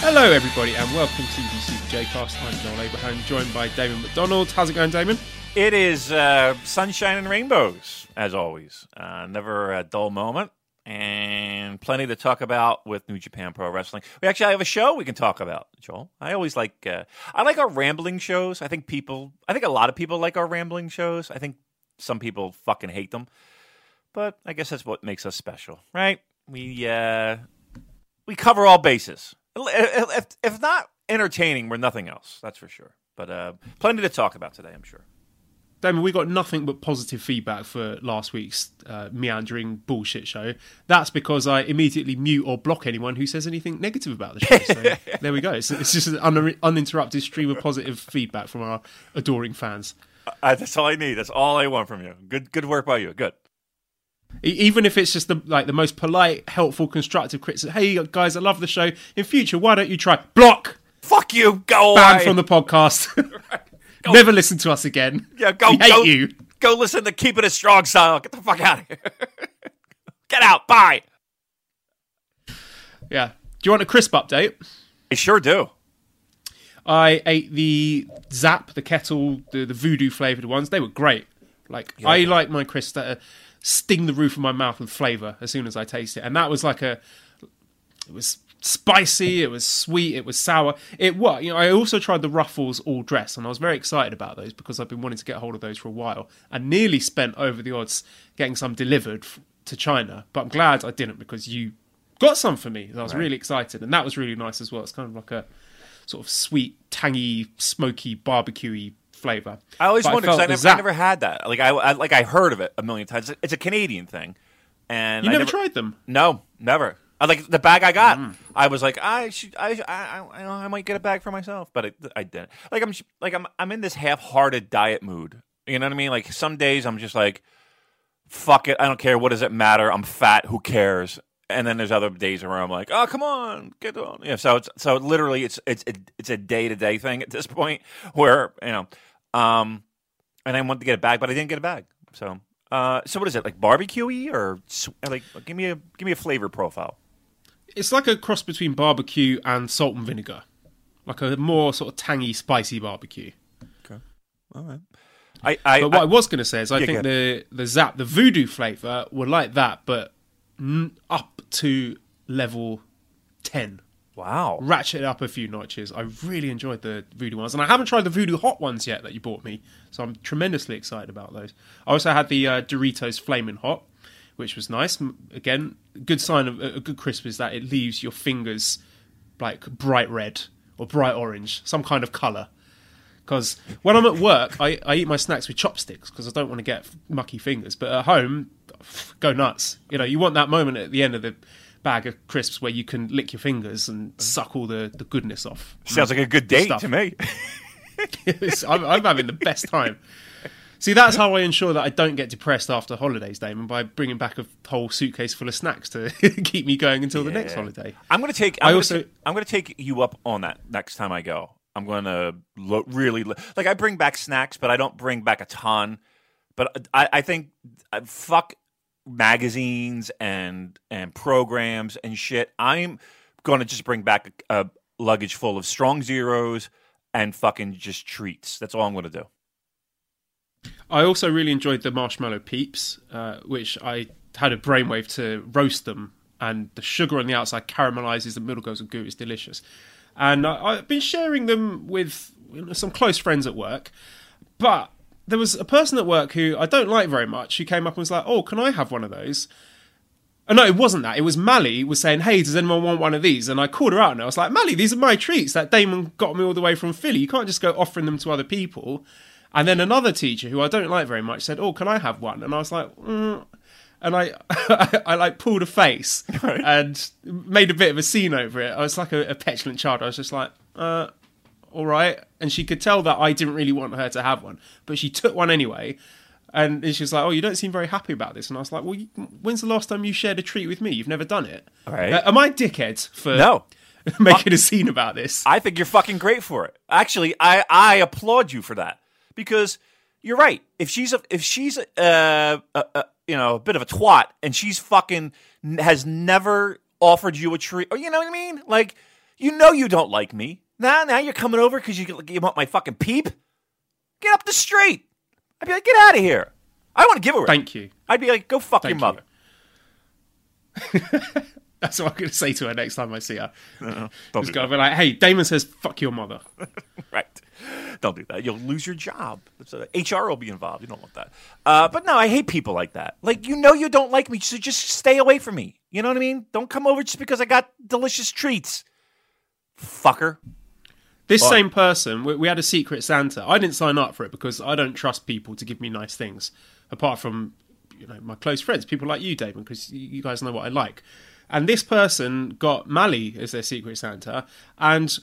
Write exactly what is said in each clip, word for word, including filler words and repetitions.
Hello everybody and welcome to the Super J-Cast. I'm Joel Abraham, joined by Damon McDonald. How's it going, Damon? It is uh, sunshine and rainbows, as always. Uh, never a dull moment, and plenty to talk about with New Japan Pro Wrestling. We actually have a show we can talk about, Joel. I always like, uh, I like our rambling shows. I think people, I think a lot of people like our rambling shows. I think some people fucking hate them, but I guess that's what makes us special, right? We, uh, we cover all bases. If, if not entertaining, we're nothing else, that's for sure. But uh, plenty to talk about today, I'm sure. Damon, we got nothing but positive feedback for last week's uh, meandering bullshit show. That's because I immediately mute or block anyone who says anything negative about the show. So there we go. It's, it's just an un- uninterrupted stream of positive feedback from our adoring fans. Uh, that's all I need. That's all I want from you. Good, good work by you. Good. Even if it's just the like the most polite, helpful, constructive criticism. Hey guys, I love the show. In future, why don't you try block? Fuck you. Go away. Banned from the podcast. Right. Never listen to us again. Yeah, go. We hate go, you. Go listen to Keep It a Strong Style. Get the fuck out of here. Get out. Bye. Yeah. Do you want a crisp update? I sure do. I ate the Zap, the Kettle, the, the voodoo flavored ones. They were great. Like yeah, I yeah. like my crisps that are sting the roof of my mouth with flavour as soon as I taste it. And that was like a... It was spicy, it was sweet, it was sour. It was... You know, I also tried the Ruffles All Dress, and I was very excited about those because I've been wanting to get hold of those for a while and nearly spent over the odds getting some delivered to China. But I'm glad I didn't because you got some for me. I was right. really excited. And that was really nice as well. It's kind of like a sort of sweet, tangy, smoky, barbecue-y flavour. I always but wondered, because I, I, never, zap- I never had that. Like I, I like I heard of it a million times. It's a Canadian thing. And you never, never tried them? No, never. I, like the bag I got, mm. I was like, I should, I, I, I, I might get a bag for myself, but I, I didn't. Like I'm, like I'm, I'm in this half-hearted diet mood. You know what I mean? Like some days I'm just like, fuck it, I don't care. What does it matter? I'm fat. Who cares? And then there's other days where I'm like, oh, come on, get on. Yeah. So it's so literally it's it's it's a day-to-day thing at this point where you know. Um, and I wanted to get a bag, but I didn't get a bag. So, uh, so what is it like, barbecue-y or like? Give me a give me a flavor profile. It's like a cross between barbecue and salt and vinegar, like a more sort of tangy, spicy barbecue. Okay, all right. I, I but what I, I was going to say is I yeah, think the the Zap, the voodoo flavor were like that, but up to level ten. Wow. Ratchet up a few notches. I really enjoyed the voodoo ones. And I haven't tried the voodoo hot ones yet that you bought me. So I'm tremendously excited about those. I also had the uh, Doritos Flamin' Hot, which was nice. Again, good sign of a good crisp is that it leaves your fingers like bright red or bright orange, some kind of colour. Because when I'm at work, I, I eat my snacks with chopsticks because I don't want to get mucky fingers. But at home, go nuts. You know, you want that moment at the end of the bag of crisps where you can lick your fingers and suck all the, the goodness off. Sounds like a good date stuff. To me. I'm, I'm having the best time. See, that's how I ensure that I don't get depressed after holidays, Damon, by bringing back a whole suitcase full of snacks to keep me going until yeah. the next holiday. I'm going to take. I'm I also. Gonna, I'm going to take you up on that next time I go. I'm going to lo- really lo- like. I bring back snacks, but I don't bring back a ton. But I, I think uh, fuck. magazines and and programs and shit. I'm going to just bring back a, a luggage full of strong zeros and fucking just treats. That's all I'm going to do. I also really enjoyed the marshmallow peeps, uh, which I had a brainwave to roast them, and the sugar on the outside caramelizes, the middle goes with goo. It's delicious. And I, I've been sharing them with some close friends at work, but there was a person at work who I don't like very much who came up and was like, oh, can I have one of those? And no, it wasn't that. It was Mally was saying, hey, does anyone want one of these? And I called her out and I was like, Mally, these are my treats that Damon got me all the way from Philly. You can't just go offering them to other people. And then another teacher who I don't like very much said, oh, can I have one? And I was like, mm. And I, I, I like pulled a face and made a bit of a scene over it. I was like a, a petulant child. I was just like, uh, all right? And she could tell that I didn't really want her to have one, but she took one anyway. And she was like, oh, you don't seem very happy about this. And I was like, well, you, when's the last time you shared a treat with me? You've never done it. All right. Uh, am I a dickhead for no. making I, a scene about this? I think you're fucking great for it. Actually, I, I applaud you for that. Because you're right. If she's a, if she's a, a, a you know a bit of a twat and she's fucking has never offered you a treat, or you know what I mean? Like, you know you don't like me. Now, now you're coming over because you, you want my fucking peep? Get up the street. I'd be like, get out of here. I want to give her. Thank you. I'd be like, go fuck Thank your mother. You. That's what I'm going to say to her next time I see her. No, don't Just do gotta be like, hey, Damon says, fuck your mother. Right. Don't do that. You'll lose your job. So H R will be involved. You don't want that. Uh, but no, I hate people like that. Like, you know you don't like me, so just stay away from me. You know what I mean? Don't come over just because I got delicious treats. Fucker. This but. same person, we, we had a Secret Santa. I didn't sign up for it because I don't trust people to give me nice things, apart from you know my close friends, people like you, Damon, because you guys know what I like. And this person got Mally as their Secret Santa. And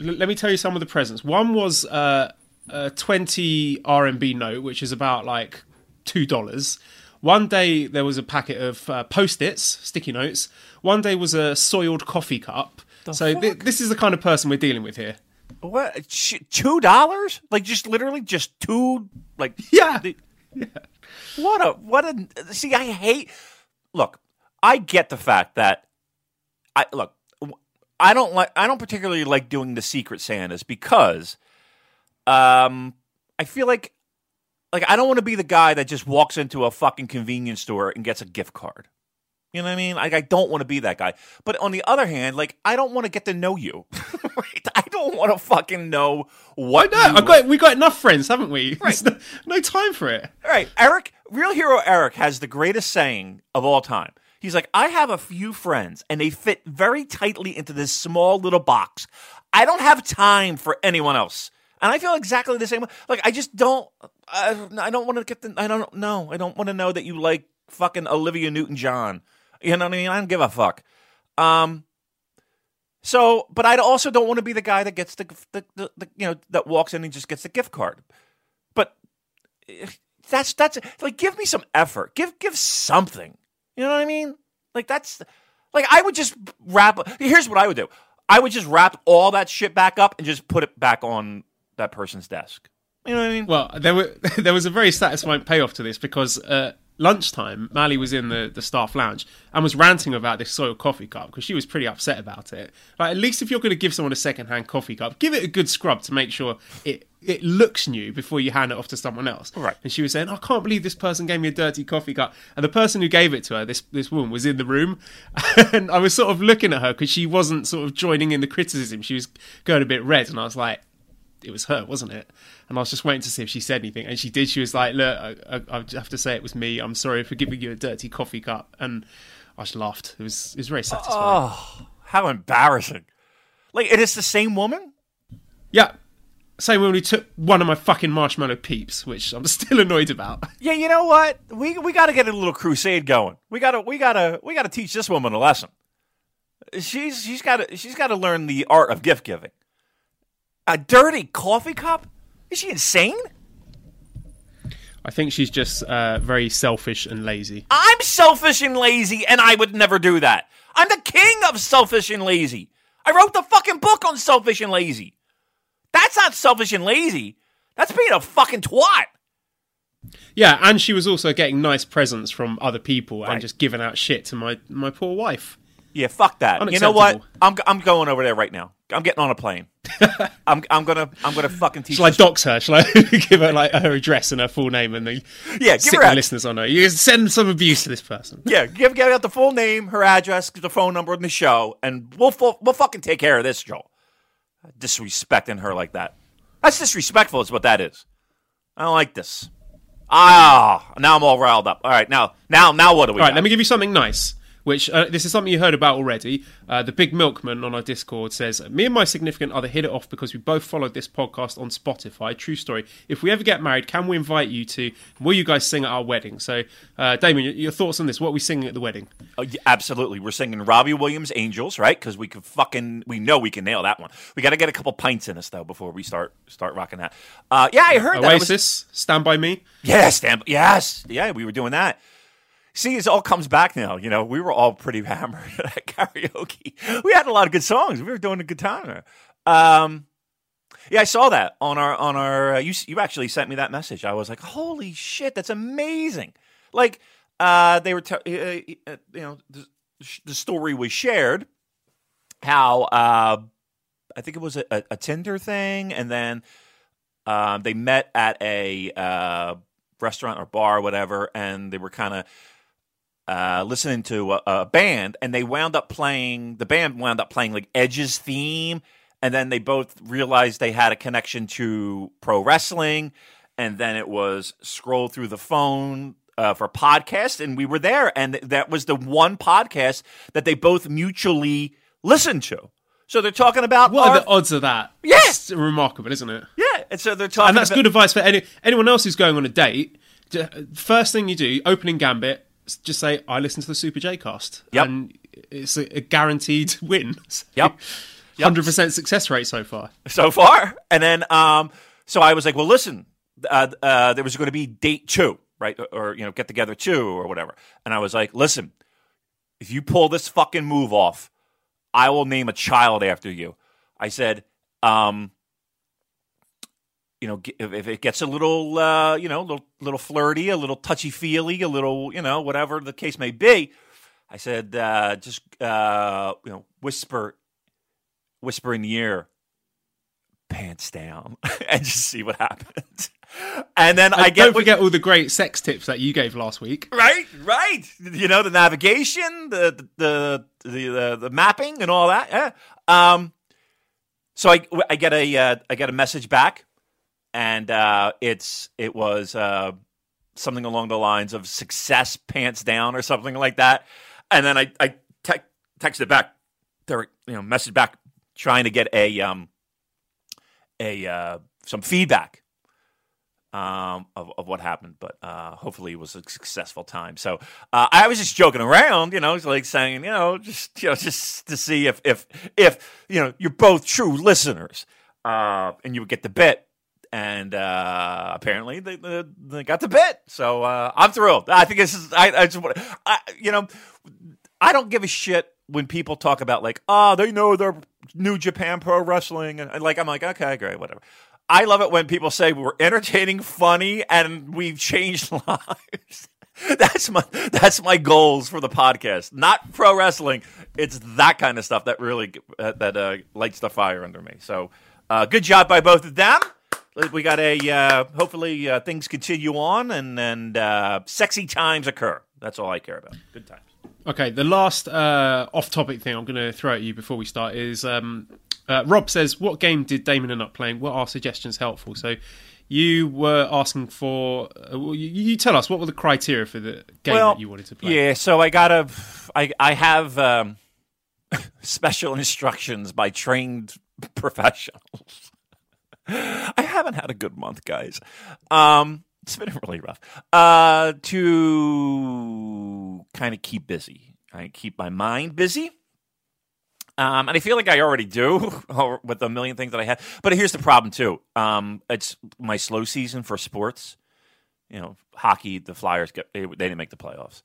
l- let me tell you some of the presents. One was uh, a twenty R M B note, which is about like two dollars. One day there was a packet of uh, Post-its, sticky notes. One day was a soiled coffee cup. The so th- this is the kind of person we're dealing with here. What? Two dollars? Like just literally just two? Like yeah. The, yeah. What a what a. See, I hate. Look, I get the fact that I look. I don't like. I don't particularly like doing the Secret Santas because, um, I feel like, like I don't want to be the guy that just walks into a fucking convenience store and gets a gift card. You know what I mean? Like, I don't want to be that guy. But on the other hand, like, I don't want to get to know you. Right? I don't want to fucking know what I know. I've got, we got enough friends, haven't we? Right. No, no time for it. All right. Eric, Real Hero Eric has the greatest saying of all time. He's like, I have a few friends, and they fit very tightly into this small little box. I don't have time for anyone else. And I feel exactly the same way. Like, I just don't, I, I don't want to get the, I don't know. I don't want to know that you like fucking Olivia Newton-John. You know what I mean? I don't give a fuck. Um, so, but I also don't want to be the guy that gets the, the, the, the, you know, that walks in and just gets the gift card. But that's, that's, like, give me some effort. Give, give something. You know what I mean? Like, that's, like, I would just wrap, here's what I would do. I would just wrap all that shit back up and just put it back on that person's desk. You know what I mean? Well, there were, there was a very satisfying payoff to this because, uh, lunchtime, Mally was in the, the staff lounge and was ranting about this soiled coffee cup because she was pretty upset about it. Like, at least if you're going to give someone a second-hand coffee cup, give it a good scrub to make sure it, it looks new before you hand it off to someone else. Right. And she was saying, I can't believe this person gave me a dirty coffee cup. And the person who gave it to her, this, this woman, was in the room. And I was sort of looking at her because she wasn't sort of joining in the criticism. She was going a bit red and I was like, it was her, wasn't it? And I was just waiting to see if she said anything. And she did. She was like, look, I, I, I have to say it was me. I'm sorry for giving you a dirty coffee cup. And I just laughed. It was it was very satisfying. Oh, how embarrassing. Like, it is the same woman? Yeah. Same woman who took one of my fucking marshmallow peeps, which I'm still annoyed about. Yeah, you know what? We we got to get a little crusade going. We got to we got to we got to teach this woman a lesson. She's she's got to she's got to learn the art of gift giving. A dirty coffee cup? Is she insane? I think she's just uh, very selfish and lazy. I'm selfish and lazy, and I would never do that. I'm the king of selfish and lazy. I wrote the fucking book on selfish and lazy. That's not selfish and lazy. That's being a fucking twat. Yeah, and she was also getting nice presents from other people right. and just giving out shit to my, my poor wife. Yeah, fuck that. You know what? I'm I'm going over there right now. I'm getting on a plane. I'm I'm gonna I'm gonna fucking teach. Shall I dox her? Shall I give her like her address and her full name and the yeah, give her listeners on her? You send some abuse to this person. Yeah, give give out the full name, her address, the phone number, and the show, and we'll we'll fucking take care of this, Joel. Disrespecting her like that. That's disrespectful. Is what that is. I don't like this. Ah, now I'm all riled up. All right, now now now what do we? All right, got? Let me give you something nice. which uh, this is something you heard about already. Uh, the Big Milkman on our Discord says, me and my significant other hit it off because we both followed this podcast on Spotify. True story. If we ever get married, can we invite you to, will you guys sing at our wedding? So, uh, Damon, your thoughts on this? What are we singing at the wedding? Oh, yeah, absolutely. We're singing Robbie Williams' Angels, right? Because we can fucking, we know we can nail that one. We got to get a couple pints in us, though, before we start start rocking that. Uh, yeah, I heard Oasis, that. Oasis, Stand By Me. Yeah, Stand Yes. Yeah, we were doing that. See, it all comes back now. You know, we were all pretty hammered at karaoke. We had a lot of good songs. We were doing a good time there. Um, yeah, I saw that on our on our. Uh, you you actually sent me that message. I was like, holy shit, that's amazing! Like, uh, they were, te- uh, you know, the, the story was shared. How uh, I think it was a, a, a Tinder thing, and then uh, they met at a uh, restaurant or bar, or whatever, and they were kind of. Uh, listening to a, a band, and they wound up playing, the band wound up playing like Edge's theme, and then they both realized they had a connection to pro wrestling, and then it was scroll through the phone uh, for podcast, and we were there, and th- that was the one podcast that they both mutually listened to. So they're talking about... What our- are the odds of that? Yes! It's remarkable, isn't it? Yeah, and so they're talking And that's about- good advice for any- anyone else who's going on a date. First thing you do, opening gambit, just say, I listen to the Super J-Cast. Yep. And it's a, a guaranteed win. So yep. yep. one hundred percent success rate so far. So far. And then, um, so I was like, well, listen, uh, uh, there was going to be date two, right? Or, or, you know, get together two or whatever. And I was like, listen, if you pull this fucking move off, I will name a child after you. I said, um, you know, if it gets a little, uh, you know, little, little flirty, a little touchy-feely, a little, you know, whatever the case may be, I said, uh, just, uh, you know, whisper, whisper in the ear, pants down, and just see what happens. And then and I get don't forget all the great sex tips that you gave last week. Right, right. You know, the navigation, the the the the, the mapping, and all that. Yeah. Um. So I I get a uh, I get a message back. And uh, it's it was uh, something along the lines of success, pants down, or something like that. And then I, I te- texted back, you know, message back, trying to get a um, a uh, some feedback um, of of what happened. But uh, hopefully, it was a successful time. So uh, I was just joking around, you know, like saying, you know, just you know, just to see if if if you know, you're both true listeners, uh, and you would get the bit. And uh, apparently they, they they got the bit, so uh, I'm thrilled. I think this is I, I just I, you know I don't give a shit when people talk about like oh they know they're New Japan Pro Wrestling and like I'm like okay great whatever. I love it when people say we're entertaining, funny, and we've changed lives. That's my that's my goals for the podcast. Not pro wrestling. It's that kind of stuff that really uh, that uh, lights the fire under me. So uh, good job by both of them. We got a, uh, hopefully uh, things continue on and, and uh, sexy times occur. That's all I care about. Good times. Okay, the last uh, off-topic thing I'm going to throw at you before we start is um, uh, Rob says, what game did Damon end up playing? What are suggestions helpful? So you were asking for, uh, you, you tell us, what were the criteria for the game well, that you wanted to play? Yeah, so I got a, I, I have um, special instructions by trained professionals. I haven't had a good month, guys. Um, it's been really rough. Uh, to kind of keep busy. I keep my mind busy. Um, and I feel like I already do with a million things that I have. But here's the problem, too. Um, it's my slow season for sports. You know, hockey, the Flyers, got, they didn't make the playoffs.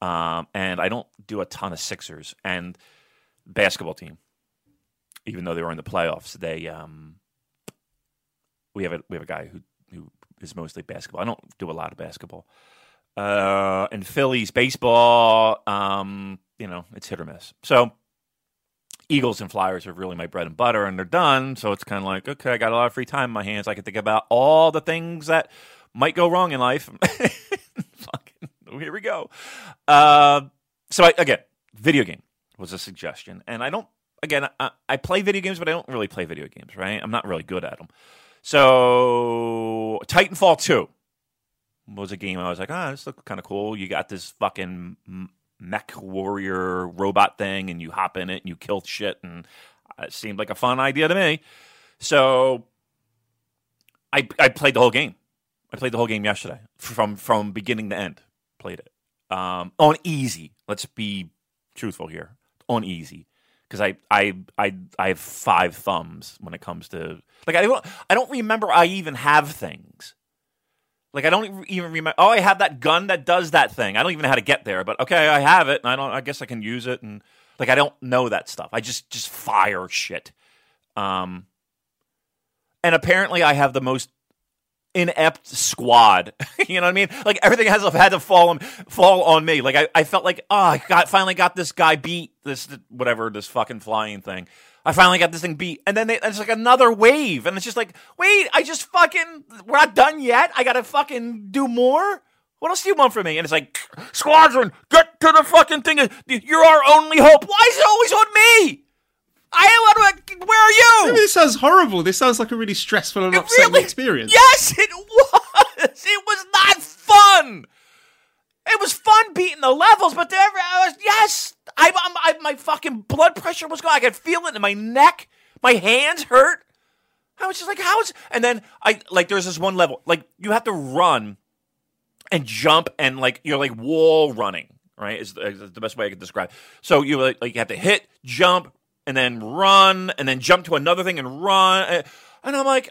Um, and I don't do a ton of Sixers. And basketball team, even though they were in the playoffs, they... Um, We have a we have a guy who, who is mostly basketball. I don't do a lot of basketball. Uh, and Phillies baseball, um, you know, it's hit or miss. So Eagles and Flyers are really my bread and butter, and they're done. So it's kind of like, okay, I got a lot of free time in my hands. I can think about all the things that might go wrong in life. Fucking, here we go. Uh, so I, again, video game was a suggestion, and I don't. Again, I, I play video games, but I don't really play video games. Right? I'm not really good at them. So, Titanfall two was a game I was like, ah, oh, this looks kind of cool. You got this fucking mech warrior robot thing, and you hop in it and you kill shit, and it seemed like a fun idea to me. So I I played the whole game. I played the whole game yesterday from from beginning to end. Played it um, on easy. Let's be truthful here, on easy, because I, I I I have five thumbs when it comes to, like, I don't I don't remember I even have things. Like, I don't even remember. Oh, I have that gun that does that thing. I don't even know how to get there, but okay, I have it, and I don't. I guess I can use it, and like I don't know that stuff. I just just fire shit. Um, and apparently, I have the most inept squad. You know what I mean? Like, everything has had to fall on, fall on me. Like I, I felt like, oh, I got finally got this guy beat. This whatever this fucking flying thing. I finally got this thing beat, and then they, it's like another wave, and it's just like, wait, I just fucking, we're not done yet. I gotta fucking do more. What else do you want from me? And it's like, squadron, get to the fucking thing. You're our only hope. Why is it always on me? I am. Where are you? This sounds horrible. This sounds like a really stressful and it upsetting really, experience. Yes, it was. It was not fun. It was fun beating the levels, but there, I was, yes, I, I, I, my fucking blood pressure was going. I could feel it in my neck. My hands hurt. I was just like, how is... And then, I like, there's this one level. Like, you have to run and jump and, like, you're, like, wall running, right, is, is the best way I could describe. So you, like, you have to hit, jump, and then run, and then jump to another thing and run. And I'm like,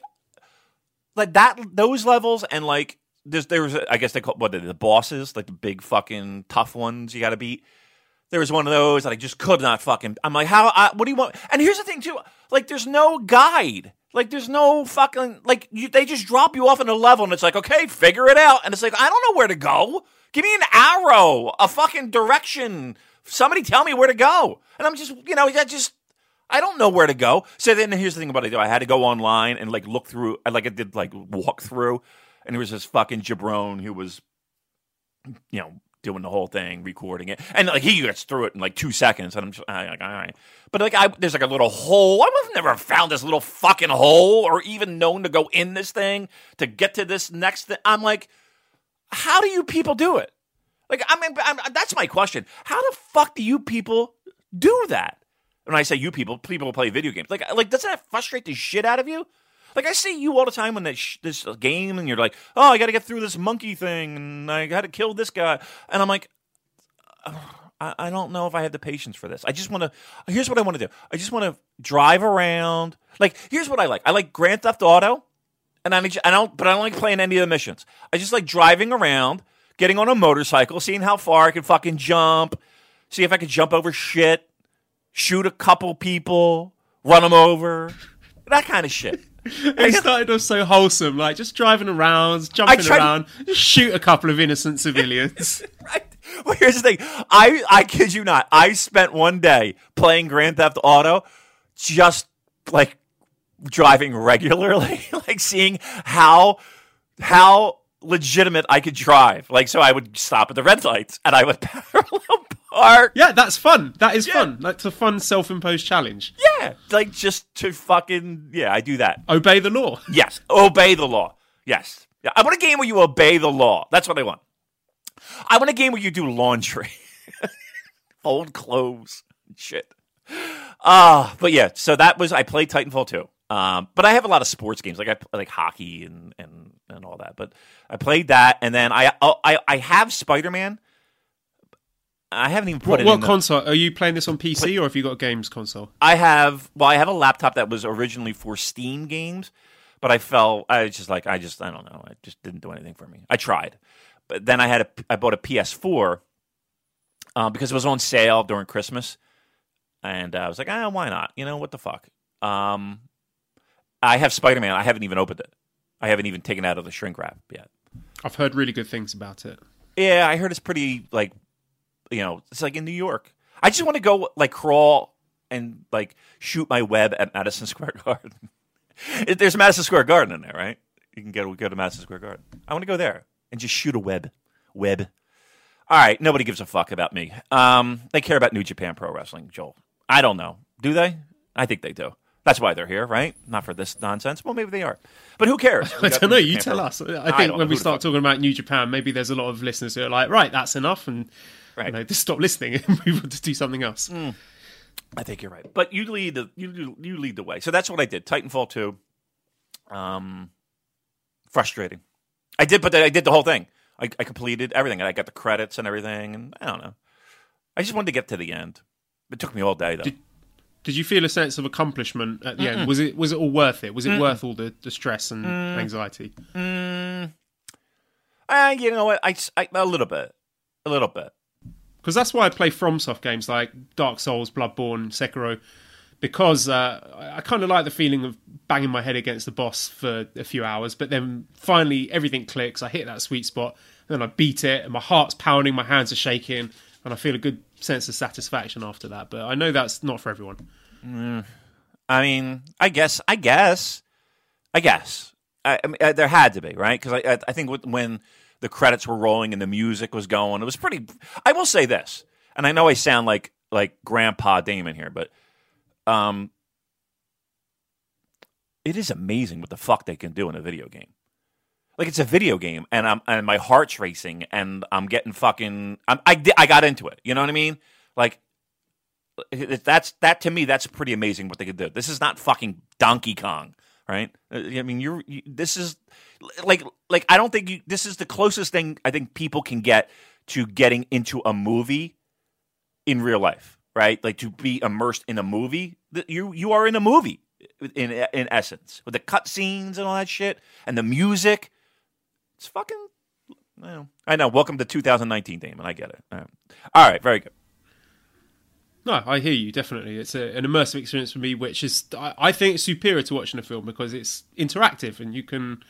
like, that, those levels and, like, There's, there was, a, I guess they call what the bosses, like the big fucking tough ones you got to beat. There was one of those that I just could not fucking. I'm like, how? I, what do you want? And here's the thing too, like, there's no guide, like there's no fucking, like you, they just drop you off in a level and it's like, okay, figure it out. And it's like, I don't know where to go. Give me an arrow, a fucking direction. Somebody tell me where to go. And I'm just, you know, I just, I don't know where to go. So then here's the thing about it though. I had to go online and like look through, like I did, like walk through. And there was this fucking jabron who was, you know, doing the whole thing, recording it, and like he gets through it in like two seconds, and I'm just I'm like, all right, but like I, there's like a little hole. I've never found this little fucking hole, or even known to go in this thing to get to this next thing. I'm like, how do you people do it? Like, I mean, I'm, that's my question. How the fuck do you people do that? When I say you people, people who play video games. Like, like doesn't that frustrate the shit out of you? Like, I see you all the time when that sh- this game, and you're like, oh, I got to get through this monkey thing, and I got to kill this guy. And I'm like, I-, I don't know if I have the patience for this. I just want to, here's what I want to do. I just want to drive around. Like, here's what I like. I like Grand Theft Auto, and I, just, I don't, but I don't like playing any of the missions. I just like driving around, getting on a motorcycle, seeing how far I can fucking jump, see if I can jump over shit, shoot a couple people, run them over, that kind of shit. It started off so wholesome, like just driving around, jumping around, to... just shoot a couple of innocent civilians. Right. Well, here's the thing. I, I kid you not. I spent one day playing Grand Theft Auto, just like driving regularly, like seeing how how legitimate I could drive. Like, so I would stop at the red lights and I would parallel park. Yeah, that's fun. That is yeah. fun. That's a fun self-imposed challenge. Yeah. Like, just to fucking, yeah, I do that. Obey the law. Yes. Obey the law. Yes. Yeah. I want a game where you obey the law. That's what I want. I want a game where you do laundry. Old clothes. Shit. Uh, but yeah, so that was, I played Titanfall two. Um, but I have a lot of sports games, like I like hockey and, and, and all that. But I played that, and then I I, I have Spider-Man. I haven't even put what, it what in. What console? The... Are you playing this on P C play... or have you got a games console? I have, well, I have a laptop that was originally for Steam games, but I fell, I was just like, I just, I don't know. It just didn't do anything for me. I tried. But then I had a, I bought a P S four uh, because it was on sale during Christmas. And uh, I was like, ah, why not? You know, what the fuck? Um, I have Spider-Man. I haven't even opened it. I haven't even taken it out of the shrink wrap yet. I've heard really good things about it. Yeah, I heard it's pretty, like, you know, it's like in New York. I just want to go, like, crawl and, like, shoot my web at Madison Square Garden. There's Madison Square Garden in there, right? You can go, go to Madison Square Garden. I want to go there and just shoot a web. Web. All right, nobody gives a fuck about me. Um, they care about New Japan Pro Wrestling, Joel. I don't know. Do they? I think they do. That's why they're here, right? Not for this nonsense. Well, maybe they are. But who cares? I don't know. New you Japan tell Pro. Us. I think I when we start talking about New Japan, maybe there's a lot of listeners who are like, right, that's enough, and... Right. You know, just stop listening and move on to do something else. Mm. I think you're right. But you lead the you you lead the way. So that's what I did. Titanfall two. Um, frustrating. I did, but I did the whole thing. I, I completed everything. I got the credits and everything. And I don't know. I just wanted to get to the end. It took me all day though. Did, did you feel a sense of accomplishment at the Mm-mm. end? Was it was it all worth it? Was it Mm-mm. worth all the, the stress and Mm. anxiety? Mm. Uh, you know what? I, I a little bit, a little bit. Because that's why I play FromSoft games like Dark Souls, Bloodborne, Sekiro, because uh, I kind of like the feeling of banging my head against the boss for a few hours, but then finally everything clicks, I hit that sweet spot, and then I beat it, and my heart's pounding, my hands are shaking, and I feel a good sense of satisfaction after that. But I know that's not for everyone. Mm. I mean, I guess, I guess, I guess. I, I mean, uh, there had to be, right? Because I, I, I think when... the credits were rolling and the music was going. It was pretty. I will say this, and I know I sound like like Grandpa Damon here, but um, it is amazing what the fuck they can do in a video game. Like it's a video game, and I'm and my heart's racing, and I'm getting fucking. I'm, I I got into it. You know what I mean? Like that's that to me. That's pretty amazing what they could do. This is not fucking Donkey Kong. Right? I mean, you're, you. This is like, like I don't think you, this is the closest thing I think people can get to getting into a movie in real life, right? Like to be immersed in a movie. You you are in a movie in in essence with the cutscenes and all that shit and the music. It's fucking. I know. I know. Welcome to two thousand nineteen, Damon. I get it. All right. All right very good. No, I hear you, definitely. It's a, an immersive experience for me, which is, I, I think, superior to watching a film because it's interactive and you can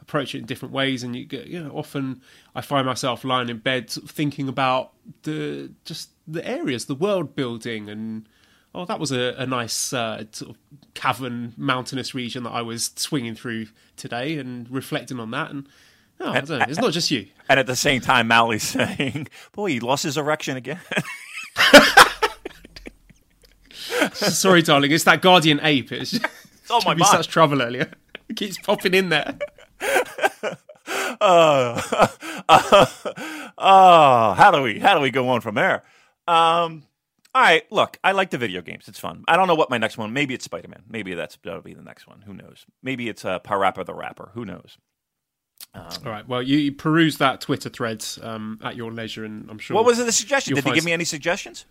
approach it in different ways. And you get, you know, often I find myself lying in bed sort of thinking about the just the areas, the world building. And, oh, that was a, a nice uh, sort of cavern, mountainous region that I was swinging through today and reflecting on that. And, oh, and I don't know, it's not just you. And at the same time, Mally's saying, boy, he lost his erection again. Sorry, darling. It's that guardian ape. It's just, it's all my mind. Such trouble earlier. It keeps popping in there. Oh, uh, uh, how do we how do we go on from there? Um, all right. Look, I like the video games. It's fun. I don't know what my next one. Maybe it's Spider-Man. Maybe that's that'll be the next one. Who knows? Maybe it's uh, Parappa the Rapper. Who knows? Um, all right. Well, you, you peruse that Twitter threads um, at your leisure, and I'm sure. What was the suggestion? Did they give me any suggestions?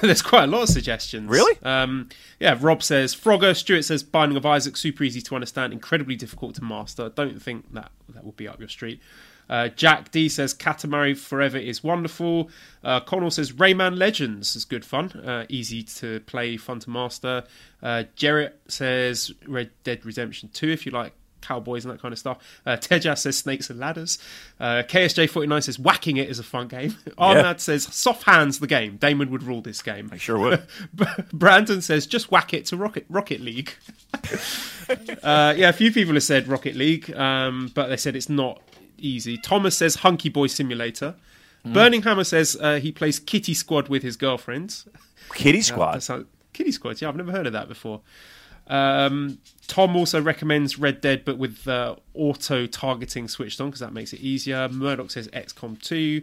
There's quite a lot of suggestions. Really? Um, yeah, Rob says, Frogger. Stuart says, Binding of Isaac, super easy to understand, incredibly difficult to master. Don't think that that will be up your street. Uh, Jack D says, Katamari Forever is wonderful. Uh, Connell says, Rayman Legends is good fun. Uh, easy to play, fun to master. Uh, Jarrett says, Red Dead Redemption two, if you like cowboys and that kind of stuff. Uh, Tejas says Snakes and Ladders. Uh, K S J forty-nine says Whacking It is a fun game. Arnad yeah. says Soft Hands the game. Damon would rule this game. I sure would. Brandon says Just Whack It to Rocket Rocket League. uh, yeah, a few people have said Rocket League, um, but they said it's not easy. Thomas says Hunky Boy Simulator. Mm. Burning Hammer says uh, he plays Kitty Squad with his girlfriend. Kitty Squad? Uh, sounds, Kitty Squad, yeah, I've never heard of that before. Um, Tom also recommends Red Dead but with uh, auto targeting switched on because that makes it easier. Murdoch says X COM two.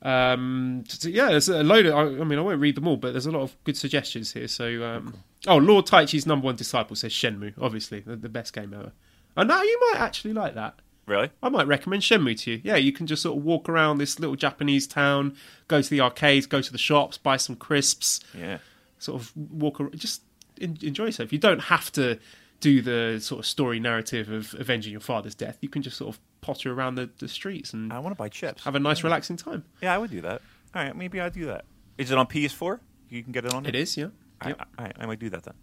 Um, so yeah, there's a load of, I, I mean I won't read them all, but there's a lot of good suggestions here. So um, oh, Lord Taichi's number one disciple says Shenmue, obviously the, the best game ever. And now you might actually like that. Really? I might recommend Shenmue to you. Yeah, you can just sort of walk around this little Japanese town, go to the arcades, go to the shops, buy some crisps. Yeah. Sort of walk around, just enjoy yourself. You don't have to do the sort of story narrative of avenging your father's death. You can just sort of potter around the, the streets and I want to buy chips. Have a nice, yeah. relaxing time. Yeah, I would do that. All right, maybe I'll do that. Is it on P S four? You can get it on it. It is, yeah. I, yep. I, I, I might do that then.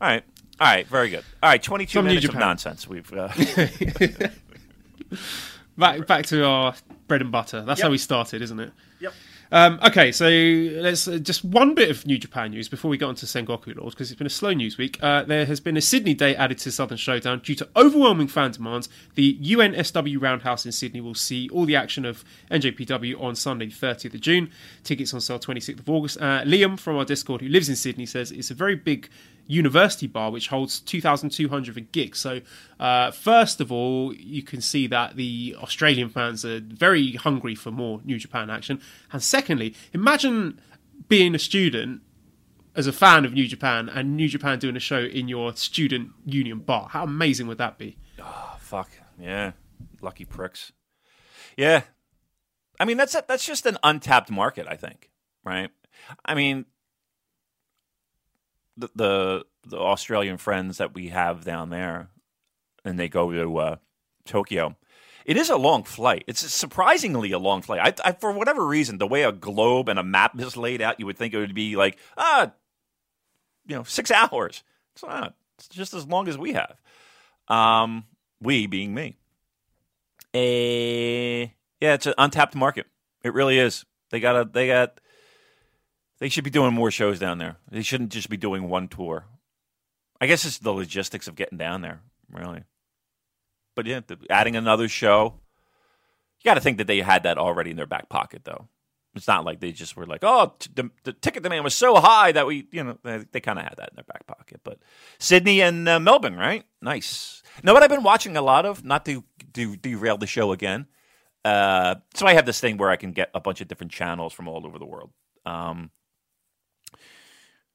All right, all right, very good. All right, twenty-two Some minutes of nonsense. We've uh... back back to our bread and butter. That's yep. how we started, isn't it? Yep. Um, okay, so let's uh, just one bit of New Japan news before we get on to Sengoku Lord, because it's been a slow news week. Uh, there has been a Sydney day added to Southern Showdown due to overwhelming fan demands. The U N S W Roundhouse in Sydney will see all the action of N J P W on Sunday, thirtieth of June. Tickets on sale twenty-sixth of August. Uh, Liam from our Discord, who lives in Sydney, says it's a very big University Bar, which holds two thousand two hundred gigs. So uh, first of all, you can see that the Australian fans are very hungry for more New Japan action. And secondly, imagine being a student as a fan of New Japan and New Japan doing a show in your student union bar. How amazing would that be? Oh, fuck. Yeah. Lucky pricks. Yeah. I mean, that's a, that's just an untapped market, I think, right? I mean, the, the the Australian friends that we have down there, and they go to uh, Tokyo. It is a long flight. It's surprisingly a long flight. I, I, for whatever reason, the way a globe and a map is laid out, you would think it would be like, ah, you know, six hours. It's not. It's just as long as we have. Um, we being me. A... Yeah, it's an untapped market. It really is. They got a, they got. They should be doing more shows down there. They shouldn't just be doing one tour. I guess it's the logistics of getting down there, really. But yeah, the, adding another show. You got to think that they had that already in their back pocket, though. It's not like they just were like, "Oh, t- the, the ticket demand was so high that we, you know," they, they kind of had that in their back pocket. But Sydney and uh, Melbourne, right? Nice. Now, what I've been watching a lot of, not to, to derail the show again. Uh, so I have this thing where I can get a bunch of different channels from all over the world. Um,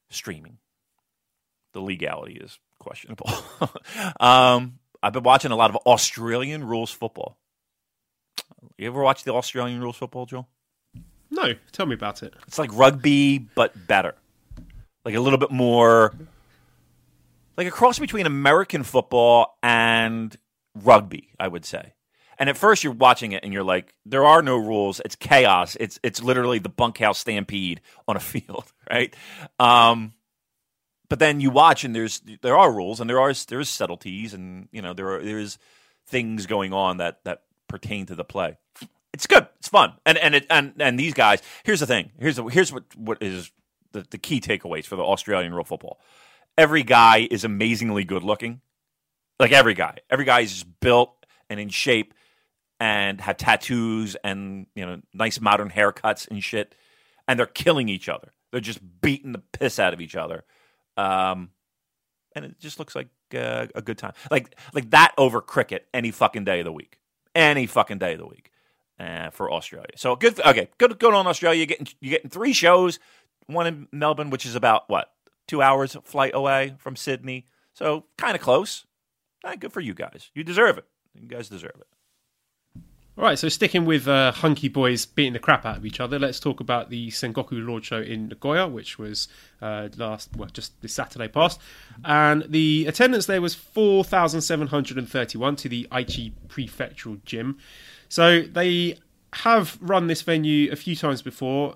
streaming. The legality is questionable. um, I've been watching a lot of Australian rules football. You ever watch the Australian rules football, Joel? No. Tell me about it. It's like rugby, but better. Like a little bit more... Like a cross between American football and rugby, I would say. And at first you're watching it and you're like, there are no rules. It's chaos. It's it's literally the bunkhouse stampede on a field, right? Um, but then you watch and there's there are rules and there are there's subtleties and you know there are there's things going on that that pertain to the play. It's good. It's fun. And and it, and and these guys. Here's the thing. Here's the, here's what what is the, the key takeaways for the Australian rule football. Every guy is amazingly good looking. Like every guy. Every guy is just built and in shape. And have tattoos and, you know, nice modern haircuts and shit. And they're killing each other. They're just beating the piss out of each other. Um, and it just looks like uh, a good time. Like like that over cricket any fucking day of the week. Any fucking day of the week uh, for Australia. So good. Okay, good. Good on Australia. You're getting you're getting three shows. One in Melbourne, which is about what two hours flight away from Sydney. So kind of close. Not good for you guys. You deserve it. You guys deserve it. All right, so sticking with uh, hunky boys beating the crap out of each other, let's talk about the Sengoku Lord show in Nagoya, which was uh, last, well, just this Saturday past. And the attendance there was four thousand seven hundred thirty-one to the Aichi Prefectural Gym. So they have run this venue a few times before.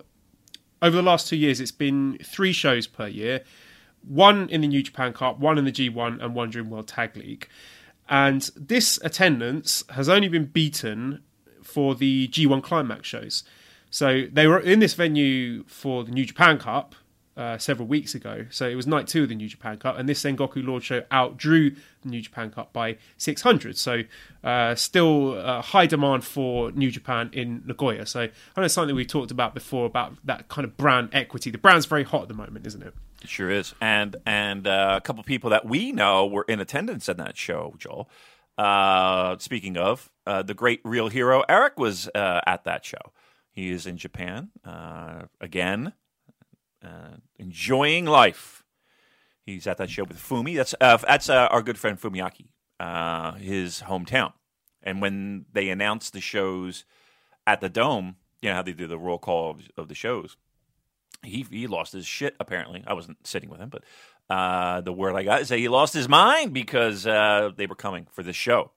Over the last two years, it's been three shows per year. One in the New Japan Cup, one in the G one, and one during World Tag League. And this attendance has only been beaten for the G one Climax shows. So they were in this venue for the New Japan Cup uh, several weeks ago. So it was night two of the New Japan Cup. And this Sengoku Lord show outdrew the New Japan Cup by six hundred. So uh, still uh, high demand for New Japan in Nagoya. So I know something we've talked about before about that kind of brand equity. The brand's very hot at the moment, isn't it? It sure is. And and uh, a couple people that we know were in attendance at that show, Joel. Uh, speaking of, uh, the great Real Hero Eric was uh, at that show. He is in Japan uh, again, uh, enjoying life. He's at that show with Fumi. That's uh, that's uh, our good friend Fumiaki, uh, his hometown. And when they announced the shows at the Dome, you know how they do the roll call of, of the shows. He he lost his shit, apparently. I wasn't sitting with him, but uh, the word I got is that he lost his mind because uh, they were coming for this show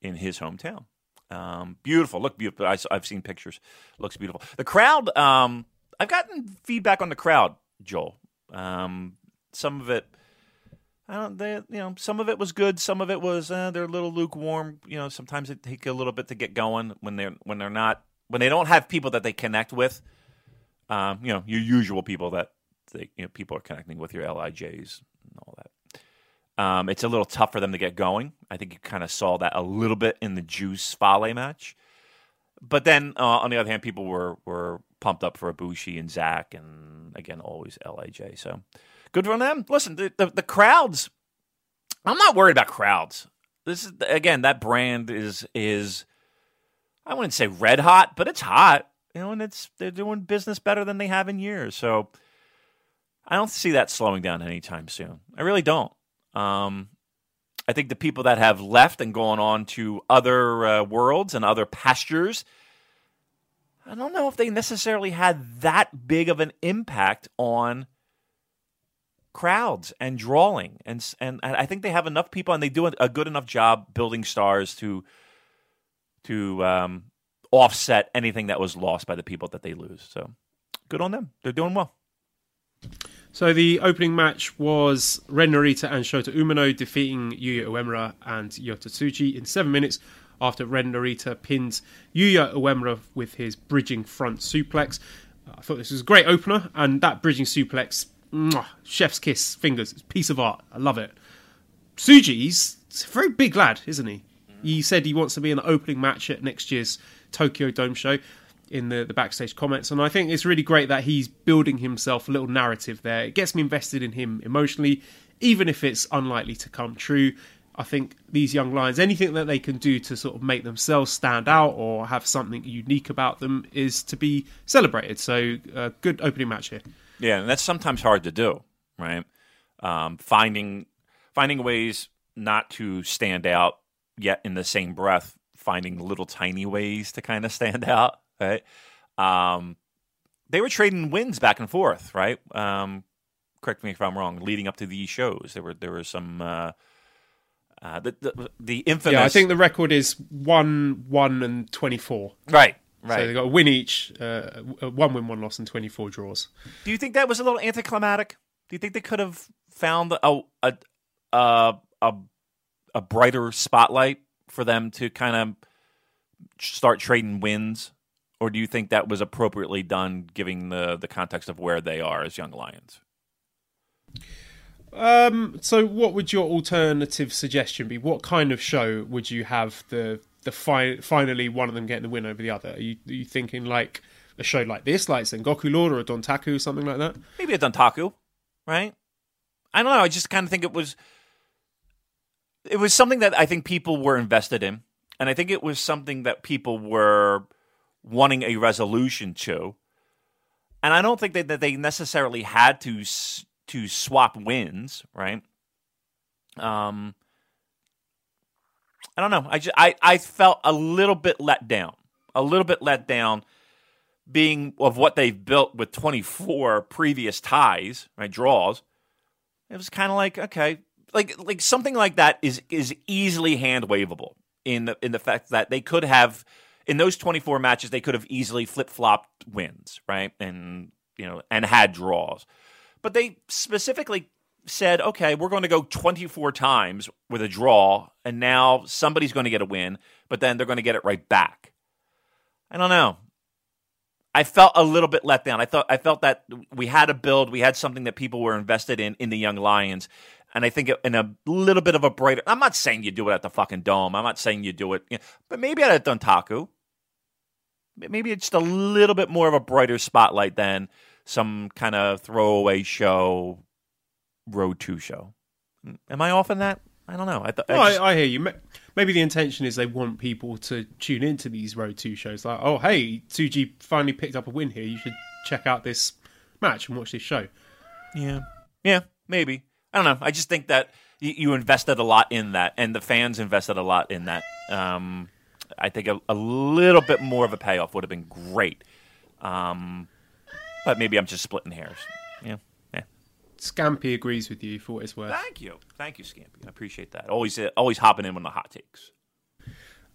in his hometown. Um, beautiful. Look, beautiful. I, I've seen pictures. Looks beautiful. The crowd, um, I've gotten feedback on the crowd, Joel. Um, some of it, I don't, they, you know, some of it was good. Some of it was, uh, they're a little lukewarm. You know, sometimes it takes a little bit to get going when they're, when they're not, when they don't have people that they connect with. Um, you know, your usual people that they, you know, people are connecting with, your L I Js and all that. Um, it's a little tough for them to get going. I think you kind of saw that a little bit in the Juice Fale match. But then, uh, on the other hand, people were, were pumped up for Ibushi and Zach and, again, always L I J. So Good for them. Listen, the, the, the crowds. I'm not worried about crowds. This is, again, that brand is is I wouldn't say red hot, but it's hot. You know, and it's they're doing business better than they have in years. So I don't see that slowing down anytime soon. I really don't. Um, I think the people that have left and gone on to other uh, worlds and other pastures, I don't know if they necessarily had that big of an impact on crowds and drawing. And and I think they have enough people, and they do a good enough job building stars to to um, offset anything that was lost by the people that they lose. So good on them. They're doing well. So the opening match was Ren Narita and Shota Umino defeating Yuya Uemura and Yota Tsuji in seven minutes after Ren Narita pinned Yuya Uemura with his bridging front suplex. Uh, I thought this was a great opener, and that bridging suplex, mwah, chef's kiss, fingers, piece of art. I love it. Tsuji, he's a very big lad, isn't he? He said he wants to be in the opening match at next year's Tokyo Dome show in the, the backstage comments, and I think it's really great that he's building himself a little narrative there. It gets me invested in him emotionally, even if it's unlikely to come true. I think these young lions, anything that they can do to sort of make themselves stand out or have something unique about them is to be celebrated. So uh, good opening match here. Yeah, and that's sometimes hard to do, right? Um, finding finding ways not to stand out, yet in the same breath, finding little tiny ways to kind of stand out, right? Um, they were trading wins back and forth, right? Um, correct me if I'm wrong. Leading up to these shows, there were there were some uh, uh, the, the the infamous. Yeah, I think the record is one one and twenty four. Right, right. So they got a win each, uh, one win, one loss, and twenty four draws. Do you think that was a little anticlimactic? Do you think they could have found a a a, a a brighter spotlight for them to kind of start trading wins? Or do you think that was appropriately done, given the, the context of where they are as young lions? Um, so what would your alternative suggestion be? What kind of show would you have the the fi- finally one of them getting the win over the other? Are you, are you thinking like a show like this, like Sengoku Lord or a Dontaku, something like that? Maybe a Dontaku, right? I don't know. I just kind of think it was... It was something that I think people were invested in, and I think it was something that people were wanting a resolution to. And I don't think that, that they necessarily had to to swap wins, right? Um, I don't know. I just I, I felt a little bit let down, a little bit let down, being of what they've built with twenty-four previous ties, right, draws. It was kind of like, okay. Like like something like that is is easily hand waveable in the, in the fact that they could have in those twenty-four matches they could have easily flip flopped wins, right, and you know and had draws, but they specifically said, okay, we're going to go twenty-four times with a draw, and now somebody's going to get a win, but then they're going to get it right back. I don't know. I felt a little bit let down. I thought I felt that we had a build, we had something that people were invested in in the young lions. And I think in a little bit of a brighter... I'm not saying you do it at the fucking Dome. I'm not saying you do it... You know, but maybe at a Dontaku. Maybe it's just a little bit more of a brighter spotlight than some kind of throwaway show, Road to show. Am I off on that? I don't know. I, th- no, I, just... I, I hear you. Maybe the intention is they want people to tune into these Road to shows. Like, oh, hey, Tsuji finally picked up a win here. You should check out this match and watch this show. Yeah. Yeah, maybe. I don't know. I just think that you invested a lot in that, and the fans invested a lot in that. Um, I think a, a little bit more of a payoff would have been great. Um, but maybe I'm just splitting hairs. Yeah. yeah. Scampy agrees with you for what it's worth. Thank you. Thank you, Scampy. I appreciate that. Always uh, always hopping in on the hot takes.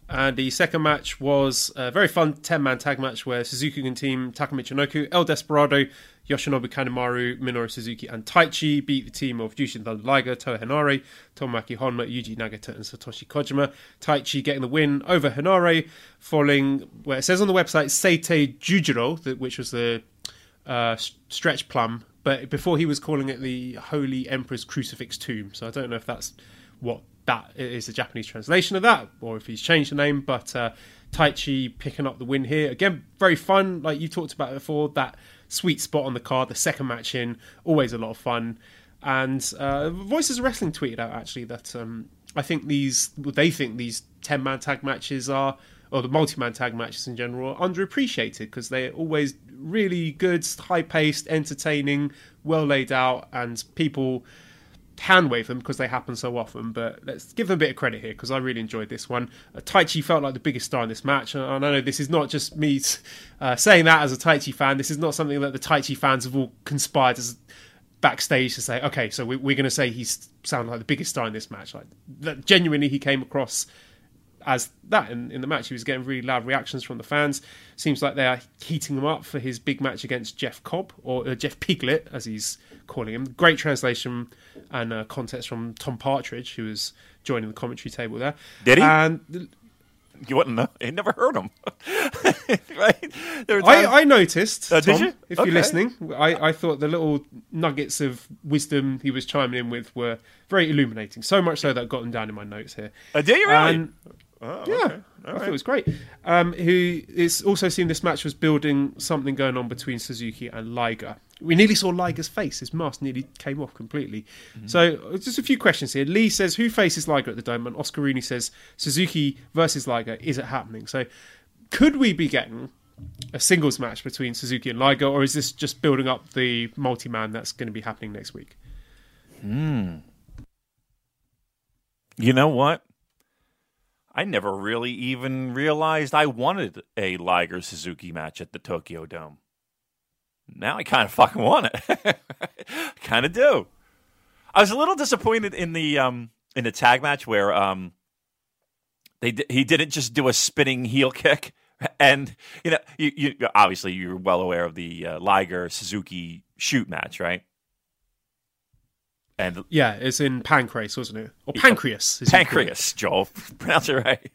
And the second match was a very fun ten-man tag match where Suzuki-gun team Takamichi Noku, El Desperado, Yoshinobu Kanemaru, Minoru Suzuki and Taichi beat the team of Jushin Thunder Liger, Toa Henare, Tomoaki Honma, Yuji Nagata and Satoshi Kojima. Taichi getting the win over Henare, following where it says on the website Seitei Jujiro, which was the uh, stretch plum, but before he was calling it the Holy Emperor's Crucifix Tomb. So I don't know if that's what that is, the Japanese translation of that, or if he's changed the name, but uh, Taichi picking up the win here. Again, very fun, like you talked about it before, that sweet spot on the card, the second match in, always a lot of fun. And uh, Voices of Wrestling tweeted out actually that um, I think these they think these ten-man tag matches are, or the multi-man tag matches in general, are underappreciated because they're always really good, high-paced, entertaining, well laid out, and people hand wave them because they happen so often. But let's give them a bit of credit here because I really enjoyed this one. Uh, Taichi felt like the biggest star in this match, and I know this is not just me uh, saying that as a Taichi fan. This is not something that the Taichi fans have all conspired as backstage to say, okay, so we, we're going to say he sounded like the biggest star in this match. Like, that genuinely, he came across as that in, in the match. He was getting really loud reactions from the fans. Seems like they are heating him up for his big match against Jeff Cobb, or uh, Jeff Piglet, as he's calling him. Great translation and uh, context from Tom Partridge, who was joining the commentary table there. Did he? And you wouldn't know. He never heard him. Right? There times... I, I noticed, uh, Tom, did you? If okay. You're listening, I, I thought the little nuggets of wisdom he was chiming in with were very illuminating, so much so that I've got them down in my notes here. Uh, did you really? Um, oh, yeah, okay. I right. thought it was great. Um, who is also seen this match was building something going on between Suzuki and Liger. We nearly saw Liger's face. His mask nearly came off completely. Mm-hmm. So just a few questions here. Lee says, who faces Liger at the Dome? And Oscar Rooney says, Suzuki versus Liger, is it happening? So could we be getting a singles match between Suzuki and Liger, or is this just building up the multi-man that's going to be happening next week? Hmm. You know what? I never really even realized I wanted a Liger-Suzuki match at the Tokyo Dome. Now I kind of fucking want it. I kind of do. I was a little disappointed in the um, in the tag match where um, they d- he didn't just do a spinning heel kick, and you know you, you obviously you're well aware of the uh, Liger Suzuki shoot match, right? And yeah, it's in Pancrase, wasn't it? Or Pancreas? Yeah. Pancreas, Joel, pronounce it right.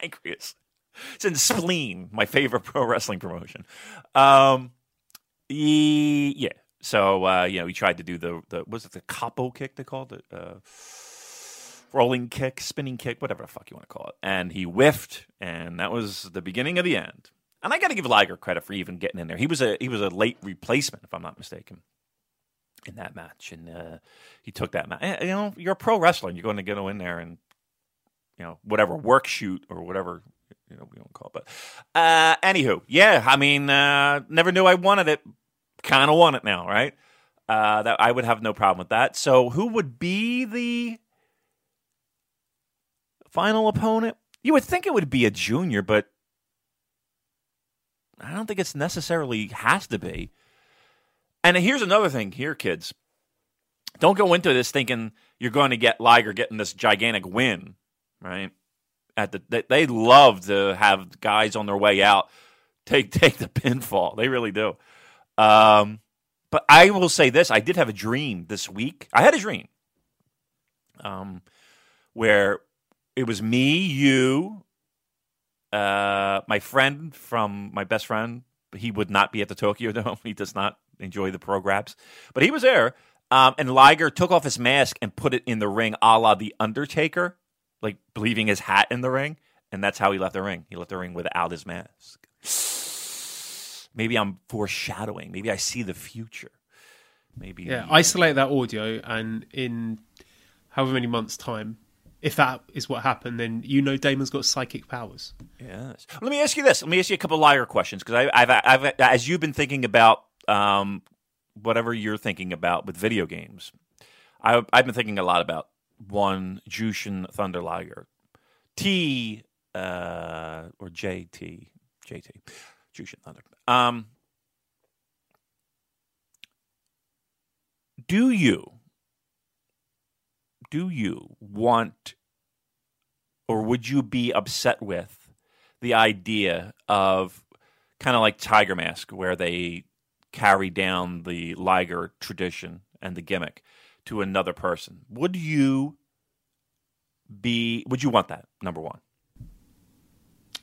Pancreas. It's in Spleen, my favorite pro wrestling promotion. Um. Yeah, so uh, you know he tried to do the the was it the capo kick they called it, uh, rolling kick, spinning kick, whatever the fuck you want to call it, and he whiffed, and that was the beginning of the end. And I got to give Liger credit for even getting in there. He was a he was a late replacement, if I'm not mistaken, in that match, and uh, he took that match. You know, you're a pro wrestler, and you're going to go in there and you know whatever work shoot or whatever. You know, we don't call it, but uh, anywho, yeah, I mean, uh, never knew I wanted it. Kind of want it now, right? Uh, that I would have no problem with that. So, who would be the final opponent? You would think it would be a junior, but I don't think it's necessarily has to be. And here's another thing, here, kids, don't go into this thinking you're going to get Liger getting this gigantic win, right? At the they love to have guys on their way out take take the pinfall. They really do. Um, but I will say this. I did have a dream this week. I had a dream um, where it was me, you, uh, my friend from my best friend. He would not be at the Tokyo Dome. He does not enjoy the pro grabs. But he was there. Um, and Liger took off his mask and put it in the ring a la The Undertaker, like leaving his hat in the ring. And that's how he left the ring. He left the ring without his mask. Maybe I'm foreshadowing. Maybe I see the future. Maybe yeah. Isolate that audio, and in however many months' time, if that is what happened, then you know Damon's got psychic powers. Yes. Let me ask you this. Let me ask you a couple of Liger questions because I've, I've, I've, as you've been thinking about um, whatever you're thinking about with video games, I've, I've been thinking a lot about one Jushin Thunder Liger, T uh, or J T, J T. Jushin Thunder. Um, do you, do you want, or would you be upset with the idea of kind of like Tiger Mask, where they carry down the Liger tradition and the gimmick to another person? Would you be? Would you want that? Number one.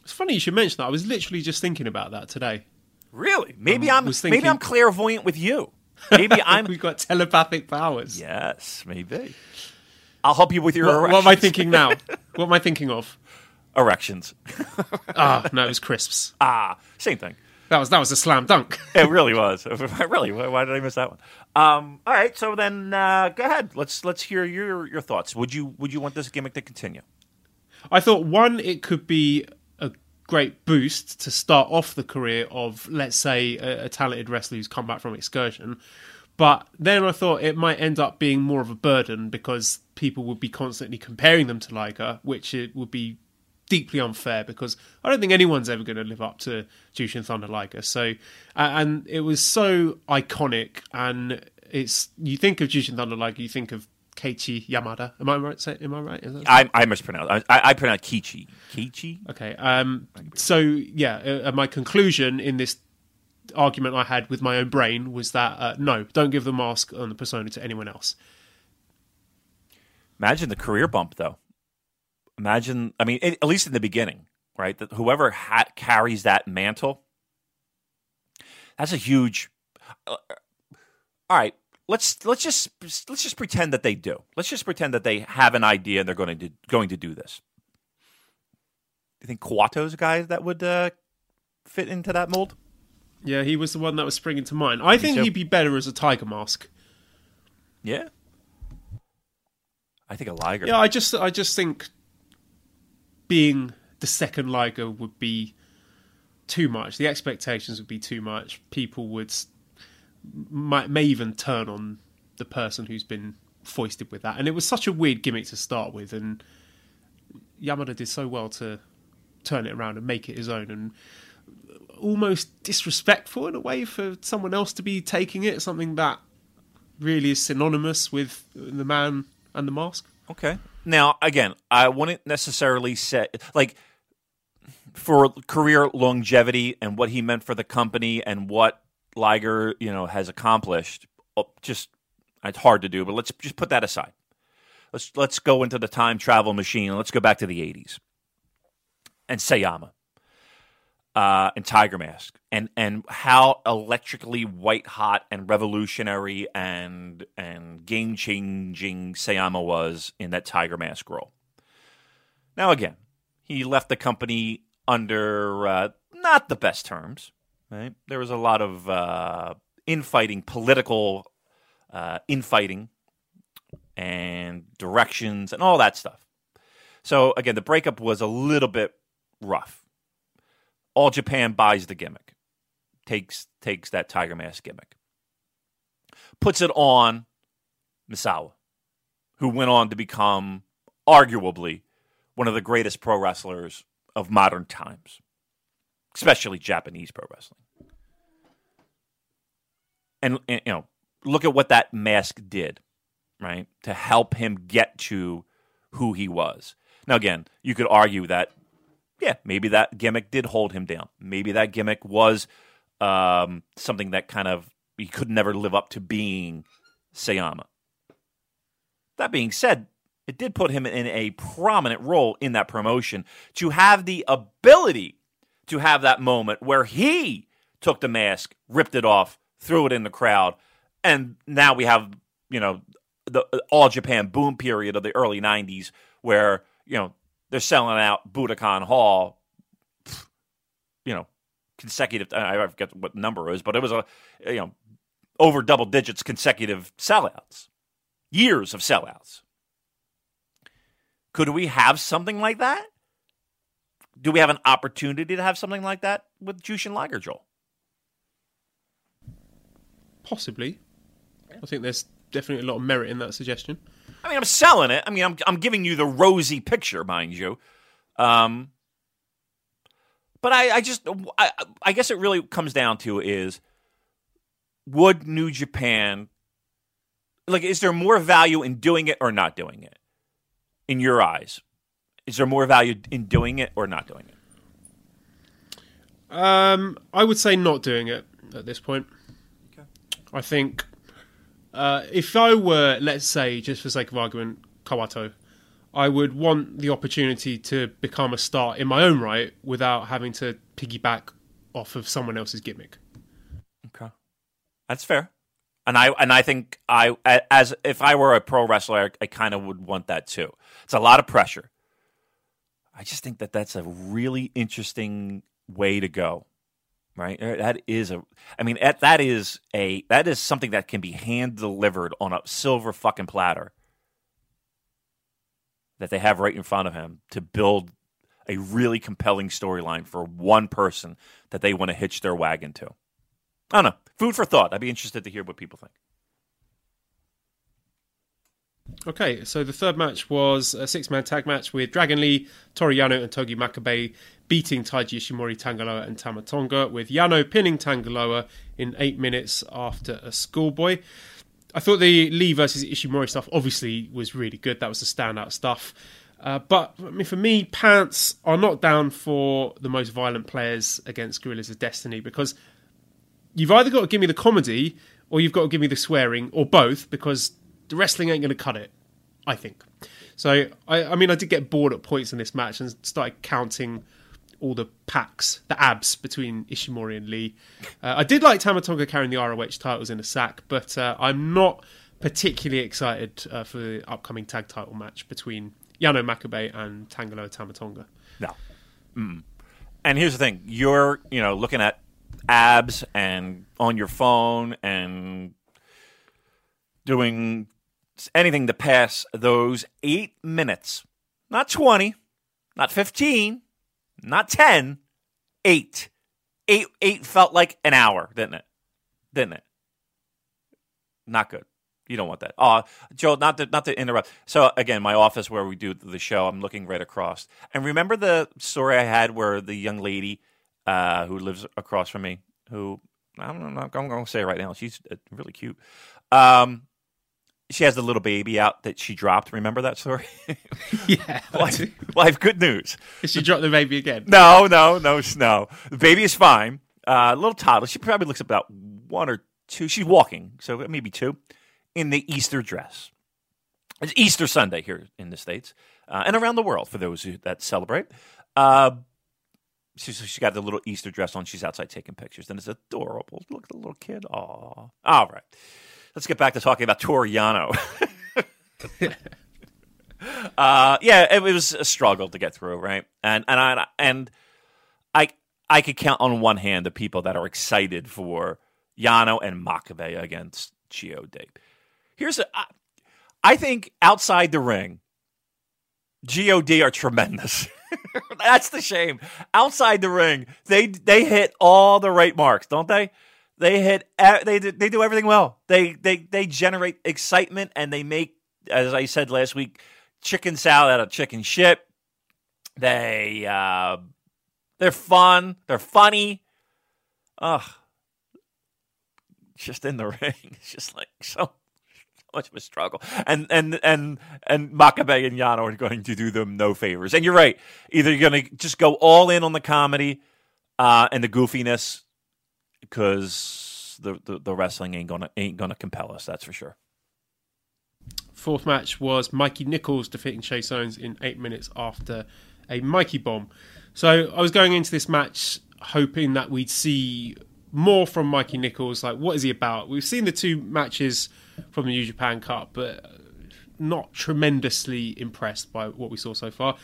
It's funny you should mention that. I was literally just thinking about that today. Really? Maybe um, I'm thinking... maybe I'm clairvoyant with you. Maybe I'm. We've got telepathic powers. Yes, maybe. I'll help you with your what, erections. What am I thinking now? What am I thinking of? Erections. Ah, no, it was crisps. Ah, same thing. That was that was a slam dunk. It really was. It really. Why did I miss that one? Um, all right. So then, uh, go ahead. Let's let's hear your your thoughts. Would you would you want this gimmick to continue? I thought one, it could be a great boost to start off the career of, let's say, a, a talented wrestler who's come back from excursion. But then I thought it might end up being more of a burden because people would be constantly comparing them to Liger, which it would be deeply unfair because I don't think anyone's ever going to live up to Jushin Thunder Liger. So, and it was so iconic, and it's, you think of Jushin Thunder Liger, you think of Keiichi Yamada. Am I right? Am I right? Is that I, I mispronounce. I, I pronounce Keiichi. Keiichi. Okay. Um. So yeah, uh, my conclusion in this argument I had with my own brain was that uh, no, don't give the mask and the persona to anyone else. Imagine the career bump, though. Imagine, I mean, at least in the beginning, right? That whoever ha- carries that mantle, that's a huge. Uh, all right, let's let's just let's just pretend that they do. Let's just pretend that they have an idea and they're going to going to do this. Do you think Kuwato's a guy that would uh, fit into that mold? Yeah, he was the one that was springing to mind. I think so. He'd be better as a tiger mask. Yeah, I think a Liger. Yeah, I just I just think. Being the second Liger would be too much. The expectations would be too much. People would might, may even turn on the person who's been foisted with that. And it was such a weird gimmick to start with. And Yamada did so well to turn it around and make it his own. And almost disrespectful in a way for someone else to be taking it. Something that really is synonymous with the man and the mask. Okay. Now, again, I wouldn't necessarily say, like, for career longevity and what he meant for the company and what Liger, you know, has accomplished, just, it's hard to do, but let's just put that aside. Let's let's go into the time travel machine and let's go back to the eighties and Sayama uh, and Tiger Mask and, and how electrically white hot and revolutionary and and game-changing Sayama was in that Tiger Mask role. Now, again, he left the company under uh, not the best terms, right? There was a lot of uh, infighting, political uh, infighting and directions and all that stuff. So, again, the breakup was a little bit rough. All Japan buys the gimmick. Takes takes that Tiger Mask gimmick, puts it on Misawa, who went on to become arguably one of the greatest pro wrestlers of modern times, especially Japanese pro wrestling. And, and you know, look at what that mask did, right, to help him get to who he was. Now, again, you could argue that, yeah, maybe that gimmick did hold him down. Maybe that gimmick was. Um, something that kind of he could never live up to being Sayama. That being said, it did put him in a prominent role in that promotion to have the ability to have that moment where he took the mask, ripped it off, threw it in the crowd, and now we have, you know, the All Japan boom period of the early nineties where, you know, they're selling out Budokan Hall, you know, consecutive, I forget what number it was, but it was a, you know, over double digits consecutive sellouts, years of sellouts. Could we have something like that? Do we have an opportunity to have something like that with Jushin Liger, Joel? Possibly. I think there's definitely a lot of merit in that suggestion. I mean, I'm selling it. I mean, I'm I'm giving you the rosy picture, mind you. Um. But I, I just, I, I guess it really comes down to is, would New Japan, like, is there more value in doing it or not doing it? In your eyes, is there more value in doing it or not doing it? Um, I would say not doing it at this point. Okay. I think uh, if I were, let's say, just for sake of argument, Kawato, I would want the opportunity to become a star in my own right without having to piggyback off of someone else's gimmick. Okay, that's fair. And I and I think I as if I were a pro wrestler, I, I kind of would want that too. It's a lot of pressure. I just think that that's a really interesting way to go, right? That is a, I mean, that is a, that is something that can be hand delivered on a silver fucking platter that they have right in front of him to build a really compelling storyline for one person that they want to hitch their wagon to. I don't know. Food for thought. I'd be interested to hear what people think. Okay, so the third match was a six-man tag match with Dragon Lee, Toru Yano, and Togi Makabe beating Taiji Ishimori, Tanga Loa, and Tamatonga, with Yano pinning Tanga Loa in eight minutes after a schoolboy. I thought the Lee versus Ishimori stuff obviously was really good. That was the standout stuff. Uh, but I mean, for me, pants are not down for the most violent players against Guerrillas of Destiny, because you've either got to give me the comedy or you've got to give me the swearing, or both, because the wrestling ain't going to cut it, I think. So, I, I mean, I did get bored at points in this match and started counting all the packs, the abs between Ishimori and Lee. Uh, I did like Tamatonga carrying the R O H titles in a sack, but uh, I'm not particularly excited uh, for the upcoming tag title match between Yano Makabe and Tanga Loa Tamatonga. No. Mm. And here's the thing. You're, you know, looking at abs and on your phone and doing anything to pass those eight minutes. Not twenty, not fifteen, not ten, eight. Eight, eight felt like an hour, didn't it? Didn't it? Not good. You don't want that. Oh, Joel, not to, not to interrupt. So, again, my office where we do the show, I'm looking right across. And remember the story I had where the young lady uh, who lives across from me, who I'm not going to say right now, she's really cute. Um, She has the little baby out that she dropped. Remember that story? Yeah. Life, life, good news. Did she drop the baby again? No, no, no, no. The baby is fine. A uh, little toddler. She probably looks about one or two. She's walking, so maybe two, in the Easter dress. It's Easter Sunday here in the States uh, and around the world for those who, that celebrate. Uh, she, she got the little Easter dress on. She's outside taking pictures, and it's adorable. Look at the little kid. Aw. All right. Let's get back to talking about Toru Yano. uh, yeah, it was a struggle to get through, right? And and I and I I could count on one hand the people that are excited for Yano and Makabe against G O D. Here's a, I, I think outside the ring, G O D are tremendous. That's the shame. Outside the ring, they they hit all the right marks, don't they? They hit. They they do everything well. They they they generate excitement, and they make, as I said last week, chicken salad out of chicken shit. They uh, they're fun. They're funny. Ugh, just in the ring, it's just like so, so much of a struggle. And and and and Makabe and Yano are going to do them no favors. And you're right. Either you're going to just go all in on the comedy uh, and the goofiness, because the, the, the wrestling ain't gonna ain't gonna compel us, that's for sure. Fourth match was Mikey Nichols defeating Chase Owens in eight minutes after a Mikey bomb. So I was going into this match hoping that we'd see more from Mikey Nichols. Like, what is he about? We've seen the two matches from the New Japan Cup, but not tremendously impressed by what we saw so far.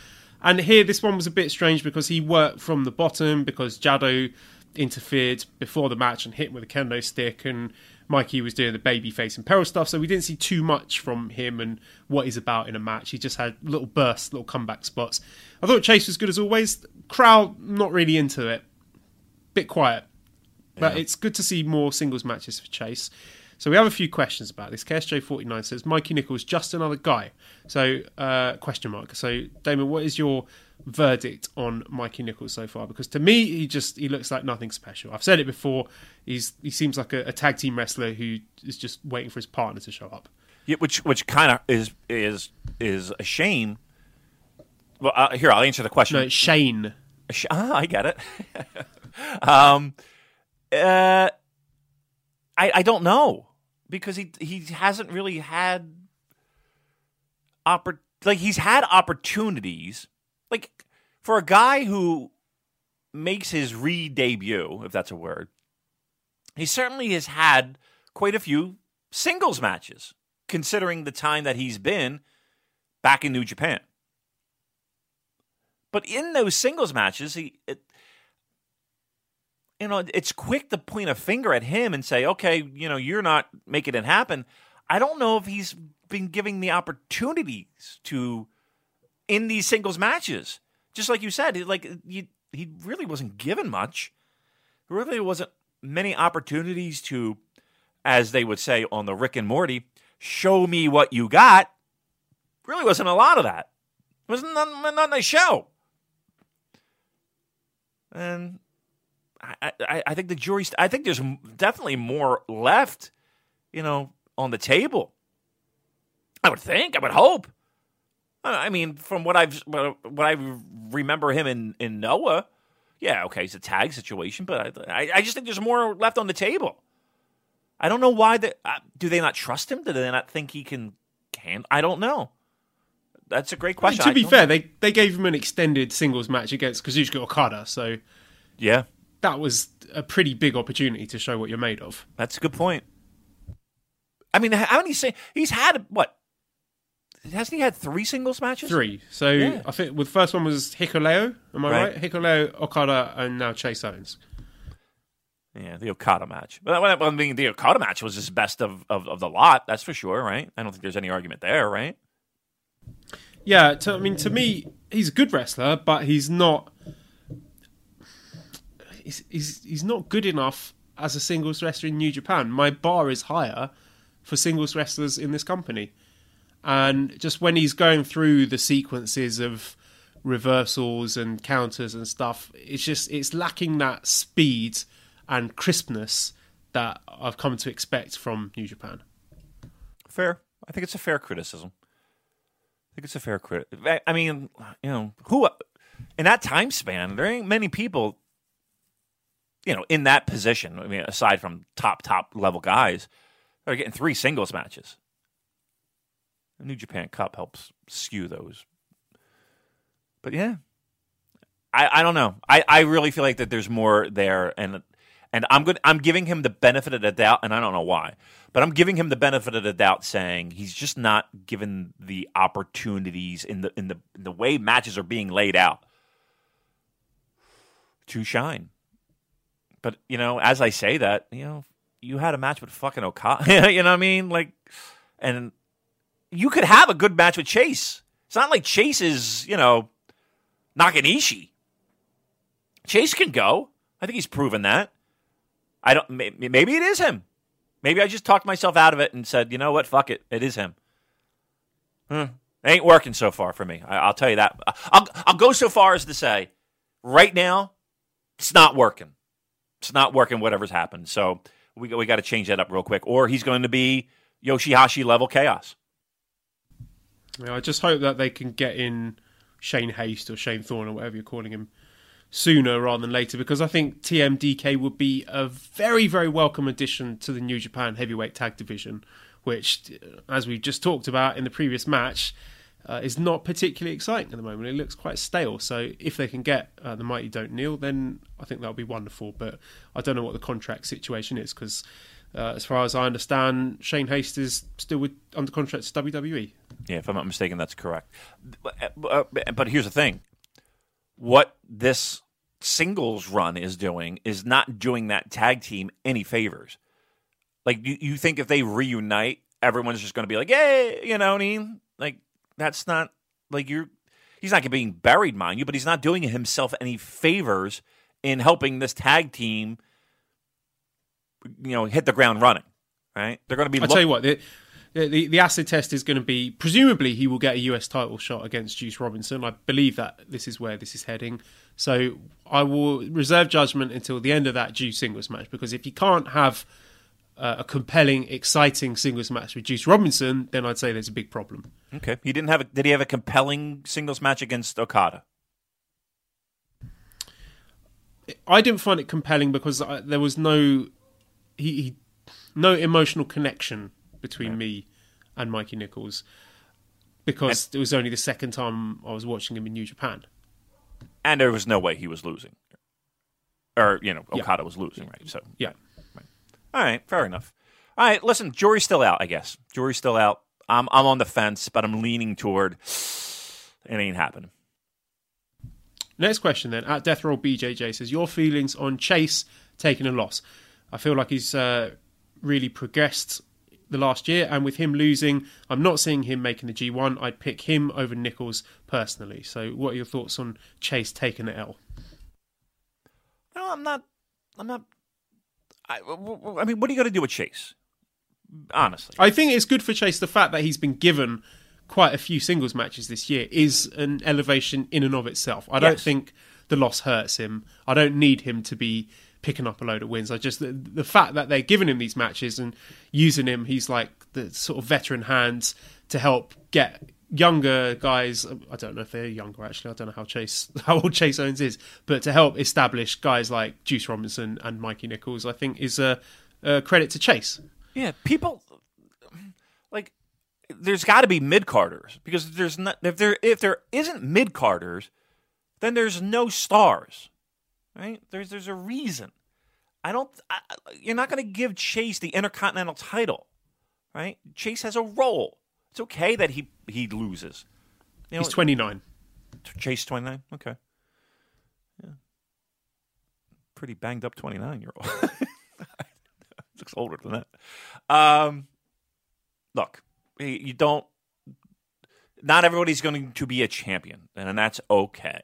And here, this one was a bit strange because he worked from the bottom, because Jado interfered before the match and hit him with a kendo stick, and Mikey was doing the baby face and peril stuff, so we didn't see too much from him and what he's about in a match. He just had little bursts, little comeback spots. I thought Chase was good as always. Crowd, not really into it. Bit quiet. But yeah, it's good to see more singles matches for Chase. So we have a few questions about this. K S J forty-nine says, Mikey Nichols, just another guy. So, uh, question mark. So, Damon, what is your verdict on Mikey Nichols so far? Because to me, he just he looks like nothing special. I've said it before. He's he seems like a, a tag team wrestler who is just waiting for his partner to show up. Yeah, which which kind of is is is a shame. Well, uh, here I'll answer the question. No, it's Shane. Sh- ah, I get it. um, uh, I I don't know, because he he hasn't really had oppor- like he's had opportunities. Like, for a guy who makes his re-debut, if that's a word, he certainly has had quite a few singles matches, considering the time that he's been back in New Japan. But in those singles matches, he, it, you know, it's quick to point a finger at him and say, okay, you know, you're not making it happen. I don't know if he's been giving the opportunities to in these singles matches. Just like you said, like you, he really wasn't given much. There really wasn't many opportunities to, as they would say on the Rick and Morty, show me what you got. Really wasn't a lot of that. It wasn't not, not a nice show. And I, I, I think the jury's, I think there's definitely more left, you know, on the table. I would think, I would hope. I mean, from what I've, what I remember him in, in Noah, yeah, okay, it's a tag situation, but I, I just think there's more left on the table. I don't know why that. Do they not trust him? Do they not think he can? Can I don't know. That's a great question. I mean, to be fair, know. they they gave him an extended singles match against Kazuchika Okada, so yeah, that was a pretty big opportunity to show what you're made of. That's a good point. I mean, how many? He's had what? Hasn't he had three singles matches? Three. So yeah. I think well, the first one was Hikuleo. Am I right? right? Hikuleo, Okada, and now Chase Owens. Yeah, the Okada match. Well, I mean, the Okada match was his best of, of, of the lot. That's for sure, right? I don't think there's any argument there, right? Yeah, to, I mean, to me, he's a good wrestler, but he's not. He's, he's he's not good enough as a singles wrestler in New Japan. My bar is higher for singles wrestlers in this company. And just when he's going through the sequences of reversals and counters and stuff, it's just it's lacking that speed and crispness that I've come to expect from New Japan. Fair. I think it's a fair criticism. I think it's a fair criticism. I mean, you know, who in that time span, there ain't many people, you know, in that position. I mean, aside from top, top level guys, that are getting three singles matches. The New Japan Cup helps skew those. But yeah, I, I don't know. I, I really feel like that there's more there, and and I'm good, I'm giving him the benefit of the doubt, and I don't know why, but I'm giving him the benefit of the doubt, saying he's just not given the opportunities in the in the in the way matches are being laid out to shine. But you know, as I say that, you know, you had a match with fucking Okada, you know what I mean? Like, and. You could have a good match with Chase. It's not like Chase is, you know, Nakanishi. Chase can go. I think he's proven that. I don't. Maybe it is him. Maybe I just talked myself out of it and said, you know what, fuck it, it is him. Hmm. It ain't working so far for me. I, I'll tell you that. I'll I'll go so far as to say, right now, it's not working. It's not working. Whatever's happened. So we we got to change that up real quick, or he's going to be Yoshihashi level chaos. I just hope that they can get in Shane Haste or Shane Thorne or whatever you're calling him sooner rather than later, because I think T M D K would be a very, very welcome addition to the New Japan heavyweight tag division, which, as we just talked about in the previous match, uh, is not particularly exciting at the moment. It looks quite stale. So if they can get uh, the Mighty Don't Kneel, then I think that'll be wonderful. But I don't know what the contract situation is, because uh, as far as I understand, Shane Haste is still with, under contract to W W E. Yeah, if I'm not mistaken, that's correct. But here's the thing. What this singles run is doing is not doing that tag team any favors. Like, you, you think if they reunite, everyone's just going to be like, hey, you know what I mean? Like, that's not, like, you're, he's not being buried, mind you, but he's not doing himself any favors in helping this tag team, you know, hit the ground running, right? They're going to be... I'll look- tell you what, they- The, the acid test is going to be, presumably he will get a U S title shot against Juice Robinson. I believe that this is where this is heading. So I will reserve judgment until the end of that Juice singles match, because if you can't have uh, a compelling, exciting singles match with Juice Robinson, then I'd say there's a big problem. Okay. He didn't have a, did he have a compelling singles match against Okada? I didn't find it compelling because I, there was no he, he no emotional connection between right. me and Mikey Nichols, because and, it was only the second time I was watching him in New Japan, and there was no way he was losing, or you know Okada yeah. was losing, right? So yeah, right. All right, fair enough. All right, listen, jury's still out, I guess. Jury's still out. I'm I'm on the fence, but I'm leaning toward it ain't happening. Next question then, at Death Roll B J J says, your feelings on Chase taking a loss? I feel like he's uh, really progressed the last year, and with him losing, I'm not seeing him making the G one. I'd pick him over Nichols personally. So what are your thoughts on Chase taking the L? No, I'm not, I'm not, I, I mean, what are you going to do with Chase? Honestly. I think it's good for Chase. The fact that he's been given quite a few singles matches this year is an elevation in and of itself. I yes. don't think the loss hurts him. I don't need him to be picking up a load of wins. I just the, the fact that they're giving him these matches and using him, he's like the sort of veteran hands to help get younger guys. I don't know if they're younger actually. I don't know how Chase how old Chase Owens is, but to help establish guys like Juice Robinson and Mikey Nichols, I think is a, a credit to Chase. Yeah, people like. There's got to be mid-carders, because there's not if there if there isn't mid-carders, then there's no stars, right? There's there's a reason. I don't. I, you're not going to give Chase the Intercontinental title, right? Chase has a role. It's okay that he he loses. You know, he's twenty-nine. Chase twenty-nine. Okay. Yeah. Pretty banged up twenty-nine year old. Looks older than that. Um, look. You don't. Not everybody's going to be a champion, and that's okay.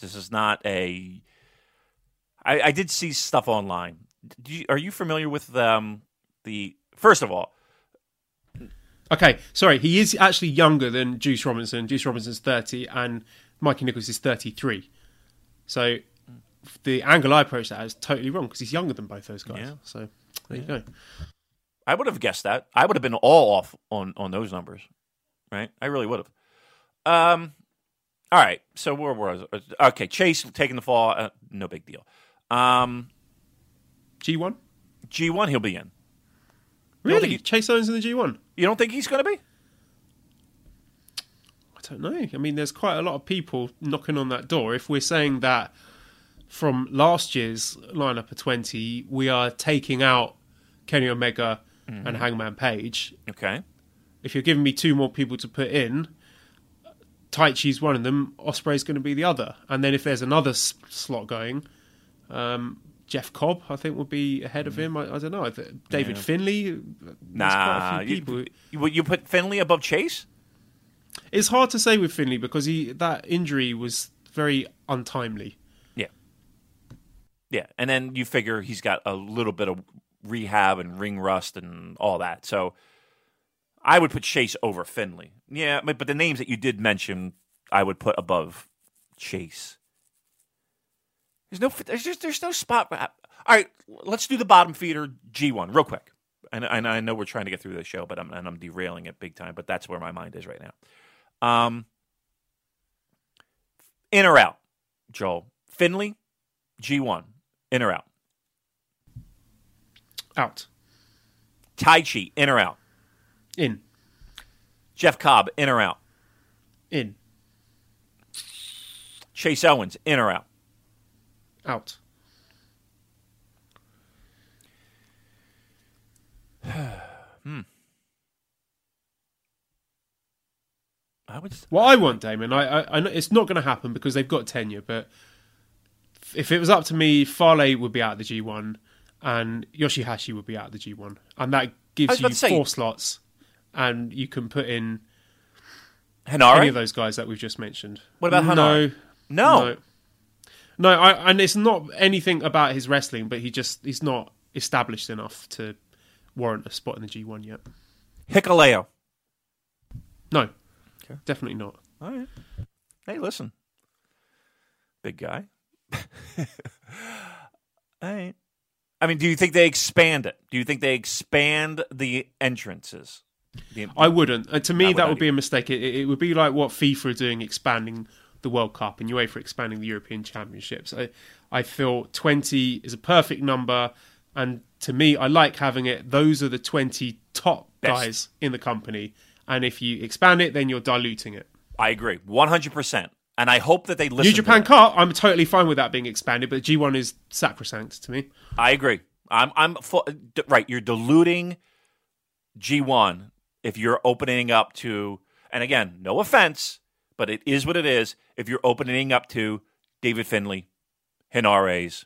This is not a. I, I did see stuff online. Do you, are you familiar with um, the? First of all, okay, sorry. He is actually younger than Juice Robinson. Juice Robinson's thirty, and Mikey Nichols is thirty-three. So the angle I approach that is totally wrong, because he's younger than both those guys. Yeah. So there yeah. you go. I would have guessed that. I would have been all off on, on those numbers, right? I really would have. Um, all right. So where was I? Okay, Chase taking the fall. Uh, no big deal. Um, G one? G one he'll be in. Really? He, Chase Owens in the G one? You don't think he's going to be? I don't know. I mean, there's quite a lot of people knocking on that door. If we're saying that from last year's lineup of twenty, we are taking out Kenny Omega mm-hmm. and Hangman Page. Okay. If you're giving me two more people to put in, Taichi's one of them, Osprey's going to be the other. And then if there's another s- slot going, um, Jeff Cobb, I think, would be ahead of him. I, I don't know. David yeah. Finlay? Nah. Quite a few people. You, you put Finlay above Chase? It's hard to say with Finlay, because he that injury was very untimely. Yeah. Yeah. And then you figure he's got a little bit of rehab and ring rust and all that. So I would put Chase over Finlay. Yeah, but the names that you did mention, I would put above Chase. There's no there's just, there's no spot. All right, let's do the bottom feeder G one real quick. And, and I know we're trying to get through the show, but I'm and I'm derailing it big time, but that's where my mind is right now. Um, in or out, Joel? Finlay, G one, in or out? Out. Taichi, in or out? In. Jeff Cobb, in or out? In. Chase Owens, in or out? Out. hmm. I would. St- well, I want Damon. I, I, I know it's not going to happen because they've got tenure. But if it was up to me, Farley would be out of the G one. And Yoshihashi would be out of the G one. And that gives you say, four slots. And you can put in Henare? Any of those guys that we've just mentioned. What about Henare? No. No. No, no I, and it's not anything about his wrestling, but he just he's not established enough to warrant a spot in the G one yet. Hikuleo. No. Okay. Definitely not. All right. Hey, listen. Big guy. All right. I mean, do you think they expand it? Do you think they expand the entrances? The, I wouldn't. Uh, to me, would that would be a mistake. It, it would be like what FIFA are doing, expanding the World Cup, and UEFA expanding the European Championships. I, I feel twenty is a perfect number, and to me, I like having it. Those are the twenty top Best. guys in the company, and if you expand it, then you're diluting it. I agree, one hundred percent. And I hope that they listen to New Japan Cup, I'm totally fine with that being expanded, but G one is sacrosanct to me. I agree. I'm I'm full, right, you're diluting G one if you're opening up to, and again, no offense, but it is what it is, if you're opening up to David Finlay, Henares.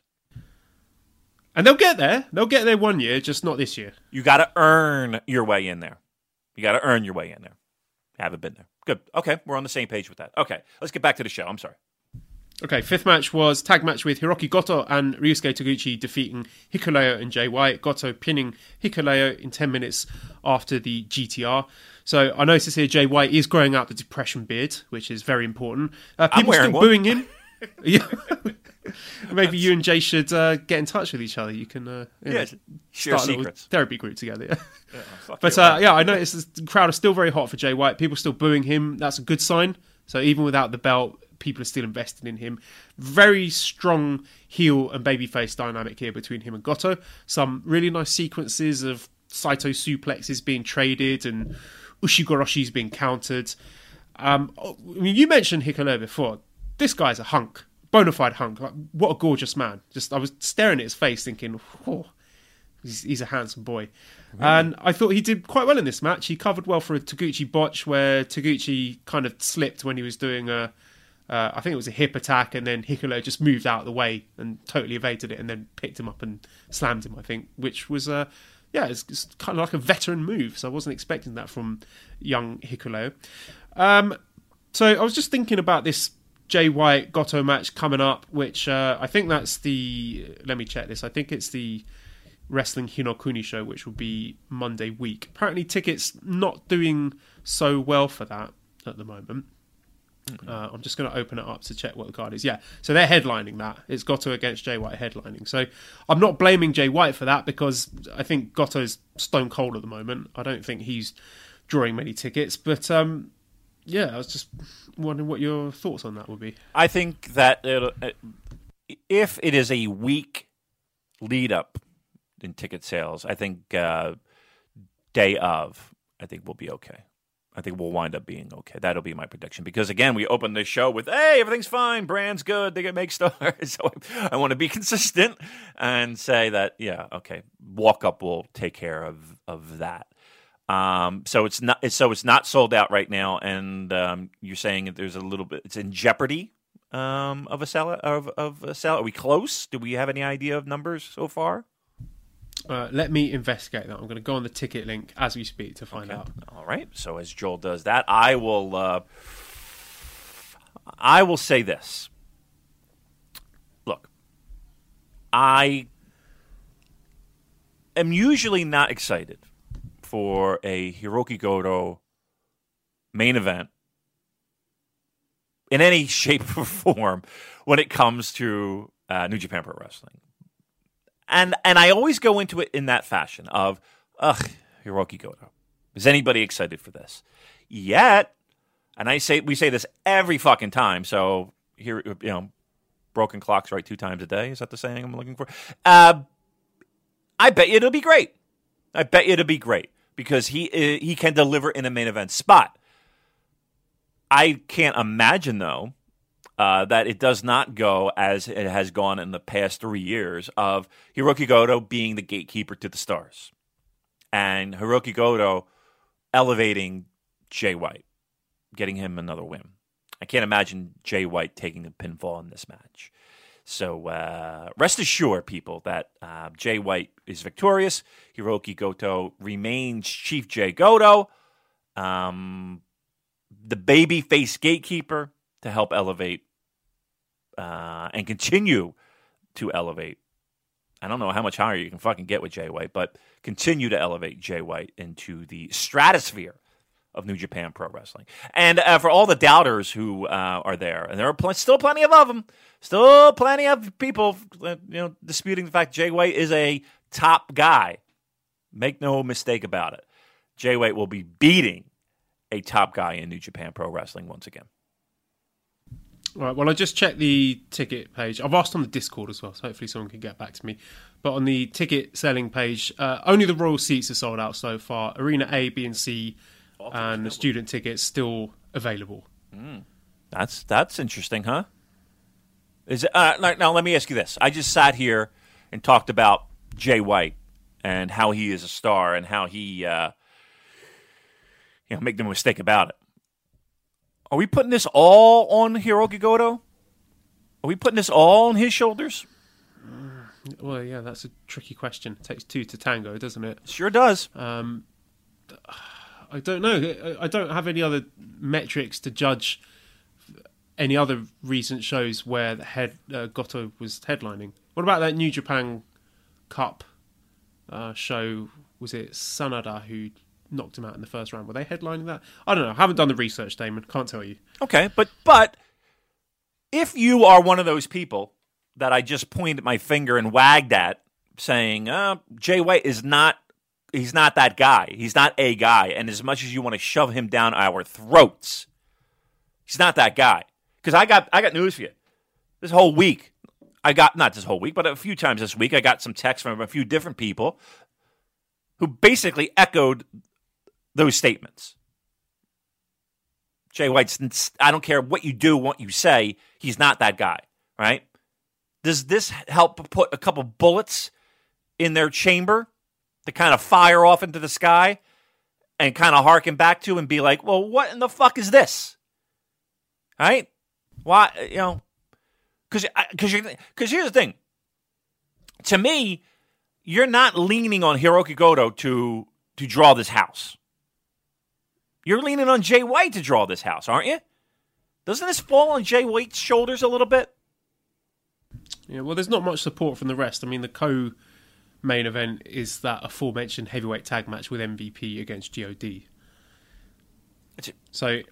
And they'll get there. They'll get there one year, just not this year. You got to earn your way in there. You got to earn your way in there. Haven't been there. Good. Okay, we're on the same page with that. Okay, let's get back to the show. I'm sorry. Okay, fifth match was tag match with Hiroki Goto and Ryusuke Taguchi defeating Hikuleo and Jay White. Goto pinning Hikuleo in ten minutes after the G T R. So I noticed here Jay White is growing out the depression beard, which is very important. Uh, people still one. booing him. Yeah. Maybe you and Jay should uh, get in touch with each other. You can uh, yeah, know, share start secrets. A therapy group together. Yeah. Yeah, oh, but uh, yeah, I noticed the crowd is still very hot for Jay White. People still booing him. That's a good sign. So even without the belt, people are still invested in him. Very strong heel and babyface dynamic here between him and Goto. Some really nice sequences of Saito suplexes being traded and Ushigoroshi's being countered. Um, you mentioned Hikuleo before. This guy's a hunk. Bonafide hunk. Like, what a gorgeous man. Just I was staring at his face thinking, oh, he's, he's a handsome boy. Mm-hmm. And I thought he did quite well in this match. He covered well for a Taguchi botch where Taguchi kind of slipped when he was doing a, uh, I think it was a hip attack, and then Hikuleo just moved out of the way and totally evaded it and then picked him up and slammed him, I think, which was, uh, yeah, it's, it's kind of like a veteran move. So I wasn't expecting that from young Hikuleo. Um, so I was just thinking about this Jay White Goto match coming up, which uh, I think that's the let me check this I think it's the Wrestling Hinokuni show, which will be Monday week. Apparently tickets not doing so well for that at the moment. Mm-hmm. uh, I'm just going to open it up to check what the card is. Yeah, so they're headlining that. It's Goto against Jay White headlining, so I'm not blaming Jay White for that, because I think Goto's stone cold at the moment. I don't think he's drawing many tickets, but um yeah, I was just wondering what your thoughts on that would be. I think that it'll, if it is a weak lead-up in ticket sales, I think uh, day of, I think we'll be okay. I think we'll wind up being okay. That'll be my prediction. Because, again, we opened this show with, hey, everything's fine, brand's good, they can make stars. So I want to be consistent and say that, yeah, okay, walk-up will take care of, of that. Um, so it's not, so it's not sold out right now, and um, you're saying that there's a little bit. It's in jeopardy um, of a sell of of a sell. Are we close? Do we have any idea of numbers so far? Uh, let me investigate that. I'm going to go on the ticket link as we speak to find okay. out. All right. So as Joel does that, I will. Uh, I will say this. Look, I am usually not excited for a Hiroki Goto main event in any shape or form when it comes to uh, New Japan Pro Wrestling. And and I always go into it in that fashion of, ugh, Hiroki Goto. Is anybody excited for this? Yet, and I say we say this every fucking time, so here, you know, broken clocks right two times a day. Is that the saying I'm looking for? Uh, I bet you it'll be great. I bet you it'll be great. Because he he can deliver in a main event spot. I can't imagine, though, uh, that it does not go as it has gone in the past three years of Hiroki Goto being the gatekeeper to the stars and Hiroki Goto elevating Jay White, getting him another win. I can't imagine Jay White taking the pinfall in this match. So uh, rest assured, people, that uh, Jay White is victorious. Hiroki Goto remains Chief Jay Goto, um, the babyface gatekeeper to help elevate uh, and continue to elevate. I don't know how much higher you can fucking get with Jay White, but continue to elevate Jay White into the stratosphere of New Japan Pro Wrestling. And uh, for all the doubters who uh, are there, and there are pl- still plenty of, of them, still plenty of people, you know, disputing the fact Jay White is a top guy. Make no mistake about it. Jay White will be beating a top guy in New Japan Pro Wrestling once again. All right, well, I just checked the ticket page. I've asked on the Discord as well, so hopefully someone can get back to me. But on the ticket selling page, uh, only the Royal Seats are sold out so far. Arena A, B, and C and student tickets still available. Mm. That's that's interesting, huh? Is it, uh, now, now let me ask you this. I just sat here and talked about Jay White and how he is a star and how he, uh, you know, make no mistake about it. Are we putting this all on Hiroki Goto? Are we putting this all on his shoulders? Well, yeah, that's a tricky question. It takes two to tango, doesn't it? Sure does. Um, I don't know. I don't have any other metrics to judge any other recent shows where the head uh, Goto was headlining. What about that New Japan Cup uh, show? Was it Sanada who knocked him out in the first round? Were they headlining that? I don't know. I haven't done the research, Damon. Can't tell you. Okay, but but if you are one of those people that I just pointed my finger and wagged at, saying, uh, Jay White is not, he's not that guy. He's not a guy. And as much as you want to shove him down our throats, he's not that guy. Because I got, I got news for you. This whole week, I got, not this whole week, but a few times this week, I got some texts from a few different people who basically echoed those statements. Jay White's, I don't care what you do, what you say, he's not that guy, right? Does this help put a couple bullets in their chamber to kind of fire off into the sky and kind of harken back to and be like, well, what in the fuck is this? All right? Why, you know, because because because here's the thing. To me, you're not leaning on Hirooki Goto to, to draw this house. You're leaning on Jay White to draw this house, aren't you? Doesn't this fall on Jay White's shoulders a little bit? Yeah, well, there's not much support from the rest. I mean, the co-main event is that aforementioned heavyweight tag match with M V P against G O D. So yeah.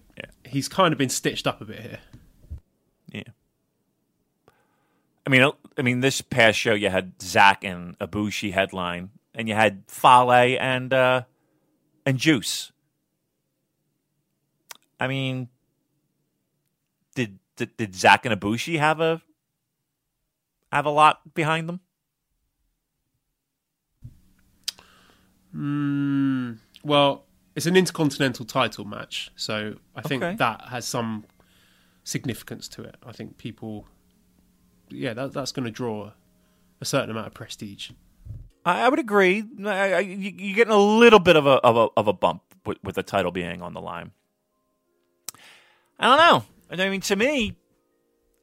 He's kind of been stitched up a bit here. Yeah. I mean, I mean, this past show you had Zack and Ibushi headline, and you had Fale and uh, and Juice. I mean, did did, did Zack and Ibushi have a have a lot behind them? Mm, well, it's an intercontinental title match, so I think okay. that has some significance to it. I think people, yeah, that, that's going to draw a certain amount of prestige. I, I would agree. I, I, you're getting a little bit of a of a, of a bump with, with the title being on the line. I don't know. I mean, to me,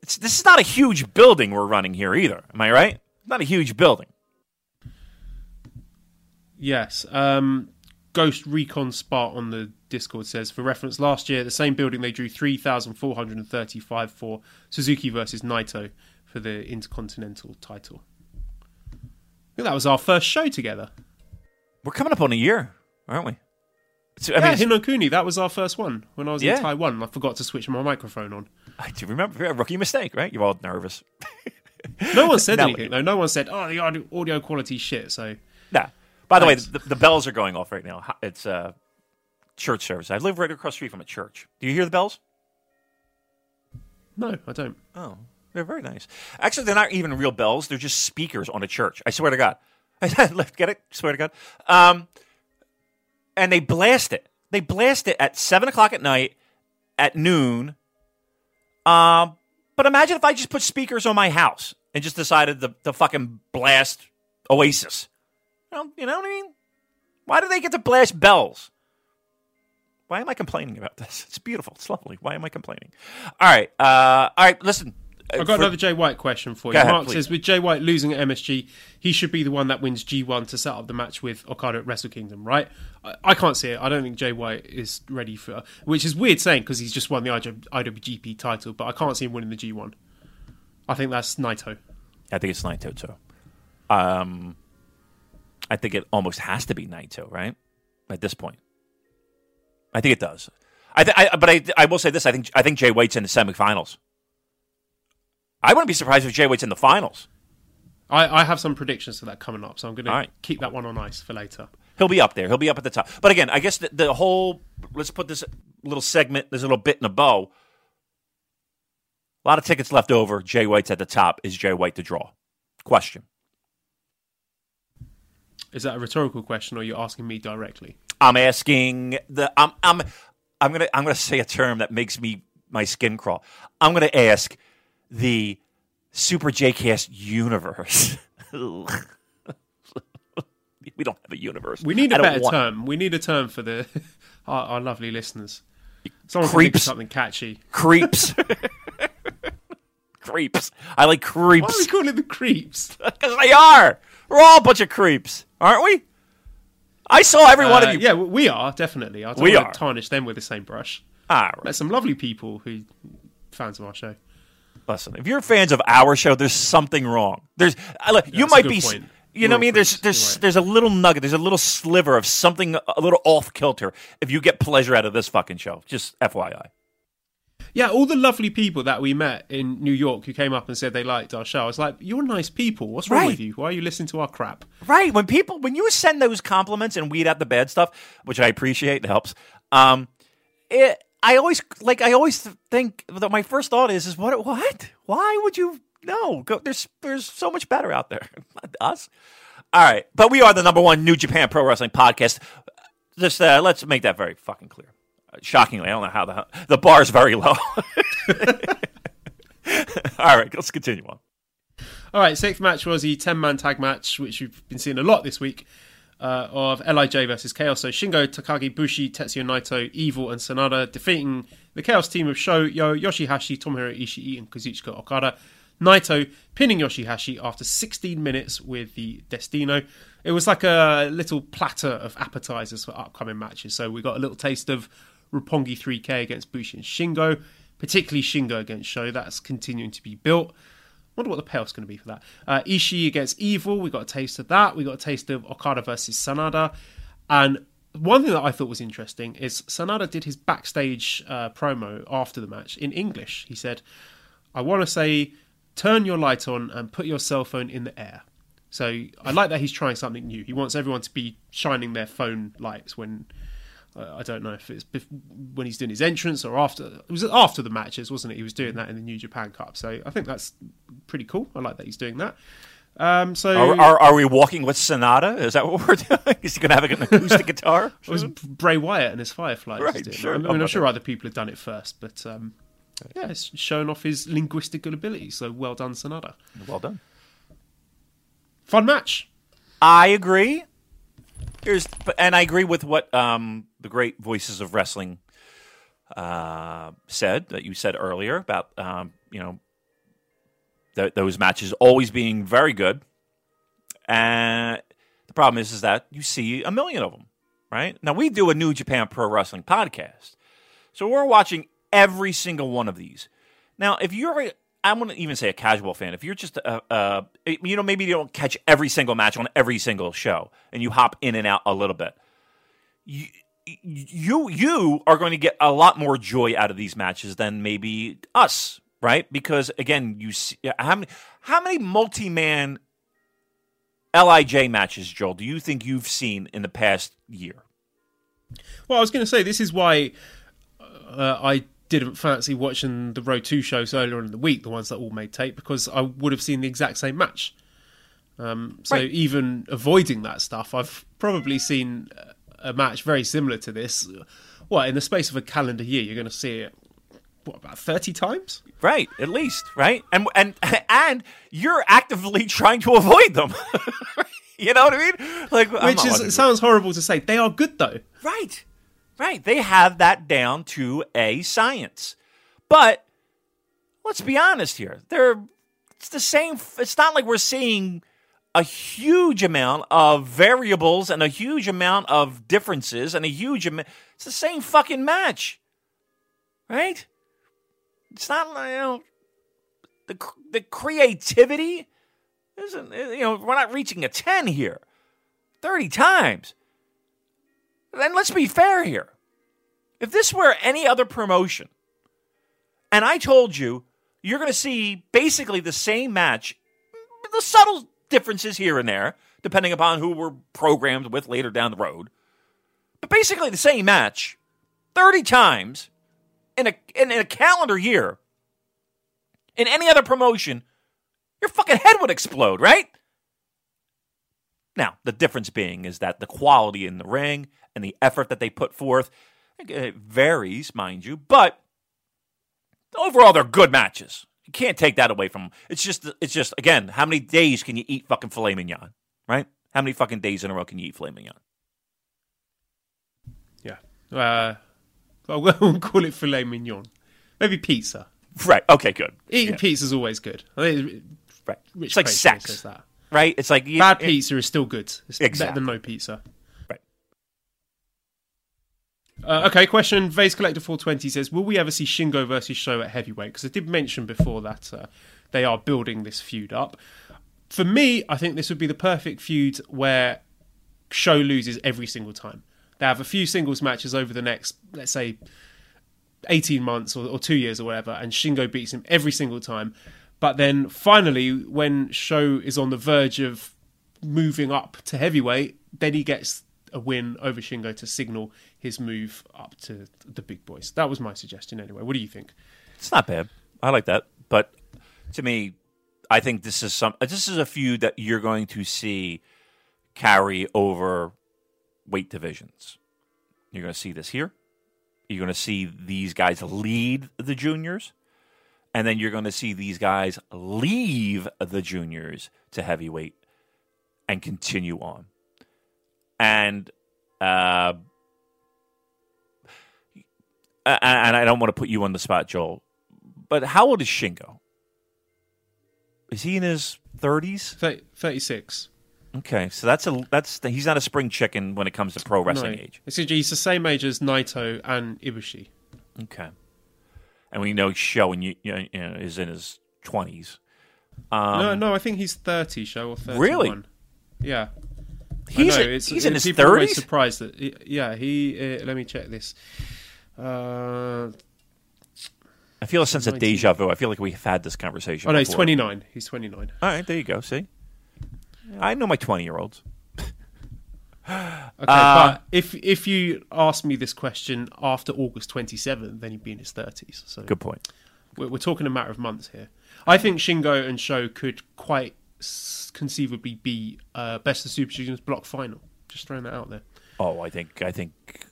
It's, this is not a huge building we're running here either. Am I right? It's not a huge building. Yes. Um, Ghost Recon Spark on the Discord says, for reference, last year, the same building they drew three thousand four hundred thirty-five for Suzuki versus Naito for the Intercontinental title. I think that was our first show together. We're coming up on a year, aren't we? So, I yeah, mean, Hin no Kuni, that was our first one when I was yeah. in Taiwan. I forgot to switch my microphone on. I do remember. A rookie mistake, right? You're all nervous. No one said anything, though. No one said, oh, the audio quality shit, so... Nah. By the Thanks. way, the, the bells are going off right now. It's uh, church service. I live right across the street from a church. Do you hear the bells? No, I don't. Oh, they're very nice. Actually, they're not even real bells. They're just speakers on a church. I swear to God. Get it? Swear to God. Um... And they blast it. They blast it at seven o'clock at night, at noon. Um, but imagine if I just put speakers on my house and just decided to, to fucking blast Oasis. Well, you know what I mean? Why do they get to blast bells? Why am I complaining about this? It's beautiful. It's lovely. Why am I complaining? All right. Uh, all right, listen. I've got for, another Jay White question for you. Ahead, Mark please. says, with Jay White losing at M S G, he should be the one that wins G one to set up the match with Okada at Wrestle Kingdom, right? I, I can't see it. I don't think Jay White is ready for... Which is weird saying, because he's just won the I W G P title, but I can't see him winning the G one. I think that's Naito. I think it's Naito, too. Um, I think it almost has to be Naito, right? At this point. I think it does. I, th- I But I, I will say this. I think I think Jay White's in the semifinals. I wouldn't be surprised if Jay White's in the finals. I, I have some predictions for that coming up, so I'm going right. to keep that one on ice for later. He'll be up there. He'll be up at the top. But again, I guess the, the whole, let's put this little segment, this little bit in a bow. A lot of tickets left over. Jay White's at the top. Is Jay White the draw? Question. Is that a rhetorical question, or are you asking me directly? I'm asking the. I'm. I'm. I'm gonna. I'm gonna say a term that makes me my skin crawl. I'm gonna ask. The Super J-Cast universe. We don't have a universe. We need a better want... term. We need a term for the our, our lovely listeners. Someone creeps. Something catchy. Creeps. creeps. I like creeps. Why are we calling it the creeps? Because they are. We're all a bunch of creeps, aren't we? I saw every uh, one of you. Yeah, we are, definitely. I don't we want are. to tarnish them with the same brush. Ah, right. Met some lovely people who fans of our show. Listen, if you're fans of our show, there's something wrong. There's, look, yeah, you might be... Point. You know what I mean? There's there's there's a little nugget, there's a little sliver of something, a little off kilter. If you get pleasure out of this fucking show, just F Y I. Yeah, all the lovely people that we met in New York who came up and said they liked our show, I was like, "You're nice people. What's wrong right. with you? Why are you listening to our crap?" Right. When people, when you send those compliments and weed out the bad stuff, which I appreciate, it helps. Um, it, I always like. I always think that my first thought is, "Is what? What? Why would you?" No, go, there's there's so much better out there. Not us. All right, but we are the number one New Japan Pro Wrestling podcast. Just uh, let's make that very fucking clear. Uh, shockingly, I don't know how the the bar is very low. All right, let's continue on. All right, sixth match was the ten-man tag match, which we've been seeing a lot this week, uh, of L I J versus Chaos. So Shingo, Takagi, Bushi, Tetsuya Naito, Evil, and Sanada defeating the Chaos team of Shoyo, Yoshihashi, Tomohiro Ishii, and Kazuchika Okada. Naito pinning Yoshihashi after sixteen minutes with the Destino. It was like a little platter of appetizers for upcoming matches. So we got a little taste of Roppongi three K against Bushi and Shingo, particularly Shingo against Show. That's continuing to be built. I wonder what the payoff's going to be for that. Uh, Ishii against Evil. We got a taste of that. We got a taste of Okada versus Sanada. And one thing that I thought was interesting is Sanada did his backstage uh, promo after the match in English. He said, "I want to say... turn your light on and put your cell phone in the air." So I like that he's trying something new. He wants everyone to be shining their phone lights when, uh, I don't know if it's before, when he's doing his entrance or after. It was after the matches, wasn't it? He was doing that in the New Japan Cup. So I think that's pretty cool. I like that he's doing that. Um, so are, are, are we walking with Sonata? Is that what we're doing? Is he going to have an acoustic guitar? It was Bray Wyatt and his Firefly. Right, sure. I mean, I'm sure other people have done it first, but... Um, yeah, it's showing off his linguistic ability. So well done, Sanada. Well done. Fun match. I agree. Here's, and I agree with what um, the great Voices of Wrestling uh, said, that you said earlier about um, you know th- those matches always being very good. And the problem is, is that you see a million of them, right? Now, we do a New Japan Pro Wrestling podcast. So we're watching every single one of these. Now, if you're, a, I wouldn't even say a casual fan. If you're just, a, a, you know, maybe you don't catch every single match on every single show, and you hop in and out a little bit. You, you, you are going to get a lot more joy out of these matches than maybe us, right? Because again, you see, how many, how many multi-man L I J matches, Joel, do you think you've seen in the past year? Well, I was going to say this is why uh, I. didn't fancy watching the Road two shows earlier in the week, the ones that all made tape, because I would have seen the exact same match. Um, so right. even avoiding that stuff, I've probably seen a match very similar to this. What, in the space of a calendar year, you're going to see it, what, about thirty times? Right, at least, right? And and and you're actively trying to avoid them. You know what I mean? Like, Which is, it sounds horrible to say. They are good, though. Right. Right, they have that down to a science. But let's be honest here. They're, it's the same. It's not like we're seeing a huge amount of variables and a huge amount of differences and a huge amount. It's the same fucking match, right? It's not, you know, the the creativity isn't, you know, we're not reaching a ten here. thirty times. And let's be fair here. If this were any other promotion, and I told you you're going to see basically the same match, the subtle differences here and there, depending upon who we're programmed with later down the road, but basically the same match thirty times in a in a calendar year, in any other promotion, your fucking head would explode, right? Now, the difference being is that the quality in the ring and the effort that they put forth, it varies, mind you, but overall they're good matches. You can't take that away from them. It's just, it's just again, how many days can you eat fucking filet mignon, right? How many fucking days in a row can you eat filet mignon? Yeah. Uh, I won't call it filet mignon. Maybe pizza. Right. Okay, good. Eating yeah. pizza is always good. I mean, right. It's like sex. Says that? Right? It's like... You, Bad it, pizza is still good. It's exactly. better than no pizza. Right. Uh, okay, question. Vase Collector four twenty says, will we ever see Shingo versus Show at heavyweight? Because I did mention before that uh, they are building this feud up. For me, I think this would be the perfect feud where Show loses every single time. They have a few singles matches over the next, let's say, eighteen months or, or two years or whatever, and Shingo beats him every single time. But then finally, when Sho is on the verge of moving up to heavyweight, then he gets a win over Shingo to signal his move up to the big boys. That was my suggestion anyway. What do you think? It's not bad. I like that. But to me, I think this is some. This is a feud that you're going to see carry over weight divisions. You're going to see this here. You're going to see these guys lead the juniors. And then you're going to see these guys leave the juniors to heavyweight and continue on. And uh, and I don't want to put you on the spot, Joel, but how old is Shingo? Is he in his thirties? thirty-six. Okay, so that's a that's he's not a spring chicken when it comes to pro wrestling no. age. He's the same age as Naito and Ibushi. Okay. And we know Sho and you, you know, is in his twenties. Um, no, no, I think he's thirty, Sho, or thirty-one. Really? Yeah, he's, I know, a, it's, he's it's, in his people thirties. People are surprised that, he, yeah, he. Uh, let me check this. Uh, I feel a sense nineteen of deja vu. I feel like we've had this conversation. Oh no, before. He's twenty-nine. He's twenty-nine. All right, there you go. See, I know my twenty-year-olds. Okay, uh, but if if you asked me this question after August twenty-seventh, then he'd be in his thirties. So good point. We're, we're talking a matter of months here. I think Shingo and Sho could quite conceivably be uh, best of Super Juniors block final. Just throwing that out there. Oh, I think I think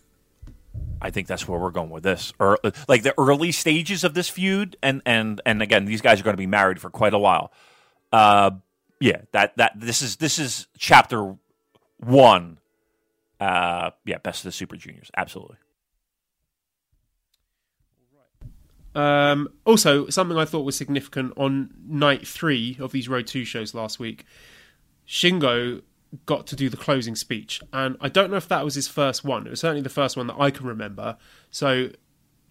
I think that's where we're going with this, or like the early stages of this feud. And and and again, these guys are going to be married for quite a while. Uh, yeah, that that this is this is chapter one. Uh, yeah, best of the Super Juniors, absolutely. Um, also, something I thought was significant on night three of these Road two shows last week, Shingo got to do the closing speech, and I don't know if that was his first one. It was certainly the first one that I can remember, so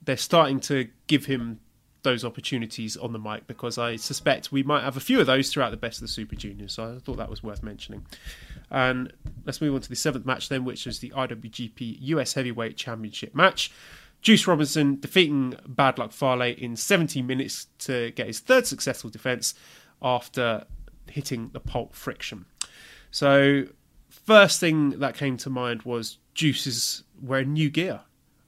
they're starting to give him those opportunities on the mic, because I suspect we might have a few of those throughout the best of the Super Juniors, so I thought that was worth mentioning. And let's move on to the seventh match then, which is the I W G P U S Heavyweight Championship match. Juice Robinson defeating Bad Luck Fale in seventy minutes to get his third successful defence after hitting the Pulp Friction. So first thing that came to mind was Juice is wearing new gear.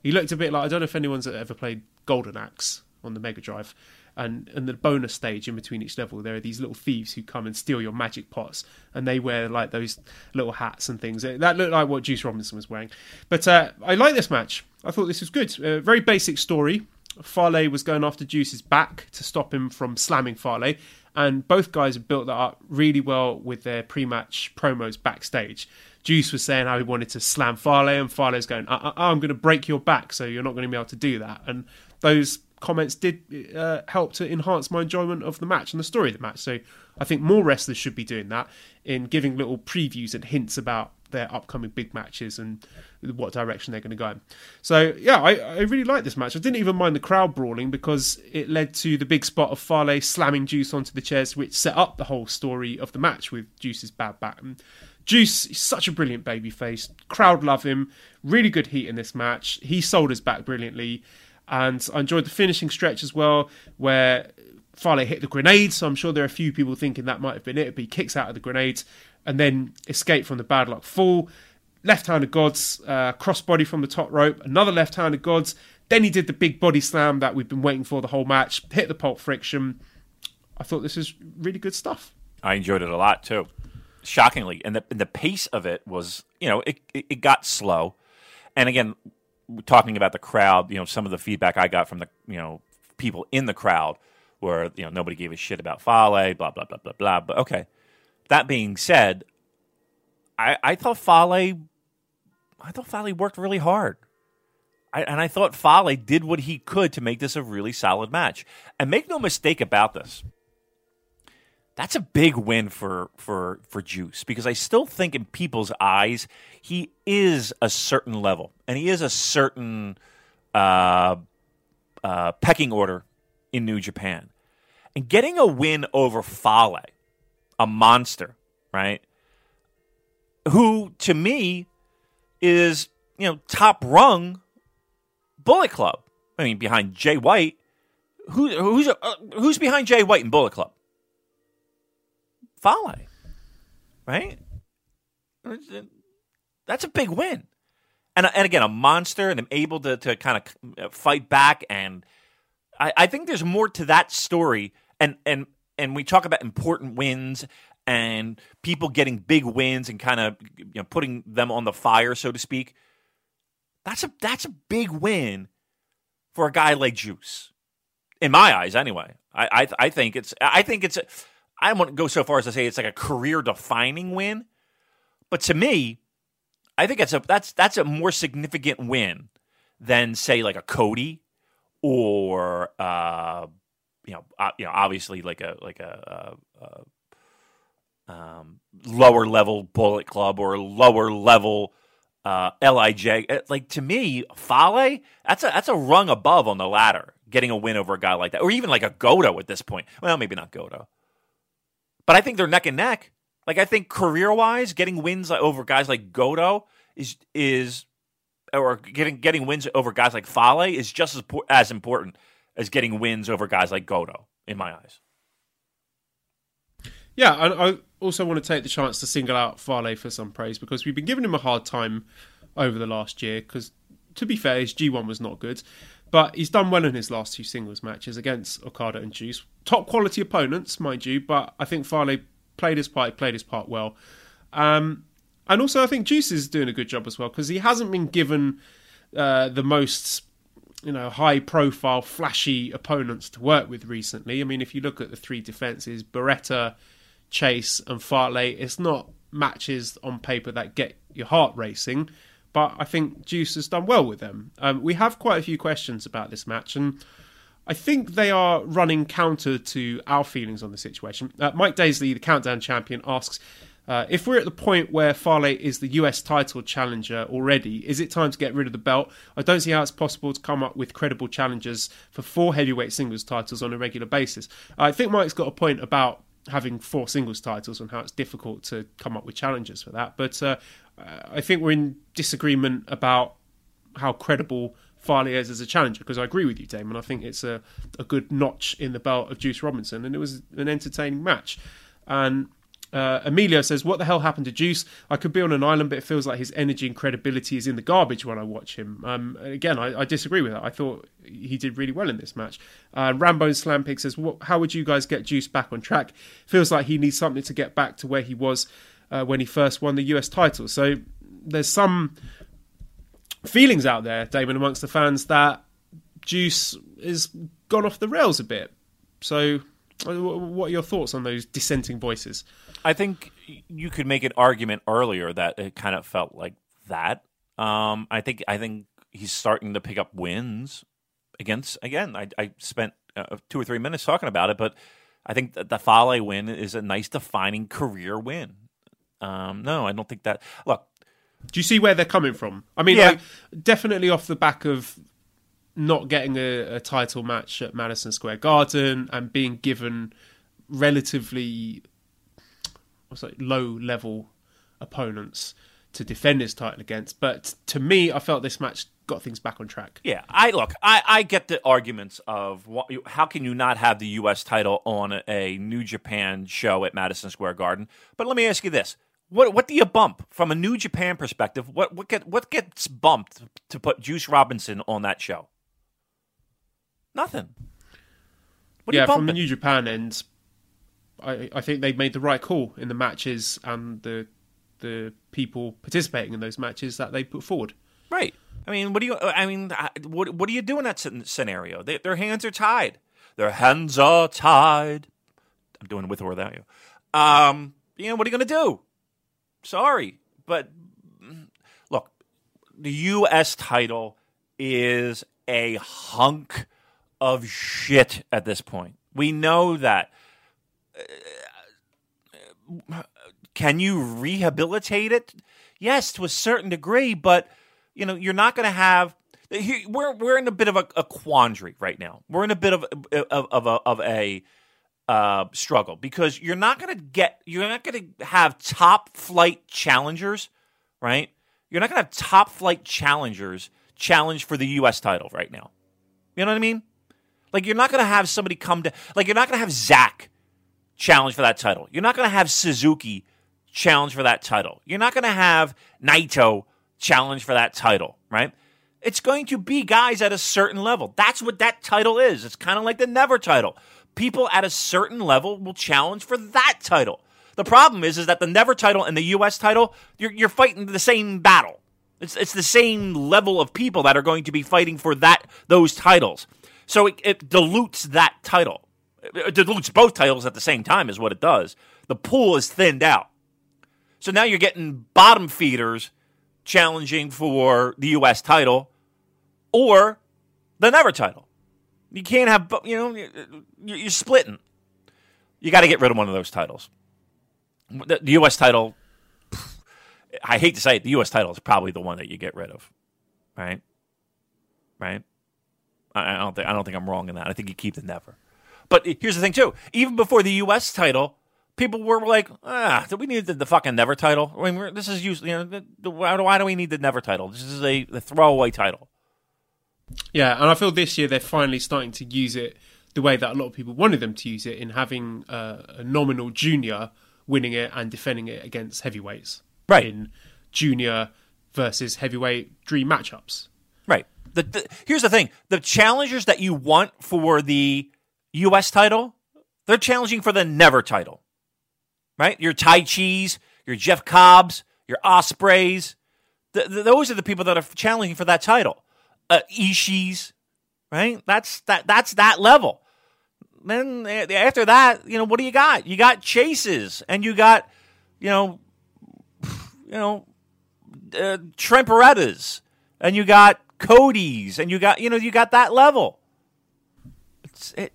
He looked a bit like, I don't know if anyone's ever played Golden Axe on the Mega Drive, and and the bonus stage in between each level, there are these little thieves who come and steal your magic pots, and they wear like those little hats and things. That looked like what Juice Robinson was wearing. But uh, I like this match. I thought this was good. Uh, very basic story. Farley was going after Juice's back to stop him from slamming Farley, and both guys built that up really well with their pre-match promos backstage. Juice was saying how he wanted to slam Farley, and Farley's going, I- I- I'm going to break your back, so you're not going to be able to do that. And those comments did uh, help to enhance my enjoyment of the match and the story of the match. So I think more wrestlers should be doing that, in giving little previews and hints about their upcoming big matches and what direction they're going to go in. So yeah, I, I really like this match. I didn't even mind the crowd brawling, because it led to the big spot of Farley slamming Juice onto the chairs, which set up the whole story of the match with Juice's bad back. And Juice is such a brilliant babyface. Crowd love him. Really good heat in this match. He sold his back brilliantly. And I enjoyed the finishing stretch as well, where Farley hit the grenade. So I'm sure there are a few people thinking that might have been it. But he kicks out of the grenade and then escaped from the Bad Luck Fall. Left-handed gods, uh, crossbody from the top rope. Another left-handed gods. Then he did the big body slam that we've been waiting for the whole match. Hit the Pulp Friction. I thought this was really good stuff. I enjoyed it a lot too, shockingly. And the, and the pace of it was, you know, it it, it got slow. And again, talking about the crowd, you know, some of the feedback I got from the, you know, people in the crowd were, you know, nobody gave a shit about Fale, blah, blah, blah, blah, blah. But okay. That being said, I, I thought Fale, I thought Fale worked really hard. I, and I thought Fale did what he could to make this a really solid match. And make no mistake about this, that's a big win for for for Juice, because I still think in people's eyes he is a certain level and he is a certain uh, uh, pecking order in New Japan. And getting a win over Fale, a monster, right? Who to me is, you know, top rung Bullet Club. I mean, behind Jay White. Who, who's uh, who's behind Jay White in Bullet Club? Fale, right? That's a big win, and and again, a monster, and I'm able to to kind of fight back, and I, I think there's more to that story, and and and we talk about important wins and people getting big wins and kind of, you know, putting them on the fire, so to speak. That's a that's a big win for a guy like Juice, in my eyes, anyway. I I, I think it's I think it's. I don't want to go so far as to say it's like a career-defining win, but to me, I think that's a that's that's a more significant win than, say, like a Cody or uh, you know uh, you know obviously like a like a uh, uh, um, lower-level Bullet Club or lower-level uh, L I J. Like, to me, Fale, that's a that's a rung above on the ladder. Getting a win over a guy like that, or even like a Goto at this point. Well, maybe not Goto. But I think they're neck and neck. Like, I think career-wise, getting wins over guys like Goto is is, or getting getting wins over guys like Fale is just as as important as getting wins over guys like Goto, in my eyes. Yeah, I, I also want to take the chance to single out Fale for some praise, because we've been giving him a hard time over the last year. Because to be fair, his G one was not good, but he's done well in his last two singles matches against Okada and Juice. Top quality opponents, mind you, but I think Fale played his part, played his part well. Um, and also I think Juice is doing a good job as well, because he hasn't been given uh, the most, you know, high-profile, flashy opponents to work with recently. I mean, if you look at the three defences, Beretta, Chase and Fale, it's not matches on paper that get your heart racing, but I think Juice has done well with them. Um, we have quite a few questions about this match, and I think they are running counter to our feelings on the situation. Uh, Mike Daisley, the Countdown Champion, asks, uh, if we're at the point where Fale is the U S title challenger already, is it time to get rid of the belt? I don't see how it's possible to come up with credible challengers for four heavyweight singles titles on a regular basis. I think Mike's got a point about having four singles titles and how it's difficult to come up with challengers for that. But uh, I think we're in disagreement about how credible Fale is as a challenger, because I agree with you, Damon. I think it's a, a good notch in the belt of Juice Robinson, and it was an entertaining match. And uh, Emilio says, what the hell happened to Juice? I could be on an island, but it feels like his energy and credibility is in the garbage when I watch him. Um, again, I, I disagree with that. I thought he did really well in this match. Uh, Rambo Slampig says, what, how would you guys get Juice back on track? Feels like he needs something to get back to where he was uh, when he first won the U S title. So there's some feelings out there, Damon, amongst the fans that Juice has gone off the rails a bit. So what are your thoughts on those dissenting voices? I think you could make an argument earlier that it kind of felt like that. Um, I think I think he's starting to pick up wins against, again, I, I spent uh, two or three minutes talking about it, but I think that the Fale win is a nice defining career win. Um, no, I don't think that... Look, do you see where they're coming from? I mean, yeah. Like, definitely off the back of not getting a, a title match at Madison Square Garden and being given relatively what's that, low-level opponents to defend his title against. But to me, I felt this match got things back on track. Yeah, I look, I, I get the arguments of what, how can you not have the U S title on a, a New Japan show at Madison Square Garden? But let me ask you this. What what do you bump from a New Japan perspective? What what get what gets bumped to put Juice Robinson on that show? Nothing. What yeah, do you from the New Japan end, I I think they made the right call in the matches and the the people participating in those matches that they put forward. Right. I mean, what do you? I mean, what what do you do in that scenario? They, their hands are tied. Their hands are tied. I'm doing it with or without you. Um, you know, what are you going to do? Sorry, but look, the U S title is a hunk of shit at this point. We know that. Can you rehabilitate it? Yes, to a certain degree, but you know you're not going to have. We're we're in a bit of a, a quandary right now. We're in a bit of of, of a, of a uh, struggle because you're not going to get. You're not going to have top flight challengers, right? You're not going to have top flight challengers challenge for the U S title right now. You know what I mean? Like you're not going to have somebody come to. Like you're not going to have Zach challenge for that title. You're not going to have Suzuki challenge for that title. You're not going to have Naito challenge for that title, right? It's going to be guys at a certain level. That's what that title is. It's kind of like the Never title. People at a certain level will challenge for that title. The problem is, is that the Never title and the U S title, you're, you're fighting the same battle. It's it's the same level of people that are going to be fighting for that those titles. So it, it dilutes that title. It dilutes both titles at the same time is what it does. The pool is thinned out. So now you're getting bottom feeders challenging for the U S title or the Never title. You can't have, you know, you're splitting. You got to get rid of one of those titles. The U S title, I hate to say it, the U S title is probably the one that you get rid of, right? Right? I don't think I don't think I'm wrong in that. I think you keep the Never. But here's the thing, too. Even before the U S title, people were like, ah, do we need the, the fucking Never title? I mean, we're, this is usually, you know, the, the, why do we need the Never title? This is a the throwaway title. Yeah, and I feel this year they're finally starting to use it the way that a lot of people wanted them to use it, in having uh, a nominal junior winning it and defending it against heavyweights. Right. In junior versus heavyweight dream matchups. Right. The, the, here's the thing. The challengers that you want for the U S title, they're challenging for the Never title, right? Your Taichis, your Jeff Cobbs, your Ospreys, th- th- those are the people that are challenging for that title. Uh, Ishis, right? That's that. That's that level. Then a- after that, you know, what do you got? You got chases, and you got, you know, you know, uh, Tremperettas, and you got Cody's, and you got, you know, you got that level. It's it.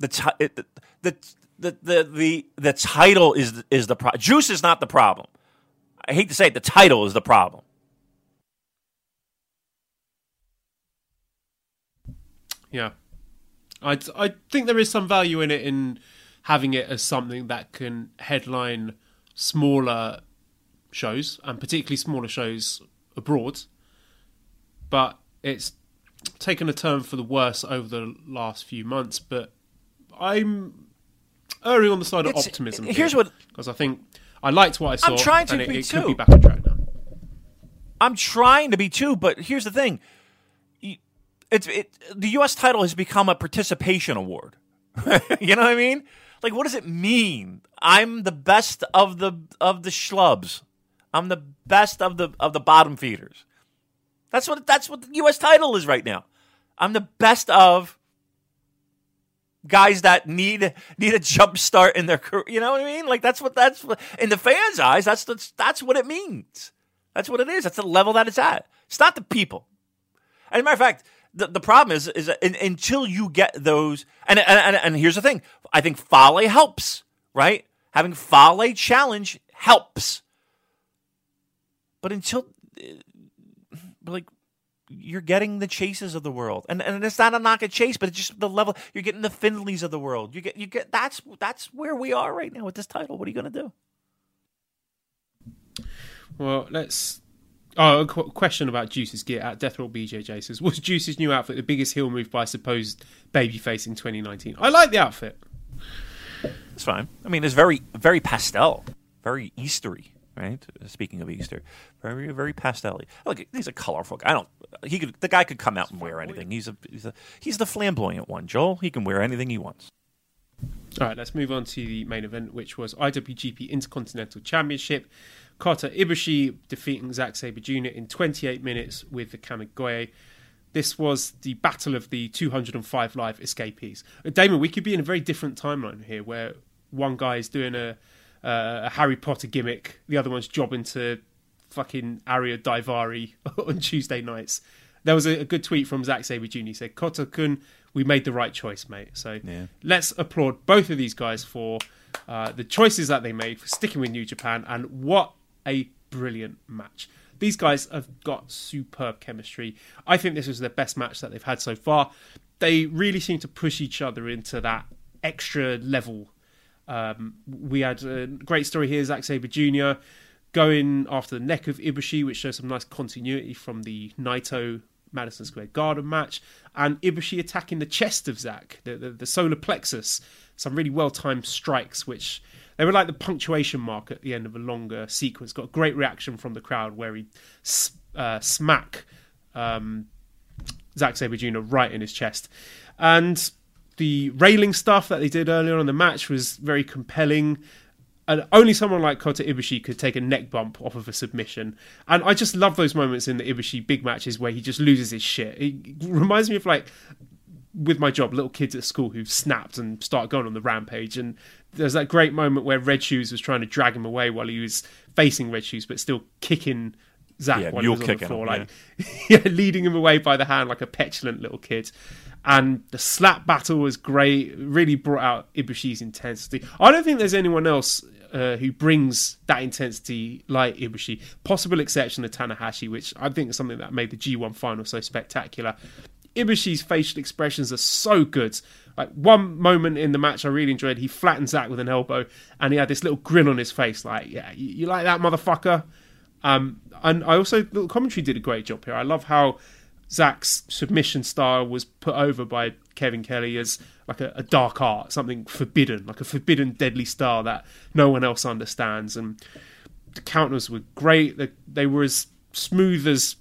The, t- the the the the the title is is the problem. Juice is not the problem. I hate to say it. The title is the problem. Yeah, I I think there is some value in it, in having it as something that can headline smaller shows, and particularly smaller shows abroad. But it's taken a turn for the worse over the last few months, but I'm erring on the side of it's, optimism. Here's here, what because I think I liked what I saw. I'm trying to and be it, it too. Could be back on track now. I'm trying to be too, but here's the thing: it's it, the U S title has become a participation award. You know what I mean? Like, what does it mean? I'm the best of the of the schlubs. I'm the best of the of the bottom feeders. That's what that's what the U S title is right now. I'm the best of guys that need need a jump start in their career. You know what I mean? Like that's what that's what, in the fans' eyes. That's that's that's what it means. That's what it is. That's the level that it's at. It's not the people. As a matter of fact, the, the problem is is that in, until you get those. And and, and and here's the thing. I think Fale helps. Right, having Fale challenge helps. But until like. You're getting the chases of the world, and and it's not a knock at Chase, but it's just the level. You're getting the Findleys of the world. You get you get that's that's where we are right now with this title. What are you gonna do? Well, let's. Oh, a qu- question about Juice's gear at Deathroll B J J says, "Was Juice's new outfit the biggest heel move by supposed babyface in twenty nineteen?" I like the outfit. That's fine. I mean, it's very very pastel, very Eastery. Right. Speaking of Easter, very very pastel-y. Look, he's a colorful guy. I don't. He could. The guy could come out and wear anything. He's a. He's, a, he's the flamboyant one, Joel. He can wear anything he wants. All right. Let's move on to the main event, which was I W G P Intercontinental Championship. Kota Ibushi defeating Zack Sabre Junior in twenty-eight minutes with the Kamigoye. This was the battle of the two hundred five live escapees. Damon, we could be in a very different timeline here, where one guy is doing a. Uh, a Harry Potter gimmick, the other one's jobbing to fucking Aria Daivari on Tuesday nights. There was a, a good tweet from Zack Sabre Junior He said, Kota-kun, we made the right choice, mate. So yeah. Let's applaud both of these guys for uh, the choices that they made, for sticking with New Japan, and what a brilliant match. These guys have got superb chemistry. I think this was the best match that they've had so far. They really seem to push each other into that extra level. Um, we had a great story here, Zack Sabre Junior going after the neck of Ibushi, which shows some nice continuity from the Naito Madison Square Garden match, and Ibushi attacking the chest of Zack, the, the, the solar plexus. Some really well-timed strikes, which they were like the punctuation mark at the end of a longer sequence. Got a great reaction from the crowd where he uh, smack um, Zack Sabre Junior right in his chest. And the railing stuff that they did earlier on in the match was very compelling. And only someone like Kota Ibushi could take a neck bump off of a submission. And I just love those moments in the Ibushi big matches where he just loses his shit. It reminds me of, like, with my job, little kids at school who snapped and start going on the rampage. And there's that great moment where Red Shoes was trying to drag him away while he was facing Red Shoes, but still kicking Zack yeah, while he was on the floor. Him, like, yeah. yeah, leading him away by the hand like a petulant little kid. And the slap battle was great. It really brought out Ibushi's intensity. I don't think there's anyone else Uh, who brings that intensity like Ibushi. Possible exception of Tanahashi, which I think is something that made the G one final so spectacular. Ibushi's facial expressions are so good. Like, one moment in the match I really enjoyed, he flattened Zack with an elbow and he had this little grin on his face like, yeah, you, you like that, motherfucker? Um, and I also, the commentary did a great job here. I love how Zack's submission style was put over by Kevin Kelly as like a, a dark art, something forbidden, like a forbidden deadly style that no one else understands. And the counters were great. They, they were as smooth as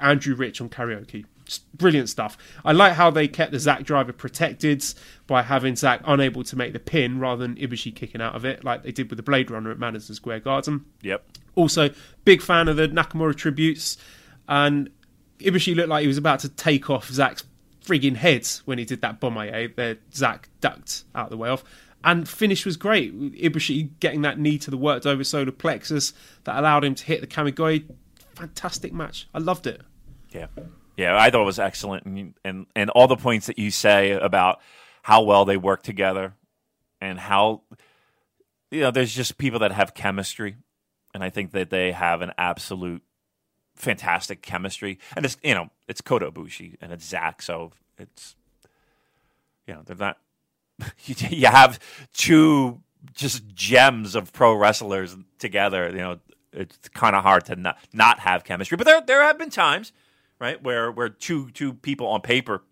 Andrew Rich on karaoke. Just brilliant stuff. I like how they kept the Zack driver protected by having Zack unable to make the pin rather than Ibushi kicking out of it, like they did with the Blade Runner at Madison Square Garden. Yep. Also, big fan of the Nakamura tributes, and Ibushi looked like he was about to take off Zack's frigging heads when he did that bombaye that Zack ducked out of the way off. And finish was great. Ibushi getting that knee to the worked over solar plexus that allowed him to hit the Kamigoi. Fantastic match. I loved it. Yeah. Yeah, I thought it was excellent. And, and, and all the points that you say about how well they work together and how, you know, there's just people that have chemistry. And I think that they have an absolute fantastic chemistry, and it's, you know, it's Kota Ibushi and it's Zack, so it's, you know, they're not you, you have two just gems of pro wrestlers together. You know, it's kind of hard to not, not have chemistry, but there there have been times, right, where where two two people on paper,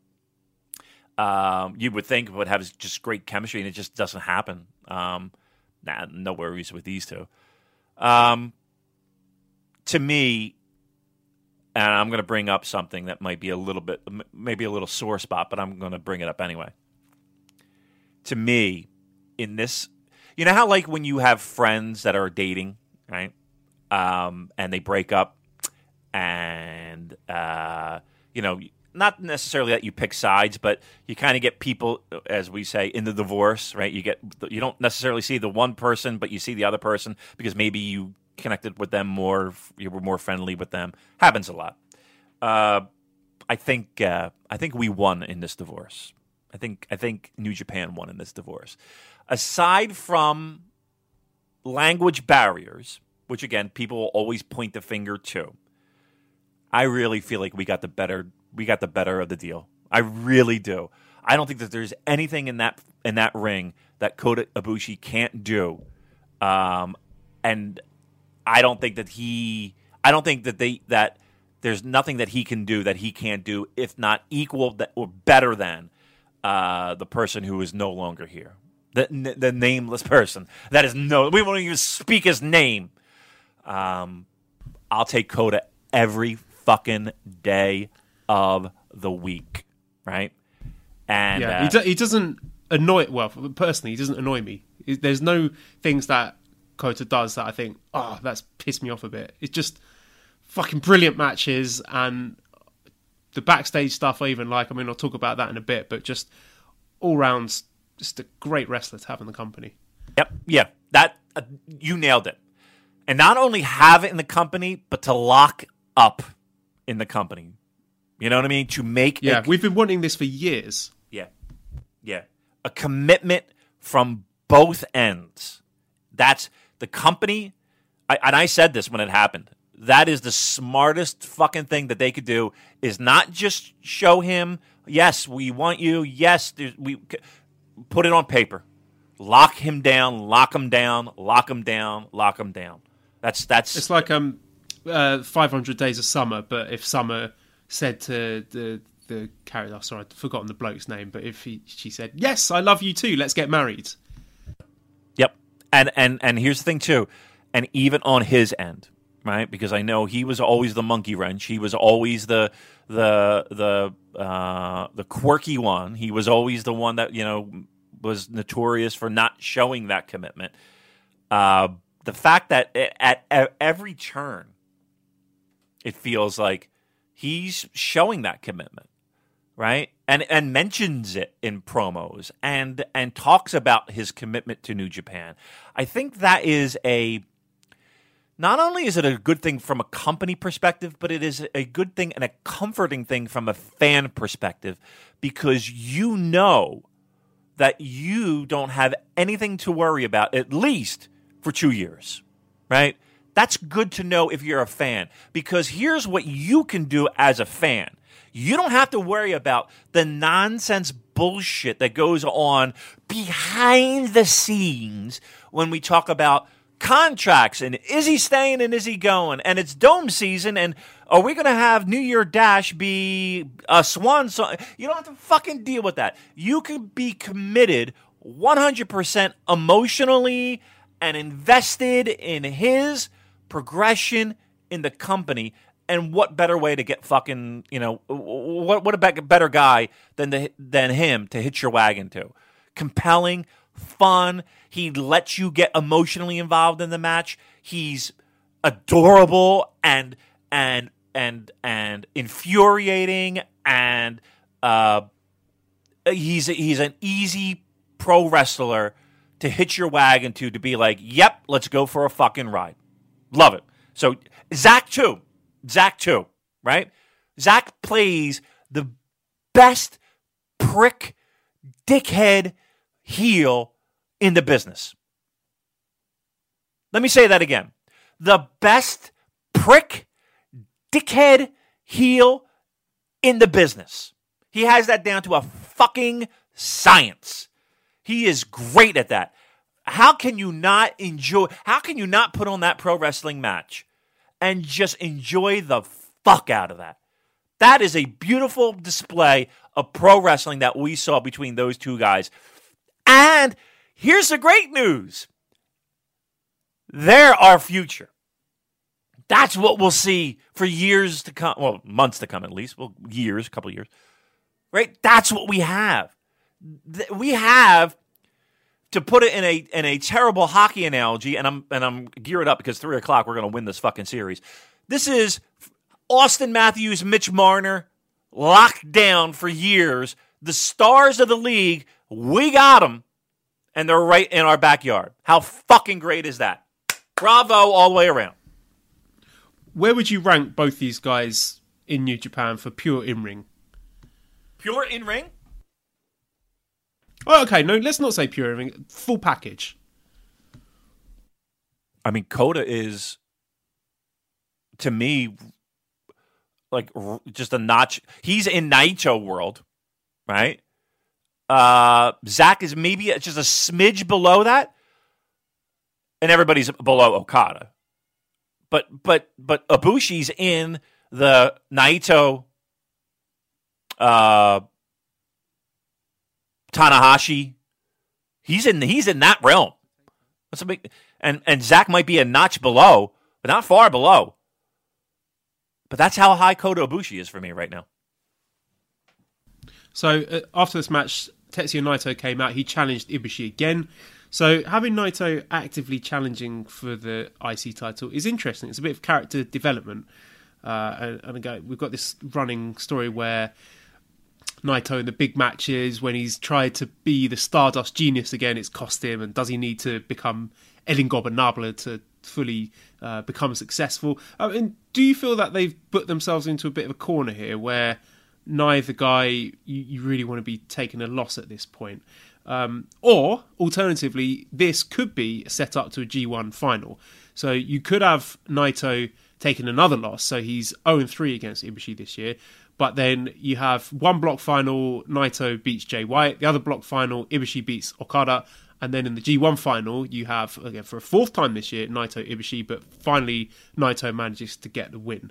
um, you would think would have just great chemistry, and it just doesn't happen. Um, nah, no worries with these two. Um, to me. And I'm going to bring up something that might be a little bit, maybe a little sore spot, but I'm going to bring it up anyway. To me, in this, you know how, like, when you have friends that are dating, right? Um, and they break up, and, uh, you know, not necessarily that you pick sides, but you kind of get people, as we say, in the divorce, right? You get, you don't necessarily see the one person, but you see the other person because maybe you connected with them more, you were more friendly with them. Happens a lot. Uh, I think uh, I think we won in this divorce. I think I think New Japan won in this divorce. Aside from language barriers, which again people will always point the finger to, I really feel like we got the better we got the better of the deal. I really do. I don't think that there's anything in that in that ring that Kota Ibushi can't do, um, and I don't think that he I don't think that they that there's nothing that he can do that he can't do, if not equal that, or better than uh, the person who is no longer here. The the nameless person. That is no we won't even speak his name. Um, I'll take Kota every fucking day of the week, right? And yeah, uh, he, do, he doesn't annoy well, personally, he doesn't annoy me. There's no things that Kota does that I think, oh, that's pissed me off a bit. It's just fucking brilliant matches, and the backstage stuff I even like. I mean, I'll talk about that in a bit, but just all rounds, just a great wrestler to have in the company. Yep, yeah, that uh, you nailed it. and not only have it in the company, but to lock up in the company. You know what I mean? To make yeah, a, we've been wanting this for years. Yeah, yeah, a commitment from both ends. That's the company. I, and I said this when it happened. That is the smartest fucking thing that they could do. Is not just show him. Yes, we want you. Yes, we put it on paper. Lock him down. Lock him down. Lock him down. Lock him down. That's that's. It's like um, uh, five hundred Days of Summer. But if Summer said to the the character, oh, sorry, I've forgotten the bloke's name. But if he, she said, "Yes, I love you too. Let's get married." Yep. And and and here's the thing too, and even on his end. Right, because I know he was always the monkey wrench. He was always the the the uh, the quirky one. He was always the one that, you know, was notorious for not showing that commitment. Uh, the fact that at, at every turn, it feels like he's showing that commitment, right? And and mentions it in promos and and talks about his commitment to New Japan. I think that is a. Not only is it a good thing from a company perspective, but it is a good thing and a comforting thing from a fan perspective, because you know that you don't have anything to worry about, at least for two years, right? That's good to know if you're a fan, because here's what you can do as a fan. You don't have to worry about the nonsense bullshit that goes on behind the scenes when we talk about contracts and is he staying and is he going, and it's dome season, and are we going to have New Year Dash be a swan song? You don't have to fucking deal with that. You can be committed one hundred percent emotionally and invested in his progression in the company. And what better way to get fucking, you know, what what a better guy than the, than him to hitch your wagon to? Compelling, fun. He lets you get emotionally involved in the match. He's adorable and and and and infuriating, and uh, he's a, he's an easy pro wrestler to hitch your wagon to to be like, yep, let's go for a fucking ride. Love it. So Zach too, Zach too, right? Zach plays the best prick, dickhead, heel in the business. Let me say that again. The best prick, dickhead, heel in the business. He has that down to a fucking science. He is great at that. How can you not enjoy, how can you not put on that pro wrestling match and just enjoy the fuck out of that? That is a beautiful display of pro wrestling that we saw between those two guys. And here's the great news. They're our future. That's what we'll see for years to come. Well, months to come at least. Well, years, a couple of years. Right? That's what we have. We have, to put it in a in a terrible hockey analogy, and I'm and I'm geared up because three o'clock we're gonna win this fucking series. This is Austin Matthews, Mitch Marner, locked down for years. The stars of the league, we got them. And they're right in our backyard. How fucking great is that? Bravo all the way around. Where would you rank both these guys in New Japan for pure in-ring? Pure in-ring? Oh, okay, no, let's not say pure in-ring. Full package. I mean, Kota is, to me, like just a notch. He's in Naito world, right? Uh, Zach is maybe just a smidge below that, and everybody's below Okada. But but but Ibushi's in the Naito, uh, Tanahashi. He's in he's in that realm. That's a big, and and Zach might be a notch below, but not far below. But that's how high Kota Ibushi is for me right now. So uh, after this match, Tetsuya Naito came out. He challenged Ibushi again. So having Naito actively challenging for the I C title is interesting. It's a bit of character development. Uh, and, and again, we've got this running story where Naito in the big matches, when he's tried to be the Stardust genius again, it's cost him. And does he need to become Elin Gobernable to fully uh, become successful. Uh, and do you feel that they've put themselves into a bit of a corner here where neither guy, you, you really want to be taking a loss at this point? Um, or, alternatively, this could be set up to a G one final. So you could have Naito taking another loss, so he's oh and three against Ibushi this year, but then you have one block final, Naito beats Jay White, the other block final, Ibushi beats Okada, and then in the G one final, you have, again, for a fourth time this year, Naito Ibushi, but finally Naito manages to get the win.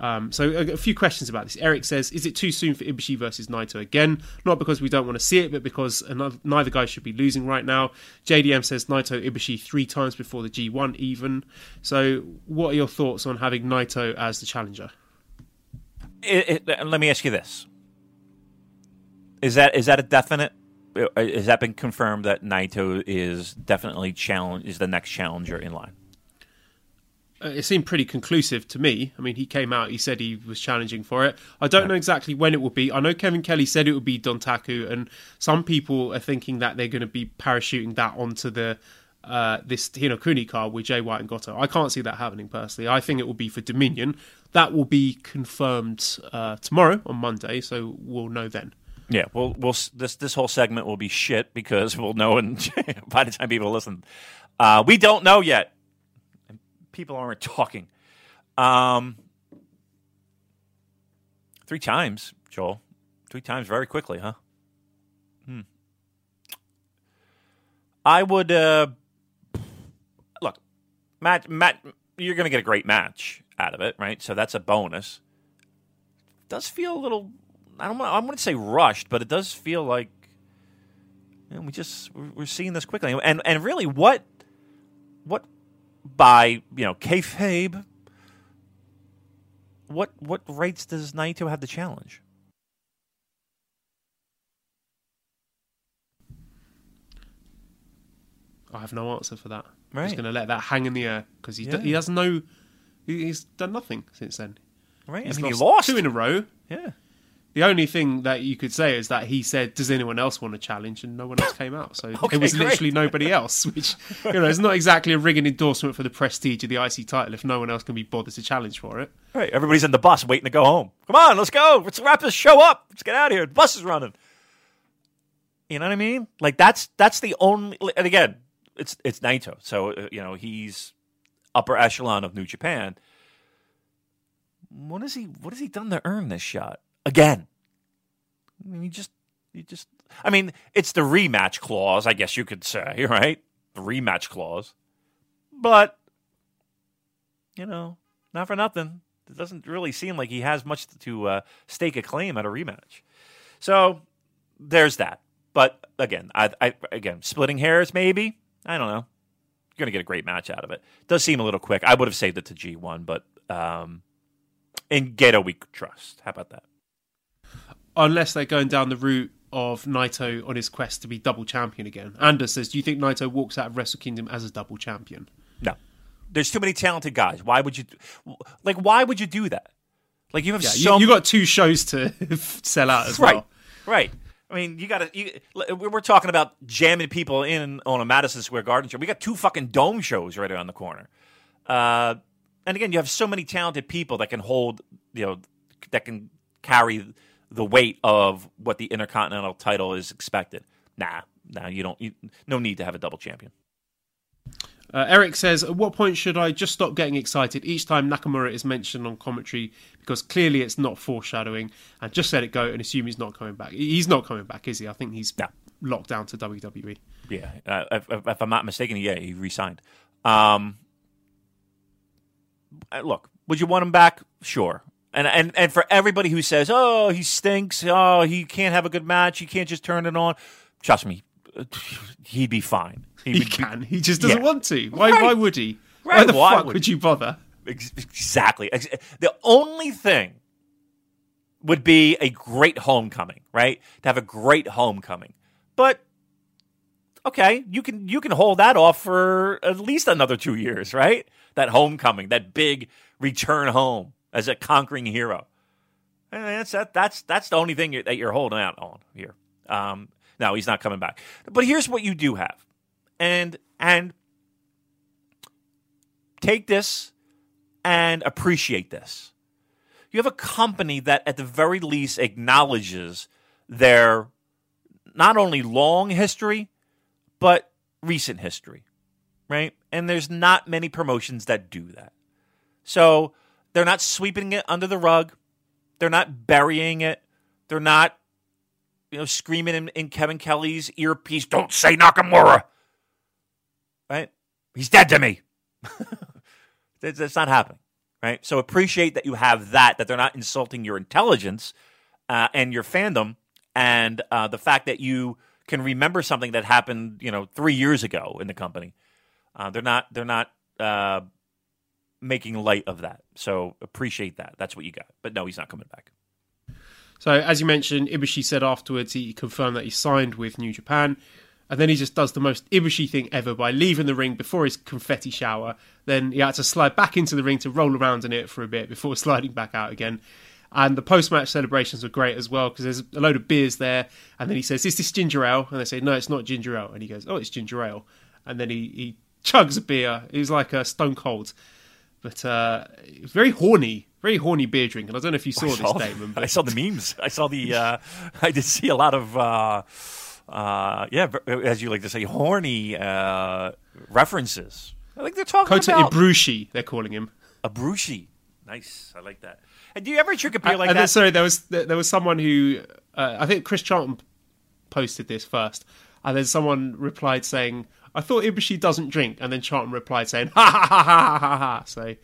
Um, so a, a few questions about this. Eric says, is it too soon for Ibushi versus Naito again? Not because we don't want to see it, but because another, neither guy should be losing right now. J D M says Naito Ibushi three times before the G one even. So what are your thoughts on having Naito as the challenger? It, it, let me ask you this. Is that is that a definite? Has that been confirmed that Naito is definitely challenge, is the next challenger in line? It seemed pretty conclusive to me. I mean, he came out, he said he was challenging for it. I don't know exactly when it will be. I know Kevin Kelly said it would be Dontaku, and some people are thinking that they're going to be parachuting that onto the uh, this Hinokuni card with Jay White and Goto. I can't see that happening personally. I think it will be for Dominion. That will be confirmed uh, tomorrow on Monday, so we'll know then. Yeah, well, we'll this this whole segment will be shit because we'll know in, by the time people listen. Uh, we don't know yet. People aren't talking. Um, three times, Joel. Three times very quickly, huh? Hmm. I would... Uh, look, Matt, Matt, you're going to get a great match out of it, right? So that's a bonus. It does feel a little... I don't want. I wouldn't say rushed, but it does feel like... You know, we just, we're seeing this quickly. And, and really, what... What... By, you know, kayfabe, what what rights does Naito have to challenge? I have no answer for that. Right. I'm just going to let that hang in the air because he yeah. d- he has no, he's done nothing since then. Right, he's I mean, lost, he lost two in a row. Yeah. The only thing that you could say is that he said, does anyone else want a challenge? And no one else came out. So okay, it was great. Literally nobody else, which, you know, it's not exactly a ringing endorsement for the prestige of the I C title if no one else can be bothered to challenge for it. Right. Everybody's in the bus waiting to go home. Come on, let's go. Let's wrap this show up. Let's get out of here. The bus is running. You know what I mean? Like, that's that's the only... And again, it's, it's Naito. So, uh, you know, he's upper echelon of New Japan. What has he, what has he done to earn this shot? Again, I mean, you just, you just. I mean, it's the rematch clause, I guess you could say, right? The rematch clause, but you know, not for nothing. It doesn't really seem like he has much to uh, stake a claim at a rematch. So there's that. But again, I, I again splitting hairs, maybe. I don't know. You're gonna get a great match out of it. It does seem a little quick. I would have saved it to G one, but um, in Gedo we could trust. How about that? Unless they're going down the route of Naito on his quest to be double champion again. Anders says, do you think Naito walks out of Wrestle Kingdom as a double champion? No. There's too many talented guys. Why would you... Like, why would you do that? Like, you have yeah, so... You, you got two shows to sell out as right, well. Right, right. I mean, you got to... We're talking about jamming people in on a Madison Square Garden show. We got two fucking dome shows right around the corner. Uh, and again, you have so many talented people that can hold... You know, that can carry... the weight of what the Intercontinental title is expected. Nah, nah, you don't. You, no need to have a double champion. Uh, Eric says, at what point should I just stop getting excited each time Nakamura is mentioned on commentary because clearly it's not foreshadowing and just let it go and assume he's not coming back. He's not coming back, is he? I think he's no. locked down to W W E. Yeah, uh, if, if I'm not mistaken, yeah, he re-signed. Um, look, would you want him back? Sure. And, and and for everybody who says, oh, he stinks, oh, he can't have a good match, he can't just turn it on, trust me, he'd be fine. He, he can. Be, he just doesn't yeah. want to. Why right. Why would he? Right. Why the why fuck would, would you bother? Exactly. The only thing would be a great homecoming, right? To have a great homecoming. But, okay, you can you can hold that off for at least another two years, right? That homecoming, that big return home. As a conquering hero, and that's that, that's that's the only thing you're, that you're holding out on here. Um, no, he's not coming back. But here's what you do have, and and take this and appreciate this. You have a company that at the very least acknowledges their not only long history, but recent history, right? And there's not many promotions that do that. So they're not sweeping it under the rug. They're not burying it. They're not, you know, screaming in, in Kevin Kelly's earpiece, "Don't say Nakamura!" Right? He's dead to me. that's, that's not happening, right? So appreciate that you have that, that they're not insulting your intelligence uh, and your fandom, and uh, the fact that you can remember something that happened, you know, three years ago in the company. Uh, they're not, they're not uh, making light of that. So appreciate that. That's what you got. But no, he's not coming back. So, as you mentioned, Ibushi said afterwards he confirmed that he signed with New Japan, and then he just does the most Ibushi thing ever by leaving the ring before his confetti shower. Then he had to slide back into the ring to roll around in it for a bit before sliding back out again. And the post-match celebrations were great as well, because there's a load of beers there, and then he says, "Is this ginger ale?" And they say, "No, it's not ginger ale." And he goes, "Oh, it's ginger ale." And then he, he chugs a beer. He's like a Stone Cold. But uh, very horny, very horny beer drinking. I don't know if you saw, saw this, Damon. But... I saw the memes. I saw the. Uh, I did see a lot of, uh, uh, yeah, as you like to say, horny uh, references. I think they're talking Kota about Kota Ibushi. They're calling him Ibushi. Nice, I like that. And do you ever drink a beer like I, that? Then, sorry, there was there was someone who uh, I think Chris Charlton posted this first, and then someone replied saying, "I thought Ibushi doesn't drink," and then Charlton replied saying, "Ha ha ha ha ha ha." So,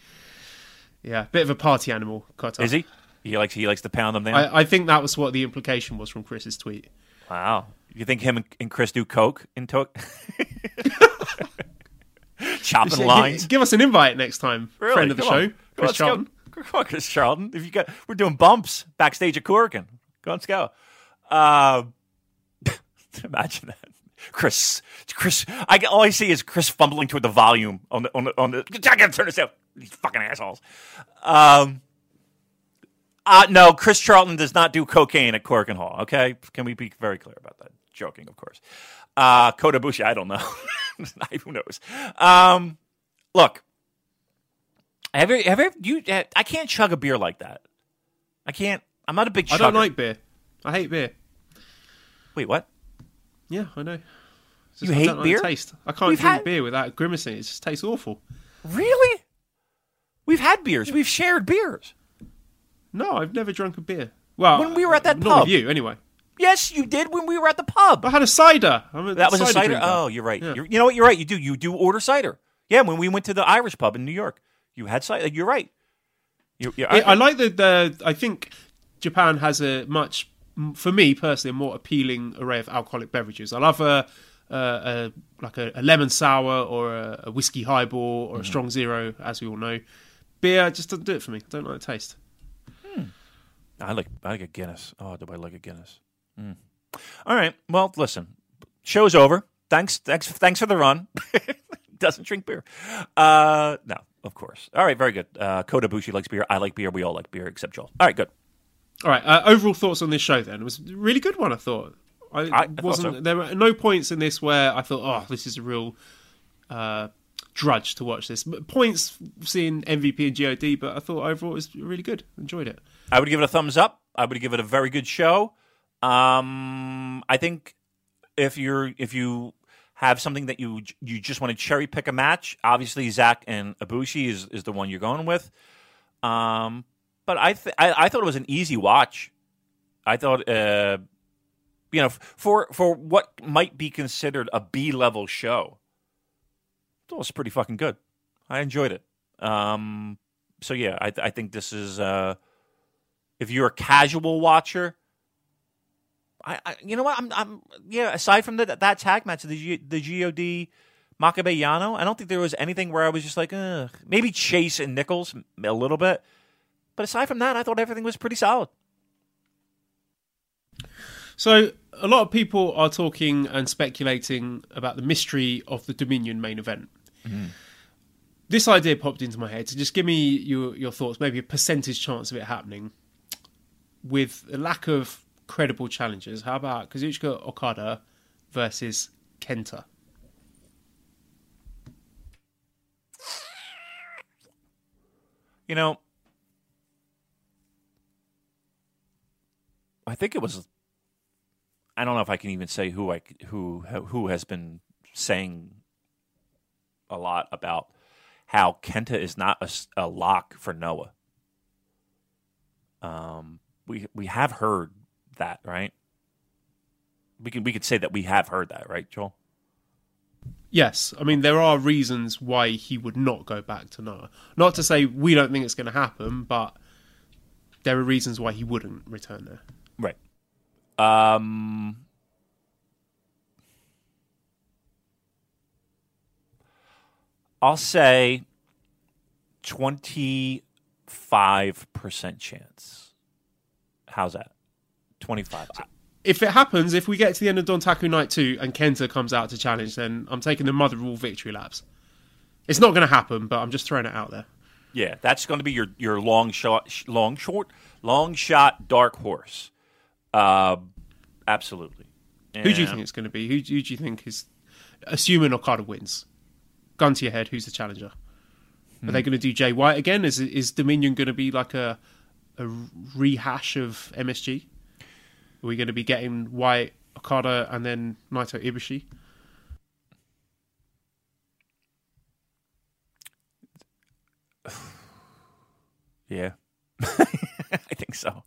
yeah, bit of a party animal, Kota. Is he? He likes he likes to pound them down. I, I think that was what the implication was from Chris's tweet. Wow, you think him and Chris do coke in Tok? Chopping lines. Give us an invite next time, really? Friend of the Come show, on. Chris on, Charlton. Go. Come on, Chris Charlton. If you got, we're doing bumps backstage at Corrigan. Go on, let's go. Uh, imagine that. Chris, Chris, I all I see is Chris fumbling toward the volume on the on the on the. I gotta turn this up. These fucking assholes. Um, uh, no, Chris Charlton does not do cocaine at Corkin Hall. Okay, can we be very clear about that? Joking, of course. Uh, Kota Ibushi, I don't know. Who knows? Um, look, have you have you? you I can't chug a beer like that. I can't. I'm not a big chugger. I don't like beer. I hate beer. Wait, what? Yeah, I know. It's just, you I hate don't beer? Like taste. I can't We've drink had... beer without grimacing. It just tastes awful. Really? We've had beers. We've shared beers. No, I've never drunk a beer. Well, when we were at that not pub. With you, anyway. Yes, you did when we were at the pub. I had a cider. I'm a that was cider a cider? Drinker. Oh, you're right. Yeah. You're, you know what? You're right. You do. You do order cider. Yeah, when we went to the Irish pub in New York, you had cider. You're right. You're, you're, yeah, I, I like the, the... I think Japan has a much... for me personally, a more appealing array of alcoholic beverages. I love a, a, a like a, a lemon sour or a, a whiskey highball or mm. a strong zero, as we all know. Beer just doesn't do it for me. I don't like the taste. Hmm. I like I like a Guinness. Oh, do I like a Guinness? Mm. All right. Well, listen. Show's over. Thanks. Thanks. Thanks for the run. Doesn't drink beer. Uh, no, of course. All right. Very good. Uh, Kota Ibushi likes beer. I like beer. We all like beer except Joel. All right. Good. All right, uh, overall thoughts on this show then. It was a really good one, I thought. I, I wasn't. Thought so. There were no points in this where I thought, oh, this is a real uh, drudge to watch this. Points seeing M V P and G O D, but I thought overall it was really good. Enjoyed it. I would give it a thumbs up. I would give it a very good show. Um, I think if you're if you have something that you you just want to cherry pick a match, obviously Zach and Ibushi is is the one you're going with. Um. But I, th- I I thought it was an easy watch. I thought, uh, you know, for for what might be considered a B-level show, it was pretty fucking good. I enjoyed it. Um, so, yeah, I, th- I think this is, uh, if you're a casual watcher, I, I you know what, I'm, I'm yeah, aside from the, that tag match, the G- the G O D Makabe Yano, I don't think there was anything where I was just like, ugh. Maybe Chase and Nichols a little bit. But aside from that, I thought everything was pretty solid. So, a lot of people are talking and speculating about the mystery of the Dominion main event. Mm. This idea popped into my head, so just give me your, your thoughts, maybe a percentage chance of it happening. With a lack of credible challenges, how about Kazuchika Okada versus Kenta? you know, I think it was, I don't know if I can even say who I who who has been saying a lot about how Kenta is not a, a lock for Noah. Um, we we have heard that, right? We can we could say that we have heard that, right, Joel? Yes, I mean, there are reasons why he would not go back to Noah. Not to say we don't think it's going to happen, but there are reasons why he wouldn't return there. Right. Um, I'll say twenty-five percent chance. How's that? twenty-five. So- If it happens, if we get to the end of Dontaku Night two and Kenta comes out to challenge, then I'm taking the mother of all victory laps. It's not going to happen, but I'm just throwing it out there. Yeah, that's going to be your, your long shot, long short, long shot dark horse. Uh, absolutely. And who do you think it's going to be? Who, who do you think is, assuming Okada wins? Gun to your head, who's the challenger? Hmm. Are they going to do Jay White again? Is is Dominion going to be like a a rehash of M S G? Are we going to be getting White, Okada, and then Naito Ibushi? Yeah. I think so.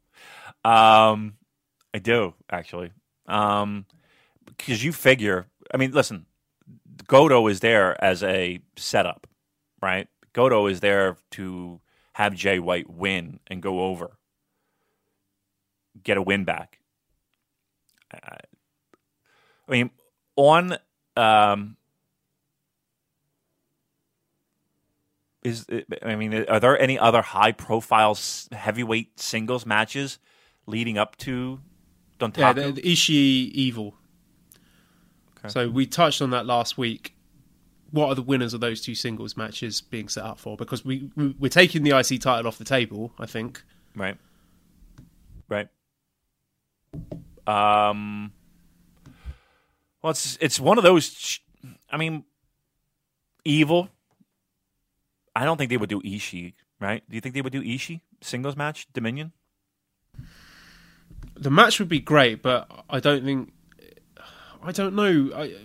Um, I do, actually. Um, because you figure... I mean, listen. Goto is there as a setup, right? Goto is there to have Jay White win and go over. Get a win back. I mean, on um, is it, I mean, are there any other high-profile heavyweight singles matches leading up to Dontaku? Yeah, the, the Ishii Evil. Okay. So we touched on that last week. What are the winners of those two singles matches being set up for? Because we we're taking the I C title off the table, I think. Right. Right. Um, well, it's, it's one of those, I mean, Evil. I don't think they would do Ishii, right? Do you think they would do Ishii singles match, Dominion? The match would be great, but I don't think, I don't know. I,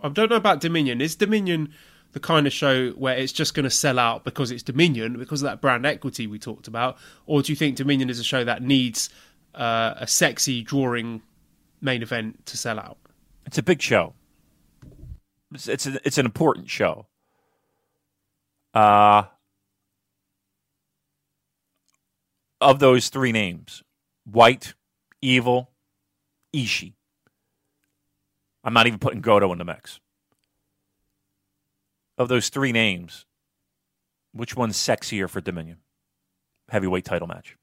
I don't know about Dominion. Is Dominion the kind of show where it's just going to sell out because it's Dominion, because of that brand equity we talked about? Or do you think Dominion is a show that needs uh, a sexy drawing main event to sell out? It's a big show. It's it's, a, it's an important show. Uh, of those three names, White, Evil, Ishii. I'm not even putting Goto in the mix. Of those three names, which one's sexier for Dominion? Heavyweight title match.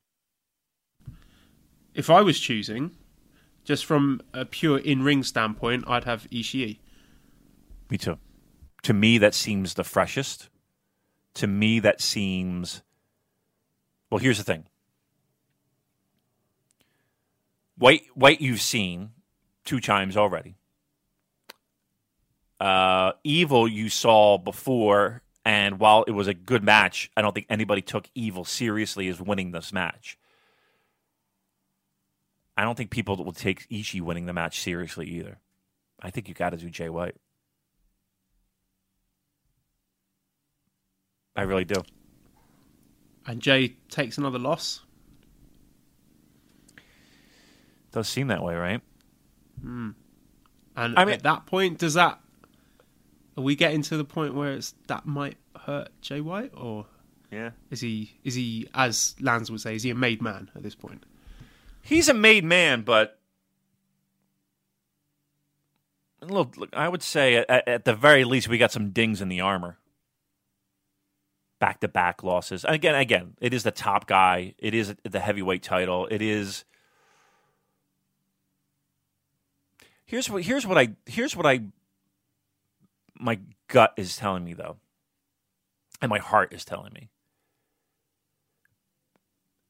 If I was choosing... just from a pure in-ring standpoint, I'd have Ishii. Me too. To me, that seems the freshest. To me, that seems... Well, here's the thing. White, White you've seen two times already. Uh, Evil you saw before, and while it was a good match, I don't think anybody took Evil seriously as winning this match. I don't think people will take Ishii winning the match seriously either. I think you got to do Jay White. I really do. And Jay takes another loss? Does seem that way, right? Mm. And I mean, at that point, does that... Are we getting to the point where it's that might hurt Jay White? Or yeah. is he, is he, as Lanz would say, is he a made man at this point? He's a made man, but look, look I would say at, at the very least we got some dings in the armor. Back-to-back losses. And again, again, it is the top guy. It is the heavyweight title. It is. Here's what. Here's what I. Here's what I. My gut is telling me though, and my heart is telling me.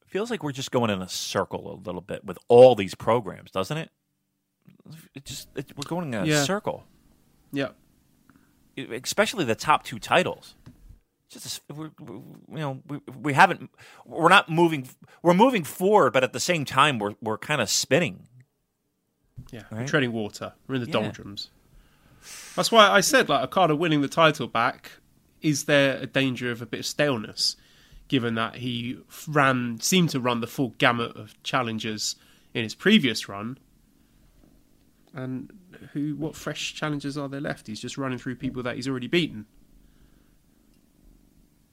Feels like we're just going in a circle a little bit with all these programs, doesn't it? It just it, we're going in a yeah. circle. Yeah. It, especially the top two titles. just a, we're, we're, you know, we we haven't we're not moving we're moving forward, but at the same time we're we're kind of spinning. Yeah, right? We're treading water. We're in the yeah. doldrums. That's why I said, like, Okada winning the title back, is there a danger of a bit of staleness, given that he ran seemed to run the full gamut of challengers in his previous run? And who, what fresh challenges are there left? He's just running through people that he's already beaten.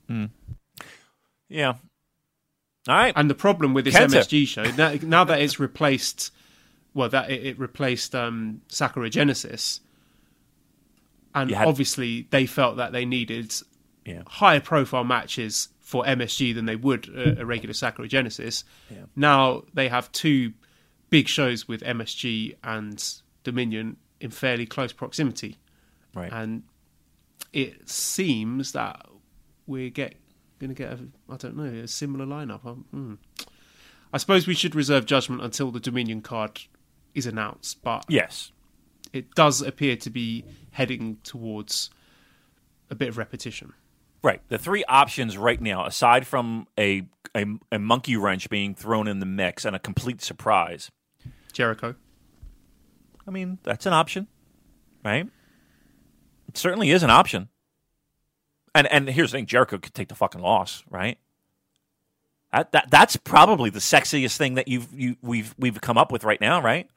Mm. Yeah. All right. And the problem with this Kenta. M S G show, now, now that it's replaced, well, that it, it replaced um, Sakura Genesis, and had... obviously they felt that they needed yeah. higher profile matches for M S G than they would a, a regular Sakura Genesis. Yeah. Now they have two big shows with M S G and Dominion in fairly close proximity, right? And it seems that we're get going to get a, I don't know, a similar lineup. Mm. I suppose we should reserve judgment until the Dominion card is announced, but yes, it does appear to be heading towards a bit of repetition. Right. The three options right now, aside from a a, a monkey wrench being thrown in the mix and a complete surprise, Jericho. I mean, that's an option, right? It certainly is an option. And and here's the thing, Jericho could take the fucking loss, right? That, that that's probably the sexiest thing that you've you we've we've come up with right now, right?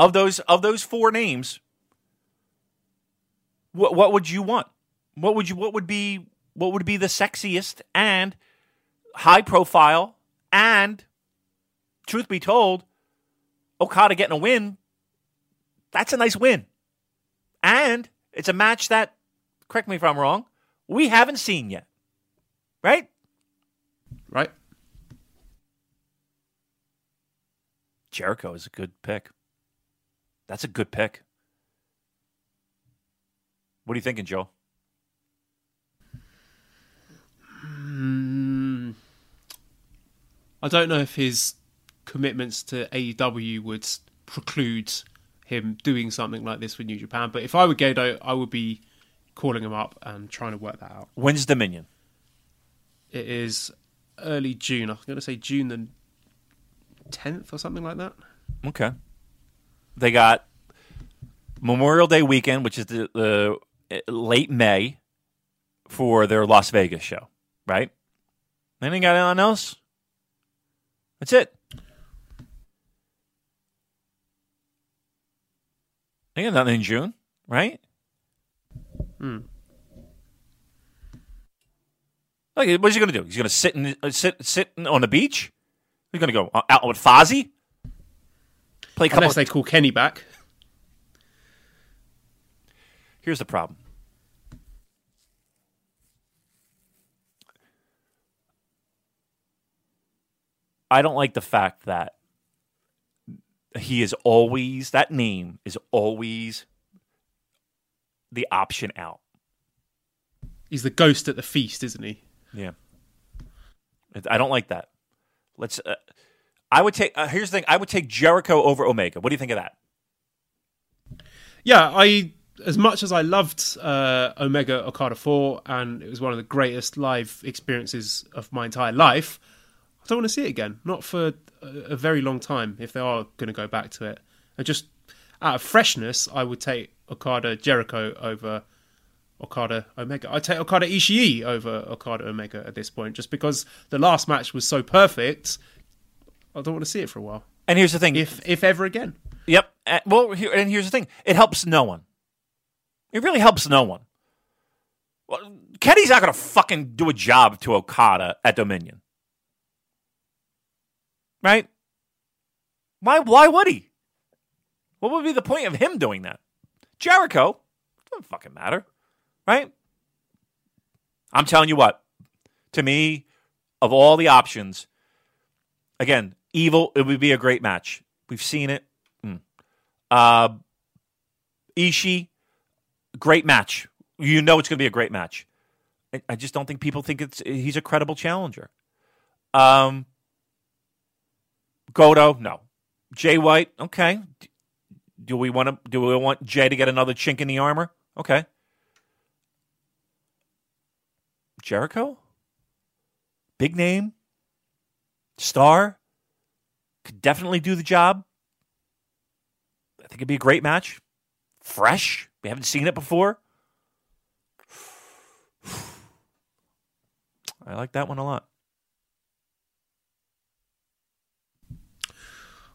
Of those of those four names, what what would you want? What would you what would be what would be the sexiest and high profile, and truth be told, Okada getting a win, that's a nice win. And it's a match that, correct me if I'm wrong, we haven't seen yet. Right? Right. Jericho is a good pick. That's a good pick. What are you thinking, Joe? Mm, I don't know if his commitments to A E W would preclude him doing something like this with New Japan. But if I were Gedo, I would be calling him up and trying to work that out. When's Dominion? It is early June. I'm going to say June the tenth or something like that. Okay. They got Memorial Day weekend, which is the, the late May, for their Las Vegas show, right? Then they got anyone else? That's it. They got nothing in June, right? Hmm. Like, what's he gonna do? He's gonna sit in, uh, sit sit on the beach. He's gonna go out with Fozzy. Play a unless they call Kenny back. Here's the problem. I don't like the fact that he is always, that name is always the option out. He's the ghost at the feast, isn't he? Yeah. I don't like that. Let's, uh, I would take, uh, here's the thing, I would take Jericho over Omega. What do you think of that? Yeah, I, as much as I loved uh, Omega Okada four, and it was one of the greatest live experiences of my entire life, I don't want to see it again. Not for a very long time, if they are going to go back to it. And just out of freshness, I would take Okada Jericho over Okada Omega. I'd take Okada Ishii over Okada Omega at this point, just because the last match was so perfect. I don't want to see it for a while. And here's the thing. If if ever again. Yep. And, well, here, and here's the thing. It helps no one. It really helps no one. Well, Kenny's not going to fucking do a job to Okada at Dominion. Right? Why Why would he? What would be the point of him doing that? Jericho? Doesn't fucking matter. Right? I'm telling you what. To me, of all the options, again, Evil, it would be a great match. We've seen it. Mm. Uh, Ishii, great match. You know it's going to be a great match. I, I just don't think people think it's he's a credible challenger. Um... Goto, no. Jay White, okay. Do we want to? Do we want Jay to get another chink in the armor? Okay. Jericho? Big name? Star? Could definitely do the job. I think it'd be a great match. Fresh. We haven't seen it before. I like that one a lot.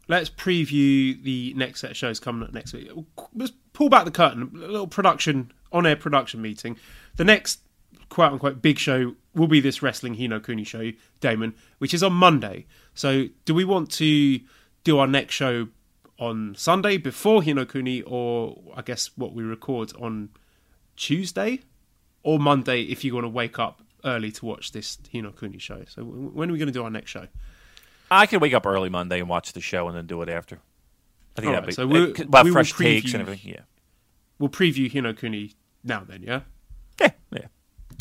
Let's preview the next set of shows coming up next week. Let's pull back the curtain. A little production, on-air production meeting. The next, quote-unquote, big show will be this Wrestling Hi no Kuni show, Damon, which is on Monday. So do we want to do our next show on Sunday before Hi no Kuni, or I guess what we record on Tuesday? Or Monday if you want to wake up early to watch this Hi no Kuni show? So when are we going to do our next show? I can wake up early Monday and watch the show and then do it after. I think that'd be, so we'll, we'll have we fresh preview, takes and everything. Yeah, we'll preview Hi no Kuni now then, yeah? Yeah, yeah.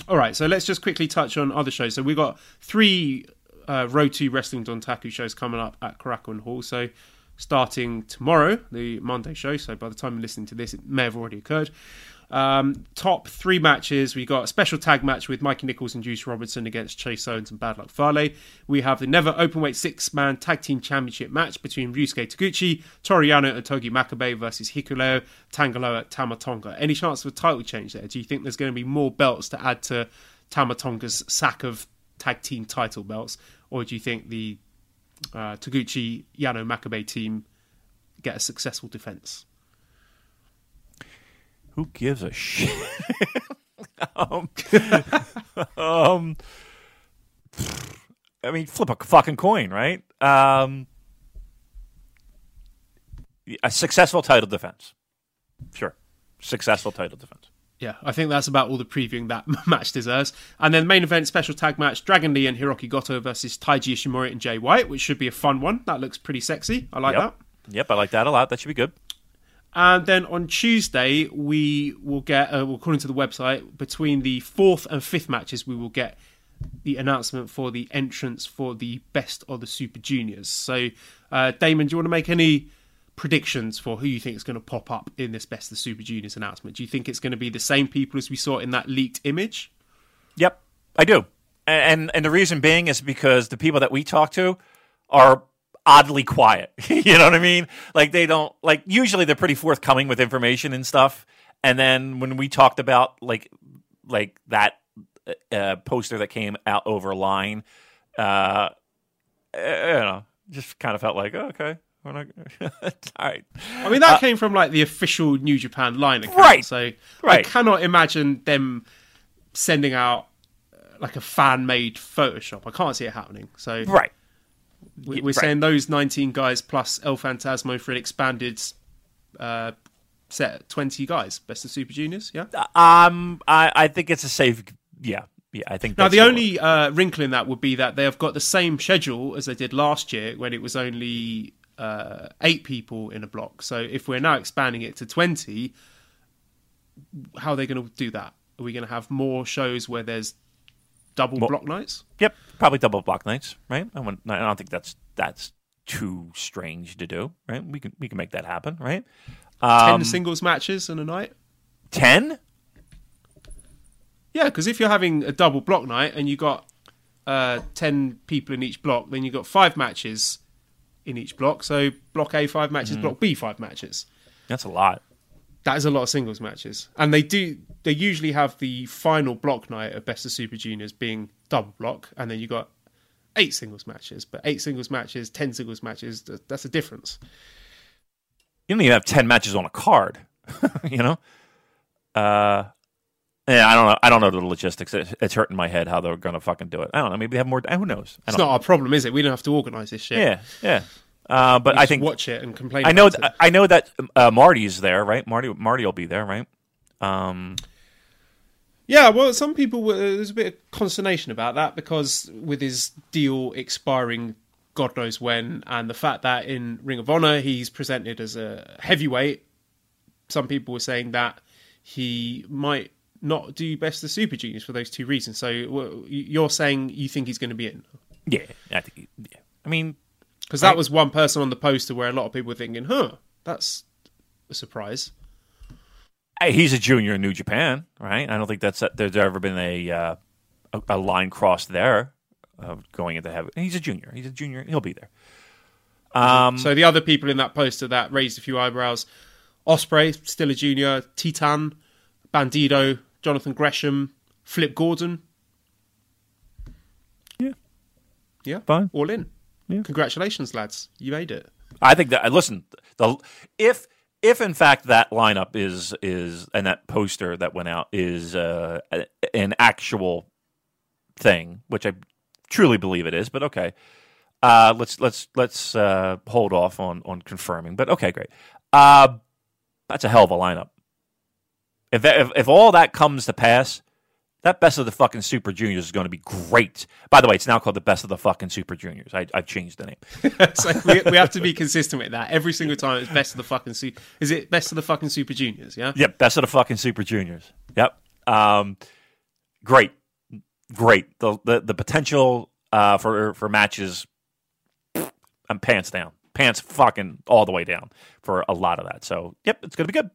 All right, so let's just quickly touch on other shows. So we've got three uh, Road to Wrestling Dontaku shows coming up at Korakuen Hall. So starting tomorrow, the Monday show, so by the time you're listening to this, it may have already occurred. Um, top three matches. We got a special tag match with Mikey Nichols and Juice Robinson against Chase Owens and Bad Luck Fale. We have the Never Openweight six-man tag team championship match between Ryusuke Taguchi, Toru Yano and Togi Makabe versus Hikuleo, Tanga Loa, Tamatonga. Any chance of a title change there? Do you think there's going to be more belts to add to Tamatonga's sack of tag team title belts? Or do you think the uh, Taguchi, Yano, Makabe team get a successful defence? Who gives a shit? um, um, I mean, flip a fucking coin, right? Um, a successful title defense. Sure. Successful title defense. Yeah, I think that's about all the previewing that match deserves. And then the main event, special tag match, Dragon Lee and Hiroki Goto versus Taiji Ishimori and Jay White, which should be a fun one. That looks pretty sexy. I like yep. that. Yep, I like that a lot. That should be good. And then on Tuesday, we will get, uh, according to the website, between the fourth and fifth matches, we will get the announcement for the entrants for the best of the Super Juniors. So, uh, Damon, do you want to make any predictions for who you think is going to pop up in this best of the Super Juniors announcement? Do you think it's going to be the same people as we saw in that leaked image? Yep, I do. And, and the reason being is because the people that we talk to are oddly quiet. You know what I mean? Like they don't like usually they're pretty forthcoming with information and stuff. And then when we talked about like like that uh, poster that came out over Line, uh, you know, just kind of felt like, oh, okay, we're not all right. I mean, that uh, came from like the official New Japan Line account, right? So right. I cannot imagine them sending out like a fan made Photoshop. I can't see it happening. So right. We're right. saying those nineteen guys plus El Phantasmo for an expanded uh, set, twenty guys, best of Super Juniors. Yeah, um, I, I think it's a safe. Yeah, yeah, I think. Now that's the only uh, wrinkle in that would be that they have got the same schedule as they did last year when it was only uh, eight people in a block. So if we're now expanding it to twenty, how are they going to do that? Are we going to have more shows where there's double well, block nights? Yep, probably double block nights, right? I, wouldn't, I don't think that's that's too strange to do, right? We can we can make that happen, right? Um, ten singles matches in a night. Ten? Yeah, because if you're having a double block night and you got uh, ten people in each block, then you got five matches in each block. So block A five matches, mm. block B five matches. That's a lot. That is a lot of singles matches. And they do they usually have the final block night of Best of Super Juniors being double block, and then you got eight singles matches. But eight singles matches, ten singles matches, that's a difference. You don't even have ten matches on a card. You know? Uh, yeah, I don't know. I don't know the logistics. It, it's hurting my head how they're gonna fucking do it. I don't know. Maybe they have more. Who knows? I don't it's not know. Our problem, is it? We don't have to organise this shit. Yeah, yeah. Uh, but I think watch it and complain. I know. Th- I know that uh, Marty's there, right? Marty, Marty will be there, right? Um, yeah. Well, some people were, there's a bit of consternation about that because with his deal expiring, God knows when, and the fact that in Ring of Honor he's presented as a heavyweight, some people were saying that he might not do Best of Super Juniors for those two reasons. So you're saying you think he's going to be in? Yeah, I think. He, yeah. I mean. Because that was one person on the poster where a lot of people were thinking, huh, that's a surprise. He's a junior in New Japan, right? I don't think that's there's ever been a uh, a, a line crossed there of uh, going into heaven. He's a junior. He's a junior. He'll be there. Um, so the other people in that poster that raised a few eyebrows: Osprey, still a junior; Titan, Bandido, Jonathan Gresham, Flip Gordon. Yeah. Yeah. Fine. All in. Yeah. Congratulations, lads. You made it. I think that, listen, the if if in fact that lineup is is and that poster that went out is uh, an actual thing, which I truly believe it is, but okay. Uh, let's let's let's uh, hold off on, on confirming. But okay, great. Uh, that's a hell of a lineup. If, that, if if all that comes to pass, that Best of the Fucking Super Juniors is going to be great. By the way, it's now called the Best of the Fucking Super Juniors. I, I've changed the name. So we, we have to be consistent with that every single time. It's Best of the Fucking Super. Is it Best of the Fucking Super Juniors? Yeah. Yep. Best of the Fucking Super Juniors. Yep. Um, great, great. The the the potential uh, for for matches. I'm pants down, pants fucking all the way down for a lot of that. So, yep, it's going to be good.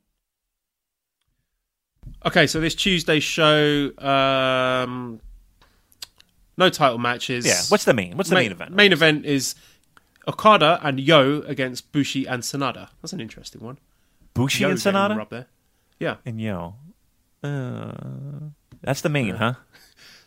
Okay, so this Tuesday show, um, no title matches. Yeah, what's the main? What's the main, main event? Main event is Okada and Yo against Bushi and Sanada. That's an interesting one. Bushi Yo and Sanada? Up there. Yeah. And Yo. Uh, that's the main, yeah. huh?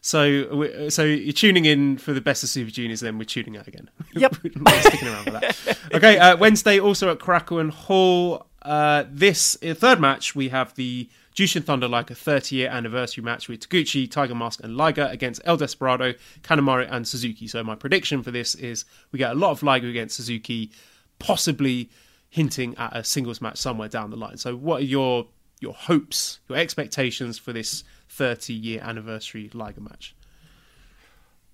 So, so you're tuning in for the Best of Super Juniors, then we're tuning out again. Yep. We're sticking around for that. Okay, uh, Wednesday, also at Korakuen Hall. Uh, this third match, we have the Jushin Thunder Liger thirty-year anniversary match with Taguchi, Tiger Mask, and Liger against El Desperado, Kanemaru, and Suzuki. So my prediction for this is we get a lot of Liger against Suzuki, possibly hinting at a singles match somewhere down the line. So what are your your hopes, your expectations for this thirty-year anniversary Liger match?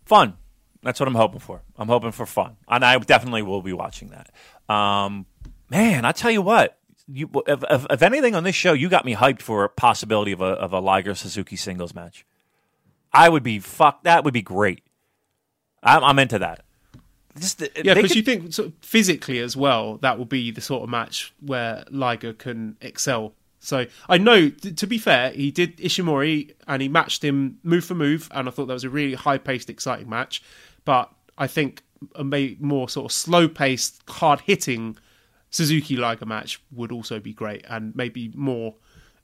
Fun. That's what I'm hoping for. I'm hoping for fun. And I definitely will be watching that. Um, man, I tell you what. You, if, if, if anything on this show, you got me hyped for a possibility of a, of a Liger-Suzuki singles match. I would be, fuck, that would be great. I'm, I'm into that. Just, yeah, because could... you think sort of physically as well, that will be the sort of match where Liger can excel. So I know, th- to be fair, he did Ishimori and he matched him move for move, and I thought that was a really high-paced, exciting match. But I think a more sort of slow-paced, hard-hitting Suzuki Liger match would also be great, and maybe more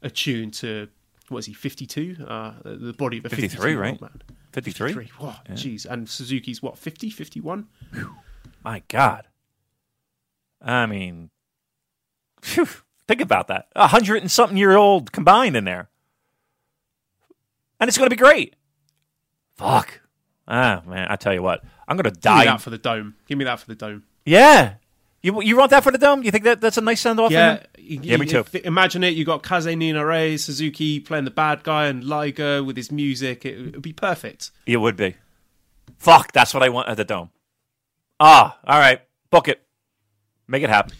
attuned to, what is he, fifty-two? Uh, the body of a fifty-three, right? Man. fifty-three? fifty-three. Wow, yeah. Jeez. And Suzuki's, what, fifty, fifty-one? Whew. My God. I mean, phew. Think about that. A hundred and something year old combined in there. And it's going to be great. Fuck. Ah, man, I tell you what. I'm going to die. Give me that for the dome. Give me that for the dome. Yeah. You you want that for the dome? You think that that's a nice send-off? Yeah. You, yeah, me too. Th- imagine it. You got Kaze Ninare, Suzuki playing the bad guy, and Liger with his music. It would be perfect. It would be. Fuck, that's what I want at the dome. Ah, all right. Book it. Make it happen.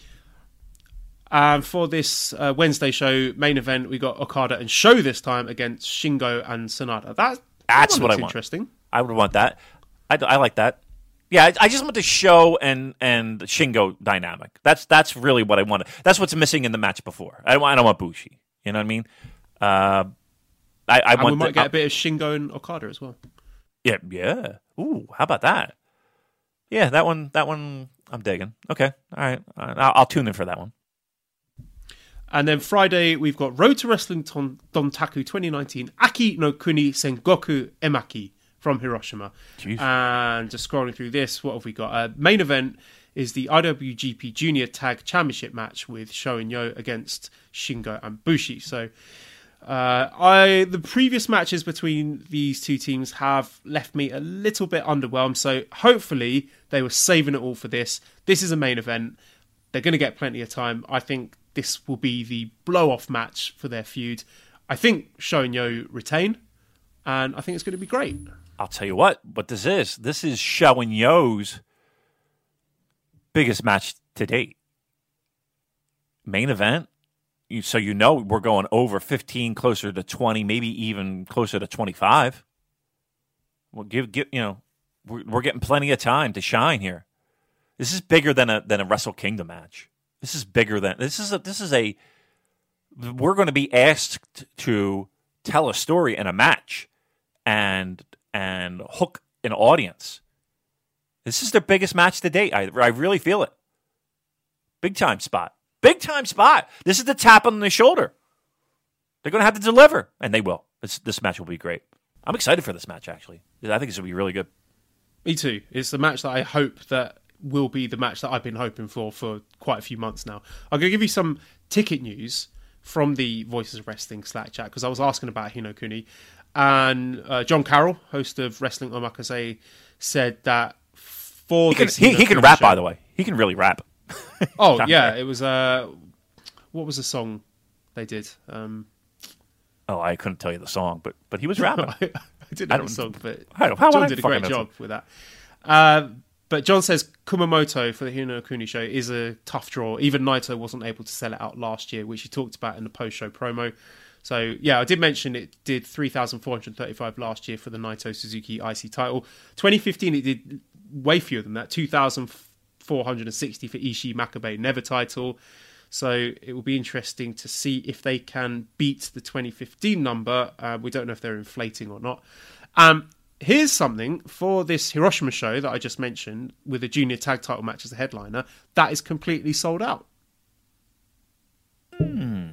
And for this uh, Wednesday show, main event, we got Okada and Sho this time against Shingo and Sanada. That, that That's what I want. Interesting. I would want that. I, I like that. Yeah, I, I just want the Sho and, and Shingo dynamic. That's that's really what I wanted. That's what's missing in the match before. I don't, I don't want Bushi. You know what I mean? Uh, I, I and want we might the, get I, a bit of Shingo and Okada as well. Yeah, yeah. Ooh, how about that? Yeah, that one. That one I'm digging. Okay, all right. I'll, I'll tune in for that one. And then Friday, we've got Road to Wrestling Don- Dontaku twenty nineteen, Aki no Kuni Sengoku Emaki from Hiroshima. Jeez. And just scrolling through this, what have we got? Uh, main event is the I W G P Junior Tag Championship match with Sho and Yo against Shingo and Bushi. So uh, I the previous matches between these two teams have left me a little bit underwhelmed. So hopefully they were saving it all for this. This is a main event. They're going to get plenty of time. I think this will be the blow-off match for their feud. I think Sho and Yo retain, and I think it's going to be great. I'll tell you what, what this is. This is Sho and Yo's biggest match to date. Main event. So you know we're going over fifteen, closer to twenty, maybe even closer to twenty-five. We'll give, give you know, we're, we're getting plenty of time to shine here. This is bigger than a than a Wrestle Kingdom match. This is bigger than this is a this is a we're going to be asked to tell a story in a match, and and hook an audience. This is their biggest match to date. I, I really feel it. Big time spot. Big time spot. This is the tap on the shoulder. They're going to have to deliver, and they will. This, this match will be great. I'm excited for this match, actually. I think this will be really good. Me too. It's the match that I hope that will be the match that I've been hoping for for quite a few months now. I'm going to give you some ticket news from the Voices of Wrestling Slack chat, because I was asking about Hino Kuni. And uh, John Carroll, host of Wrestling Omakase, said that for he can, this... He, he can rap, show, by the way. He can really rap. Oh, yeah. It was... Uh, what was the song they did? Um, oh, I couldn't tell you the song, but but he was rapping. I, I didn't know the song, but I don't, how John did I a great job with that. Uh, but John says Kumamoto for the Hino Kuni show is a tough draw. Even Naito wasn't able to sell it out last year, which he talked about in the post-show promo. So, yeah, I did mention it did three thousand four hundred thirty-five last year for the Naito Suzuki I C title. twenty fifteen, it did way fewer than that, two thousand four hundred sixty for Ishii Makabe Never title. So it will be interesting to see if they can beat the twenty fifteen number. Uh, we don't know if they're inflating or not. Um, here's something for this Hiroshima show that I just mentioned with a junior tag title match as a headliner. That is completely sold out. Hmm.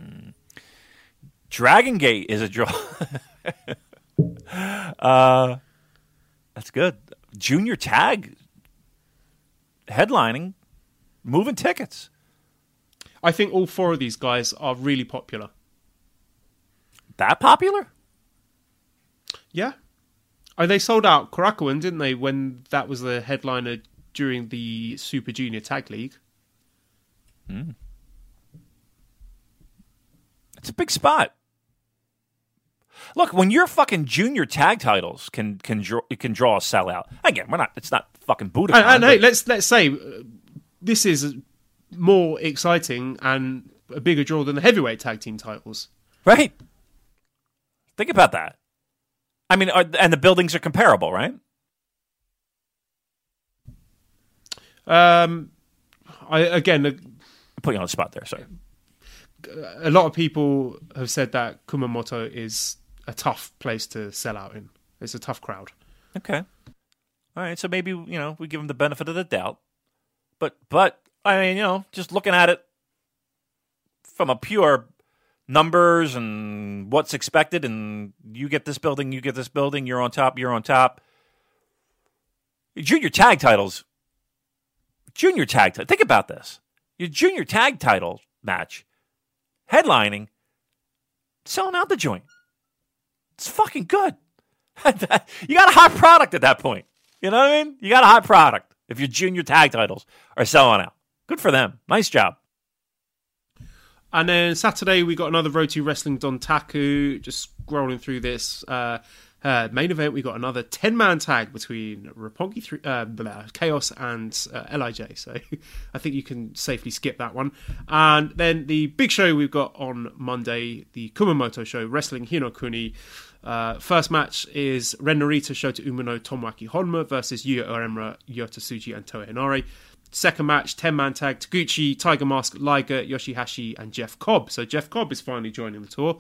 Dragon Gate is a draw. uh, that's good. Junior tag headlining, moving tickets. I think all four of these guys are really popular. That popular? Yeah. Oh, they sold out Korakuen, didn't they, when that was the headliner during the Super Junior Tag League? Hmm. It's a big spot. Look, when your fucking junior tag titles can can draw, can draw a sellout. Again, we're not. It's not fucking Budokan. And, and hey, let's let's say uh, this is more exciting and a bigger draw than the heavyweight tag team titles. Right. Think about that. I mean, are, and the buildings are comparable, right? Um, I again, the, I put you on the spot there. Sorry. A lot of people have said that Kumamoto is a tough place to sell out in. It's a tough crowd. Okay. All right, so maybe, you know, we give him the benefit of the doubt. But, but I mean, you know, just looking at it from a pure numbers and what's expected, and you get this building, you get this building, you're on top, you're on top. Junior tag titles. Junior tag titles. Think about this. Your junior tag title match. Headlining, selling out the joint. It's fucking good. You got a hot product at that point. You know what I mean? You got a hot product if your junior tag titles are selling out. Good for them. Nice job. And then Saturday, we got another Road to Wrestling Dontaku. Just scrolling through this. Uh, uh, main event, we got another ten-man tag between Roppongi three, uh, blah, Chaos and uh, L I J. So I think you can safely skip that one. And then the big show we've got on Monday, the Kumamoto show, Wrestling Hino Kuni. Uh, first match is Ren Narita, Shota Umino, Tomoaki Honma versus Yuya Uemura, Yota Tsuji, and Toa Henare. Second match, ten-man tag, Taguchi, Tiger Mask, Liger, Yoshihashi, and Jeff Cobb. So Jeff Cobb is finally joining the tour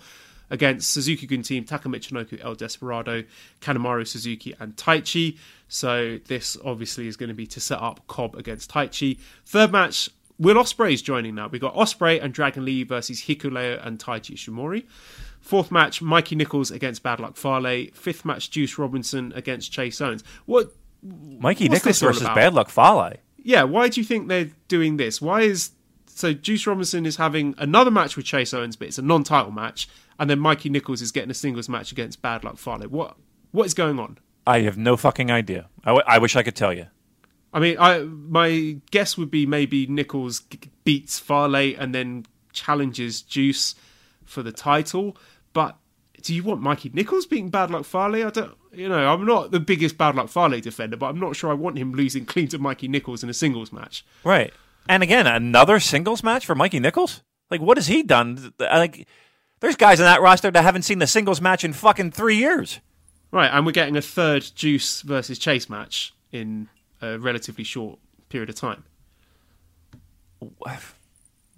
against Suzuki-gun team, Taka Michinoku, El Desperado, Kanemaru, Suzuki, and Taichi. So this obviously is going to be to set up Cobb against Taichi. Third match, Will Ospreay is joining now. We've got Ospreay and Dragon Lee versus Hikuleo and Taiji Ishimori. Fourth match, Mikey Nichols against Bad Luck Fale. Fifth match, Juice Robinson against Chase Owens. What? Mikey Nichols versus about? Bad Luck Fale. Yeah, why do you think they're doing this? Why is so Juice Robinson is having another match with Chase Owens, but it's a non-title match, and then Mikey Nichols is getting a singles match against Bad Luck Fale. What what is going on? I have no fucking idea. I, w- I wish I could tell you. I mean, I my guess would be maybe Nichols g- beats Fale and then challenges Juice for the title. But do you want Mikey Nichols beating Bad Luck Fale? I don't. You know, I'm not the biggest Bad Luck Fale defender, but I'm not sure I want him losing clean to Mikey Nichols in a singles match. Right. And again, another singles match for Mikey Nichols? Like, what has he done? Like, there's guys in that roster that haven't seen a singles match in fucking three years. Right, and we're getting a third Juice versus Chase match in a relatively short period of time.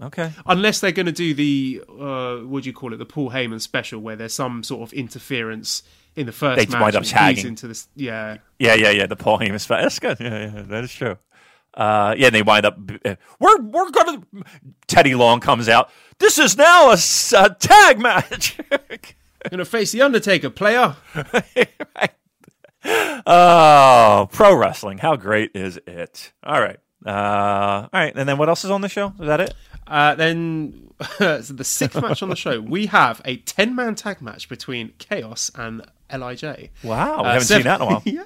Okay. Unless they're going to do the, uh, what do you call it, the Paul Heyman special, where there's some sort of interference in the first they match, up tagging into this. Yeah, yeah, yeah, yeah. The Paul Heyman spot. That's good. Yeah, yeah, that is true. Uh, yeah, and they wind up. Uh, we're we're gonna. Teddy Long comes out. This is now a, a tag match. Gonna face the Undertaker, player. Right. Oh, pro wrestling! How great is it? All right, uh, all right. And then what else is on the show? Is that it? Uh, then so the sixth match on the show, we have a ten-man tag match between Chaos and L I J. Wow, we uh, haven't seven- seen that in a while. Yeah.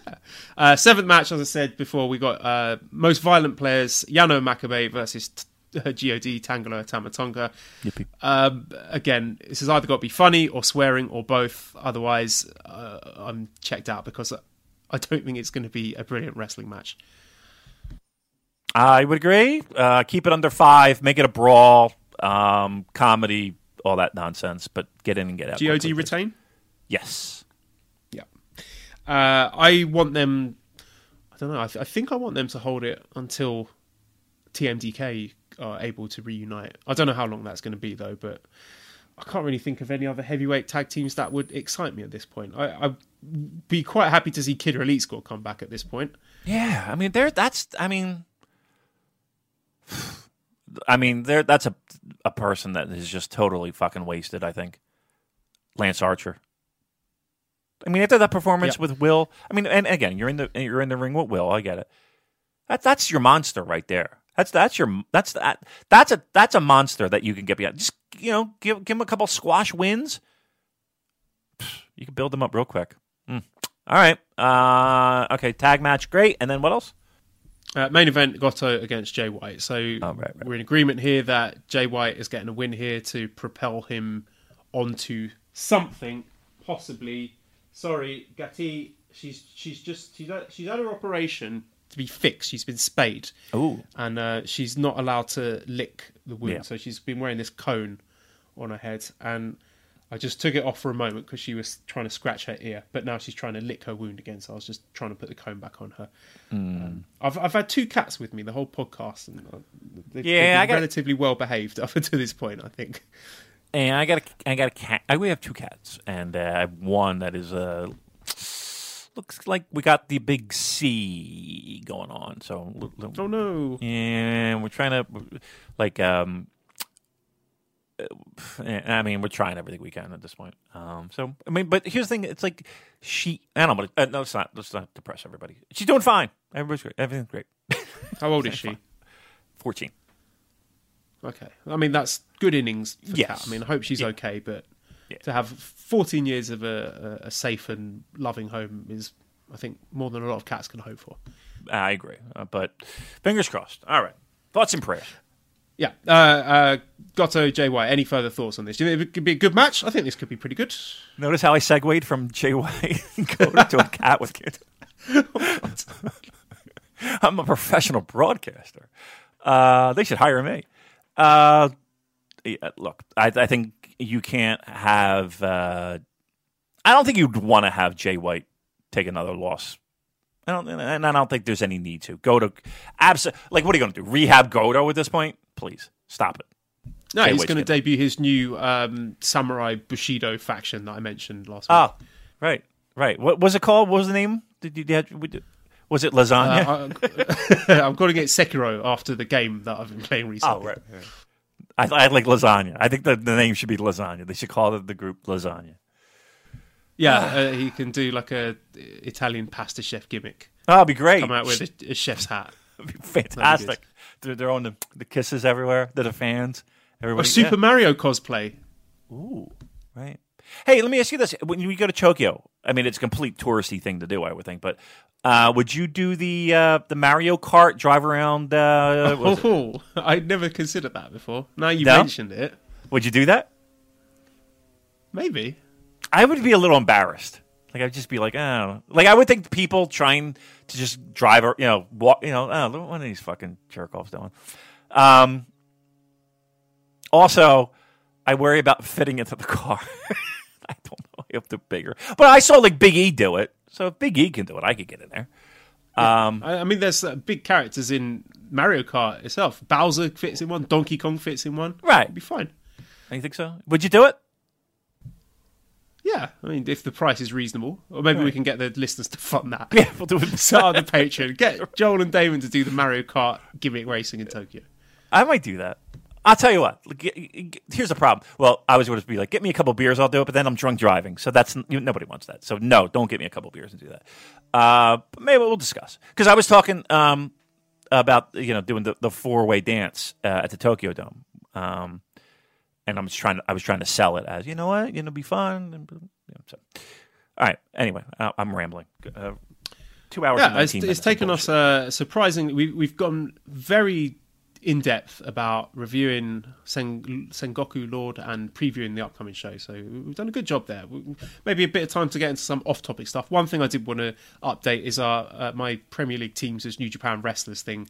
Uh, seventh match, as I said before, we got uh, most violent players: Yano Makabe versus T- uh, G O D Tanga Loa Tamatonga. Yippee. Um, again, this has either got to be funny or swearing or both. Otherwise, uh, I'm checked out because I don't think it's going to be a brilliant wrestling match. I would agree. Uh, keep it under five. Make it a brawl, um, comedy, all that nonsense. But get in and get out. G O D retain? Yes. Yeah. Uh, I want them... I don't know. I, th- I think I want them to hold it until T M D K are able to reunite. I don't know how long that's going to be, though. But I can't really think of any other heavyweight tag teams that would excite me at this point. I, I'd be quite happy to see Kid or Elite Score come back at this point. Yeah. I mean, there. that's... I mean... I mean, there. That's a a person that is just totally fucking wasted, I think. Lance Archer. I mean, after that performance yep. with Will, I mean, and again, you're in the you're in the ring with Will. I get it. That that's your monster right there. That's that's your that's that that's a that's a monster that you can get behind. Just you know, give give him a couple squash wins. You can build them up real quick. Mm. All right. Uh, okay. Tag match, great. And then what else? Uh, main event, Goto against Jay White. So oh, right, right. we're in agreement here that Jay White is getting a win here to propel him onto something, possibly. Sorry, Gatti, she's she's just she's had, she's had her operation to be fixed. She's been spayed. Ooh. And uh, she's not allowed to lick the wound. Yeah. So she's been wearing this cone on her head. And I just took it off for a moment because she was trying to scratch her ear, but now she's trying to lick her wound again. So I was just trying to put the comb back on her. Mm. Um, I've I've had two cats with me the whole podcast, and they've, yeah, they've been relatively well behaved up until this point, I think. And I got a I got a cat. I we have two cats, and uh, I have one that is a uh, looks like we got the big C going on. So oh no, and we're trying to like um. I mean, we're trying everything we can at this point. Um, so, I mean, but here's the thing. It's like she... I don't know. Uh, no, it's not. Let's not depress everybody. She's doing fine. Everybody's great. Everything's great. How old is she? Fine. fourteen. Okay. I mean, that's good innings for yes. Kat. I mean, I hope she's yeah. okay, but yeah. to have fourteen years of a, a safe and loving home is, I think, more than a lot of cats can hope for. I agree. Uh, but fingers crossed. All right. Thoughts and prayers. Yeah, uh, uh, Goto, Jay White, any further thoughts on this? Do you think it could be a good match? I think this could be pretty good. Notice how I segued from Jay White to a cat with kids. I'm a professional broadcaster. Uh, they should hire me. Uh, yeah, look, I, I think you can't have... Uh, I don't think you'd want to have Jay White take another loss. I don't, and I don't think there's any need to. Goto, abs- like, what are you going to do? Rehab Goto at this point? Please, stop it. No, Jay he's going to debut his new um, Samurai Bushido faction that I mentioned last week. Oh, right, right. What was it called? What was the name? Did you, did you, was it Lasagna? Uh, I, I'm calling it Sekiro after the game that I've been playing recently. Oh, right. right. I, I like Lasagna. I think the, the name should be Lasagna. They should call it the group Lasagna. Yeah, uh, he can do like a Italian pasta chef gimmick. Oh, that'd be great. Come out with a, a chef's hat. That'd be fantastic. That'd be they're, they're on the, the kisses everywhere. They're the fans. Everybody, or Super yeah. Mario cosplay. Ooh, right. Hey, let me ask you this. When you go to Chokyo, I mean, it's a complete touristy thing to do, I would think, but uh, would you do the uh, the Mario Kart drive around? Uh, oh, I'd never considered that before. Now you no? mentioned it. Would you do that? Maybe. I would be a little embarrassed. Like I'd just be like, oh, like I would think people trying to just drive, or, you know, walk, you know, oh, look what one of these fucking jerk offs doing. Um, also, I worry about fitting into the car. I don't know if they're bigger, but I saw like Big E do it. So if Big E can do it, I could get in there. Um, yeah. I, I mean, there's uh, big characters in Mario Kart itself. Bowser fits in one. Donkey Kong fits in one. Right, it'd be fine. You think so? Would you do it? Yeah, I mean, if the price is reasonable, or maybe right. we can get the listeners to fund that. Yeah, we'll do it. Start on the Patreon. Get Joel and Damon to do the Mario Kart gimmick racing in Tokyo. I might do that. I'll tell you what. Here's the problem. Well, I was going to be like, get me a couple of beers, I'll do it, but then I'm drunk driving, so that's nobody wants that. So no, don't get me a couple of beers and do that. Uh, but maybe we'll discuss, because I was talking um, about you know doing the, the four way dance uh, at the Tokyo Dome. Um, And I'm just trying to, I was trying to sell it as, you know what, it'll be fun. So, all right. Anyway, I'm rambling. Uh, two hours. Yeah, and nineteen it's, minutes it's taken us uh, surprisingly. We, we've gone very in depth about reviewing Sen, Sengoku Lord and previewing the upcoming show. So we've done a good job there. Maybe a bit of time to get into some off-topic stuff. One thing I did want to update is our uh, my Premier League teams as New Japan wrestlers thing.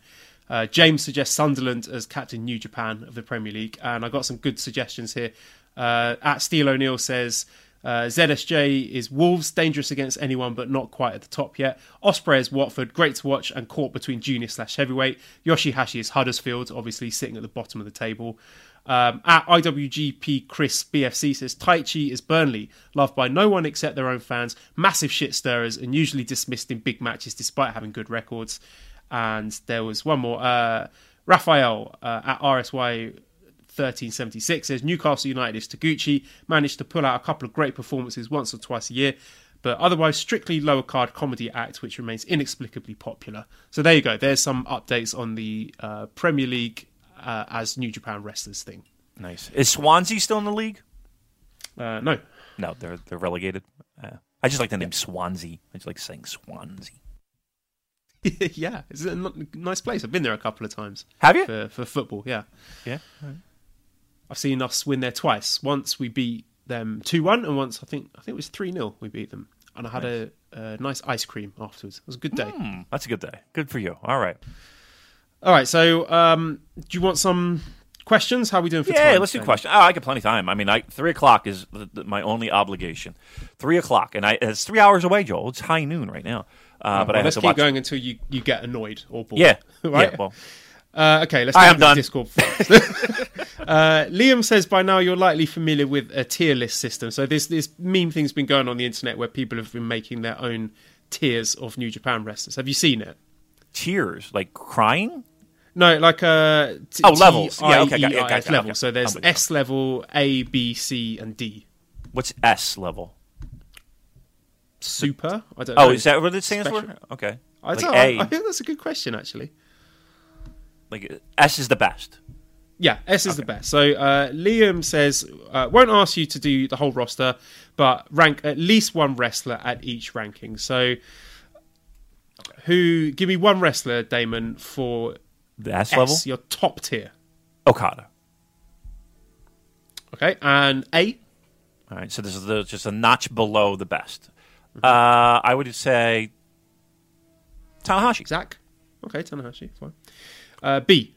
Uh, James suggests Sunderland as captain New Japan of the Premier League, and I got some good suggestions here. Uh, at Steel O'Neill says uh, Z S J is Wolves, dangerous against anyone, but not quite at the top yet. Osprey is Watford, great to watch and caught between junior slash heavyweight. Yoshihashi is Huddersfield, obviously sitting at the bottom of the table. Um, at I W G P Chris B F C says Taichi is Burnley, loved by no one except their own fans, massive shit stirrers, and usually dismissed in big matches despite having good records. And there was one more. Uh, Raphael uh, at R S Y one three seven six says Newcastle United's Taguchi managed to pull out a couple of great performances once or twice a year, but otherwise strictly lower card comedy act, which remains inexplicably popular. So there you go. There's some updates on the uh, Premier League uh, as New Japan wrestlers thing. Nice. Is Swansea still in the league? Uh, no. No, they're they're relegated. Uh, I just like the name yeah. Swansea. I just like saying Swansea. Yeah, it's a nice place. I've been there a couple of times. Have you? For, for football, yeah. Yeah. Right. I've seen us win there twice. Once we beat them two one, and once I think I think it was three nil we beat them. And I had nice. a, a nice ice cream afterwards. It was a good day. Mm, that's a good day. Good for you. All right. All right, so um, do you want some questions? How are we doing for yeah, time? Yeah, let's do questions. Oh, I got plenty of time. I mean, I, three o'clock is the, the, my only obligation. three o'clock, and I, it's three hours away, Joel. It's high noon right now. Uh, but well, I let's keep watch. going until you, you get annoyed or bored. Yeah, right. Yeah, well, uh, okay, let's get into Discord first. uh, Liam says by now you're likely familiar with a tier list system. So this this meme thing's been going on the internet where people have been making their own tiers of New Japan wrestlers. Have you seen it? Tears like crying? No, like uh, t- oh levels. Yeah, okay, got, yeah, got, got, level. Okay. So there's S level, A, B, C, and D. What's S level? Super? I don't know. Oh, is that what it stands Special. for? Okay. I, like don't, I, I think that's a good question, actually. Like, S is the best. Yeah, S is okay. the best. So, uh, Liam says, uh, won't ask you to do the whole roster, but rank at least one wrestler at each ranking. So, who? Give me one wrestler, Damon, for the S, S level? Your top tier. Okada. Okay, and A? All right, so this is the, just a notch below the best. Uh, I would say Tanahashi. Zach? Okay, Tanahashi. Fine. Uh, B.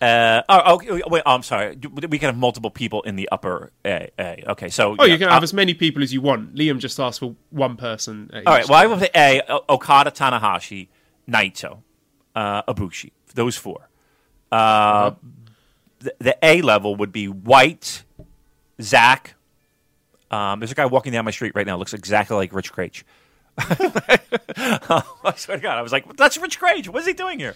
Uh, oh, okay, wait, oh, I'm sorry. We can have multiple people in the upper A. A. Okay, so... Oh, yeah, you can have uh, as many people as you want. Liam just asked for one person. All right, well, I would say A, Okada, Tanahashi, Naito, uh, Ibushi. Those four. Uh, mm-hmm. the, the A level would be White, Zach... Um, there's a guy walking down my street right now. Looks exactly like Rich Craich. I swear to God, I was like, "That's Rich Craich. What is he doing here?"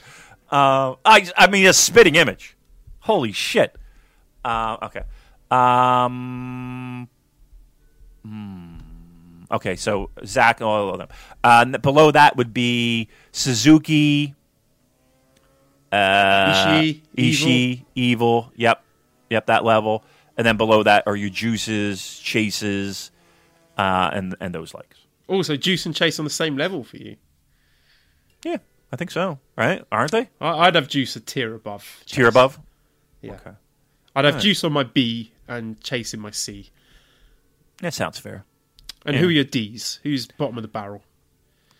Uh, I, I mean, a spitting image. Holy shit. Uh, okay. Um, hmm. Okay. So Zach, all of them. Uh, below that would be Suzuki, uh, Ishii, Ishii, Evil. Evil. Yep, yep. That level. And then below that are your Juices, Chases, uh, and and those likes. Oh, so Juice and Chase on the same level for you? Yeah, I think so. Right? Aren't they? I'd have Juice a tier above. Chase. Tier above? Yeah. Okay. I'd have right. Juice on my B and Chase in my C. That sounds fair. And yeah. Who are your Ds? Who's bottom of the barrel?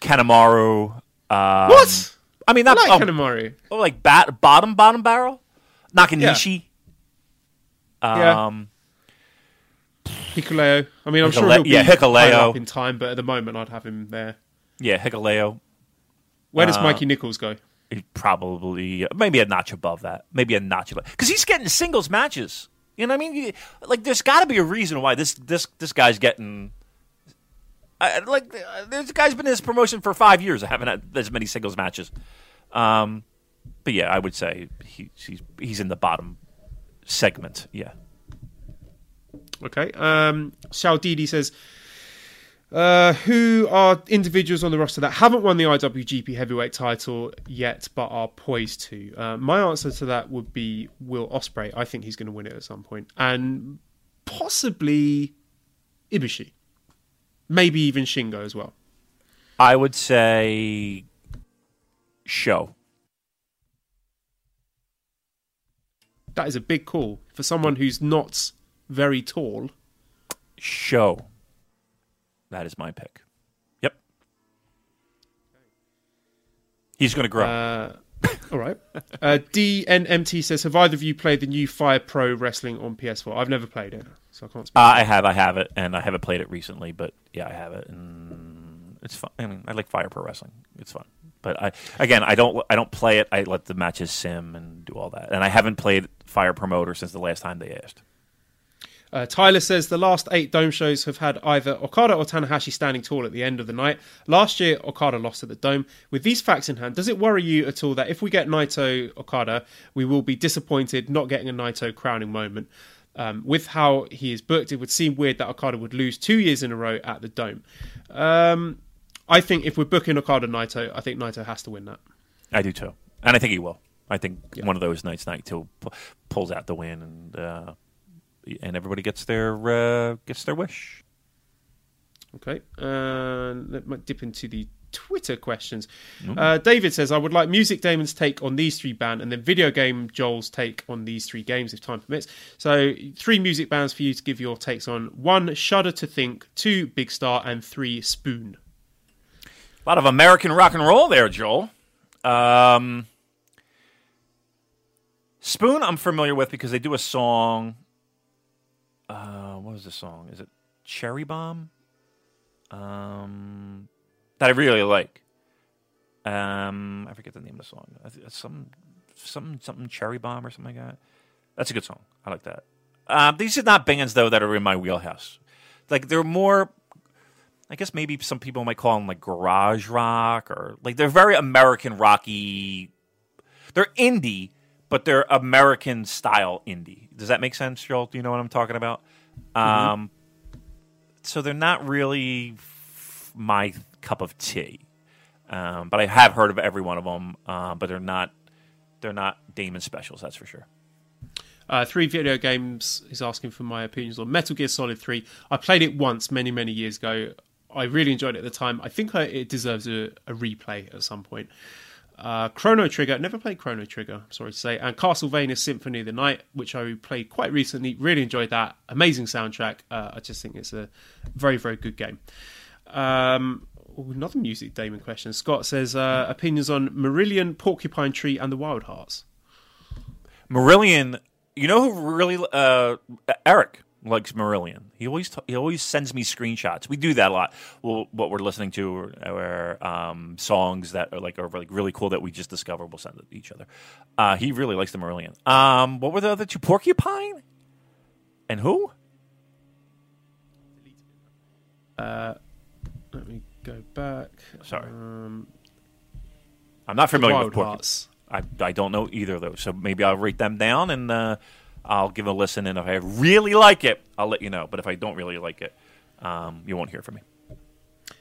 Kanemaru. Um, what? I mean, not I like oh, Kanemaru. Oh, like bat, bottom, bottom barrel? Nakanishi. Yeah. Um, yeah. Hikuleo. I mean, I'm Hikale- sure he'll be yeah, Hikuleo. up in time, but at the moment, I'd have him there. Yeah, Hikuleo. Where does uh, Mikey Nichols go? Probably, maybe a notch above that. Maybe a notch above. Because he's getting singles matches. You know what I mean? Like, there's got to be a reason why this this this guy's getting I, like, this guy's been in this promotion for five years. I haven't had as many singles matches. Um, but yeah, I would say he, he's he's in the bottom segment. Yeah. Okay. Um, Shaldidi says, uh, who are individuals on the roster that haven't won the I W G P heavyweight title yet but are poised to? Uh, my answer to that would be Will Ospreay. I think he's going to win it at some point. And possibly Ibushi. Maybe even Shingo as well. I would say Show. That is a big call for someone who's not very tall. Show. That is my pick. Yep. He's going to grow. Uh, all right. Uh, D N M T says, have either of you played the new Fire Pro Wrestling on P S four? I've never played it, so I can't speak. Uh, I have. I have it, and I haven't played it recently, but yeah, I have it, and it's fun. I mean, I like Fire Pro Wrestling. It's fun. But I again, I don't I don't play it. I let the matches sim and do all that. And I haven't played Fire Promoter since the last time they asked. Uh, Tyler says, the last eight Dome shows have had either Okada or Tanahashi standing tall at the end of the night. Last year, Okada lost at the Dome. With these facts in hand, does it worry you at all that if we get Naito Okada, we will be disappointed not getting a Naito crowning moment? Um, with how he is booked, it would seem weird that Okada would lose two years in a row at the Dome. Um... I think if we're booking Okada Naito, I think Naito has to win that. I do too. And I think he will. I think yeah. one of those nights Naito pulls out the win and uh, and everybody gets their uh, gets their wish. Okay. Uh, let me dip into the Twitter questions. Mm-hmm. Uh, David says, I would like Music Damon's take on these three bands and then video game Joel's take on these three games if time permits. So three music bands for you to give your takes on. One, Shudder to Think. Two, Big Star. And three, Spoon. A lot of American rock and roll there, Joel. Um, Spoon I'm familiar with because they do a song. Uh, what was the song? Is it Cherry Bomb? Um, that I really like. Um, I forget the name of the song. Some, some, something Cherry Bomb or something like that. That's a good song. I like that. Uh, these are not bands, though, that are in my wheelhouse. Like, they're more... I guess maybe some people might call them like garage rock or like they're very American rocky. They're indie, but they're American style indie. Does that make sense, Joel? Do you know what I'm talking about? Mm-hmm. Um, so they're not really f- my cup of tea, um, but I have heard of every one of them. Uh, but they're not they're not Damon specials, that's for sure. Uh, three video games. He's asking for my opinions on Metal Gear Solid three. I played it once many many years ago. I really enjoyed it at the time. I think I, it deserves a, a replay at some point. Uh, Chrono Trigger. Never played Chrono Trigger, I'm sorry to say. And Castlevania Symphony of the Night, which I played quite recently. Really enjoyed that. Amazing soundtrack. Uh, I just think it's a very, very good game. Um, another Music Damon question. Scott says, uh, opinions on Marillion, Porcupine Tree, and the Wild Hearts. Marillion. You know who really... Uh, Eric. Likes Marillion. He always t- he always sends me screenshots. We do that a lot. Well, what we're listening to or um, songs that are like are like really cool that we just discover. We'll send it to each other. Uh, he really likes the Marillion. Um, what were the other two? Porcupine and who? Uh, let me go back. Sorry, um, I'm not familiar with Porcupine. I I don't know either of those. So maybe I'll rate them down and. Uh, I'll give a listen, and if I really like it, I'll let you know. But if I don't really like it, um, you won't hear from me.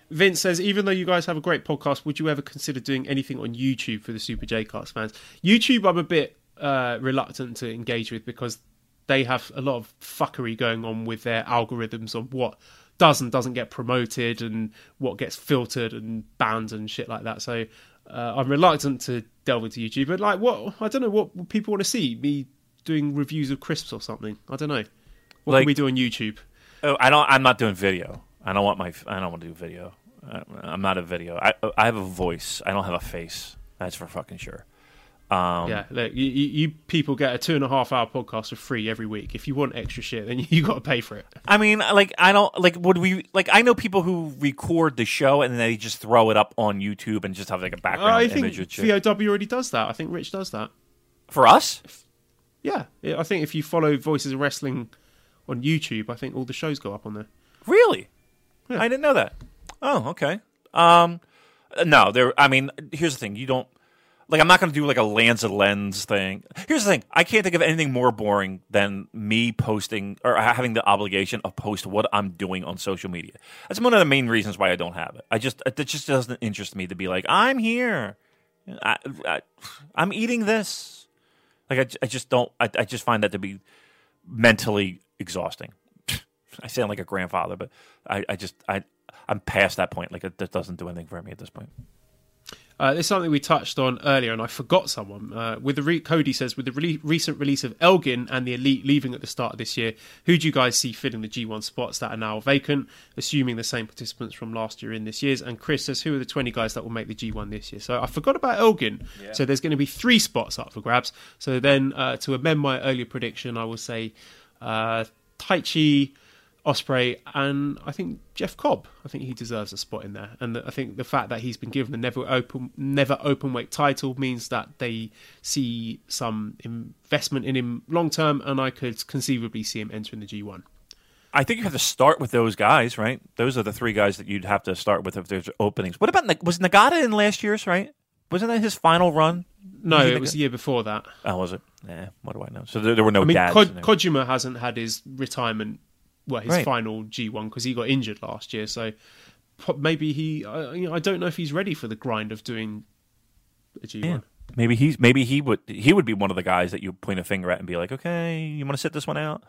Vince says, even though you guys have a great podcast, would you ever consider doing anything on YouTube for the Super J-Cast fans? YouTube I'm a bit uh, reluctant to engage with because they have a lot of fuckery going on with their algorithms on what does and doesn't get promoted and what gets filtered and banned and shit like that. So uh, I'm reluctant to delve into YouTube. But like, what I don't know what people want to see, me doing reviews of crisps or something. I don't know. What like, can we do on YouTube? Oh, I don't. I'm not doing video. I don't want my. I don't want to do video. I, I'm not a video. I I have a voice. I don't have a face. That's for fucking sure. Um, yeah, look, you, you people get a two and a half hour podcast for free every week. If you want extra shit, then you got to pay for it. I mean, like I don't like. Would we like? I know people who record the show and they just throw it up on YouTube and just have like a background. Uh, I think image V O W already does that. I think Rich does that for us. If, Yeah, I think if you follow Voices of Wrestling on YouTube, I think all the shows go up on there. Really? Yeah. I didn't know that. Oh, okay. Um, no, there. I mean, here's the thing. You don't like. I'm not going to do like a Lands of Lens thing. Here's the thing. I can't think of anything more boring than me posting or having the obligation of post what I'm doing on social media. That's one of the main reasons why I don't have it. I just it just doesn't interest me to be like, I'm here. I, I I'm eating this. Like I, I just don't. I, I just find that to be mentally exhausting. I sound like a grandfather, but I, I just I. I'm past that point. Like, it doesn't do anything for me at this point. Uh, there's something we touched on earlier, and I forgot someone. Uh, with the re- Cody says, with the re- recent release of Elgin and the Elite leaving at the start of this year, who do you guys see filling the G one spots that are now vacant, assuming the same participants from last year in this year's? And Chris says, who are the twenty guys that will make the G one this year? So I forgot about Elgin. Yeah. So there's going to be three spots up for grabs. So then, uh, to amend my earlier prediction, I will say uh, Taichi, Osprey, and I think Jeff Cobb. I think he deserves a spot in there, and I think the fact that he's been given the never open never open weight title means that they see some investment in him long term, and I could conceivably see him entering the G one. I think you have to start with those guys, right? Those are the three guys that you'd have to start with if there's openings. What about, was Nagata in last year's, right? Wasn't that his final run? No, was it was the year before that. Oh, was it? Yeah, what do I know? So there, there were no I mean, dads. Ko- Kojima hasn't had his retirement. Well, his right. final G one, because he got injured last year, so maybe he. I, you know, I don't know if he's ready for the grind of doing a G one. Yeah. Maybe he's. Maybe he would. He would be one of the guys that you point a finger at and be like, "Okay, you want to sit this one out."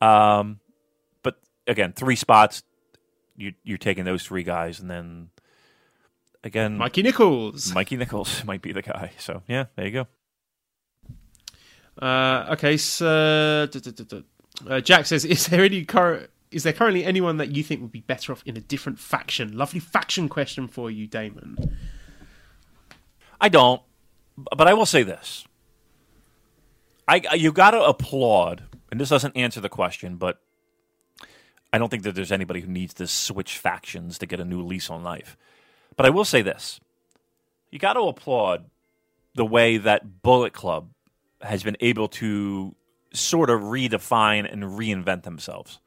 Um, but again, three spots. You, you're taking those three guys, and then again, Mikey Nichols. Mikey Nichols might be the guy. So yeah, there you go. Uh, okay, so. Duh, duh, duh, duh. Uh, Jack says, is there any current is there currently anyone that you think would be better off in a different faction? Lovely faction question for you, Damon. I don't, but I will say this. I you got to applaud, and this doesn't answer the question, but I don't think that there's anybody who needs to switch factions to get a new lease on life. But I will say this. You got to applaud the way that Bullet Club has been able to sort of redefine and reinvent themselves.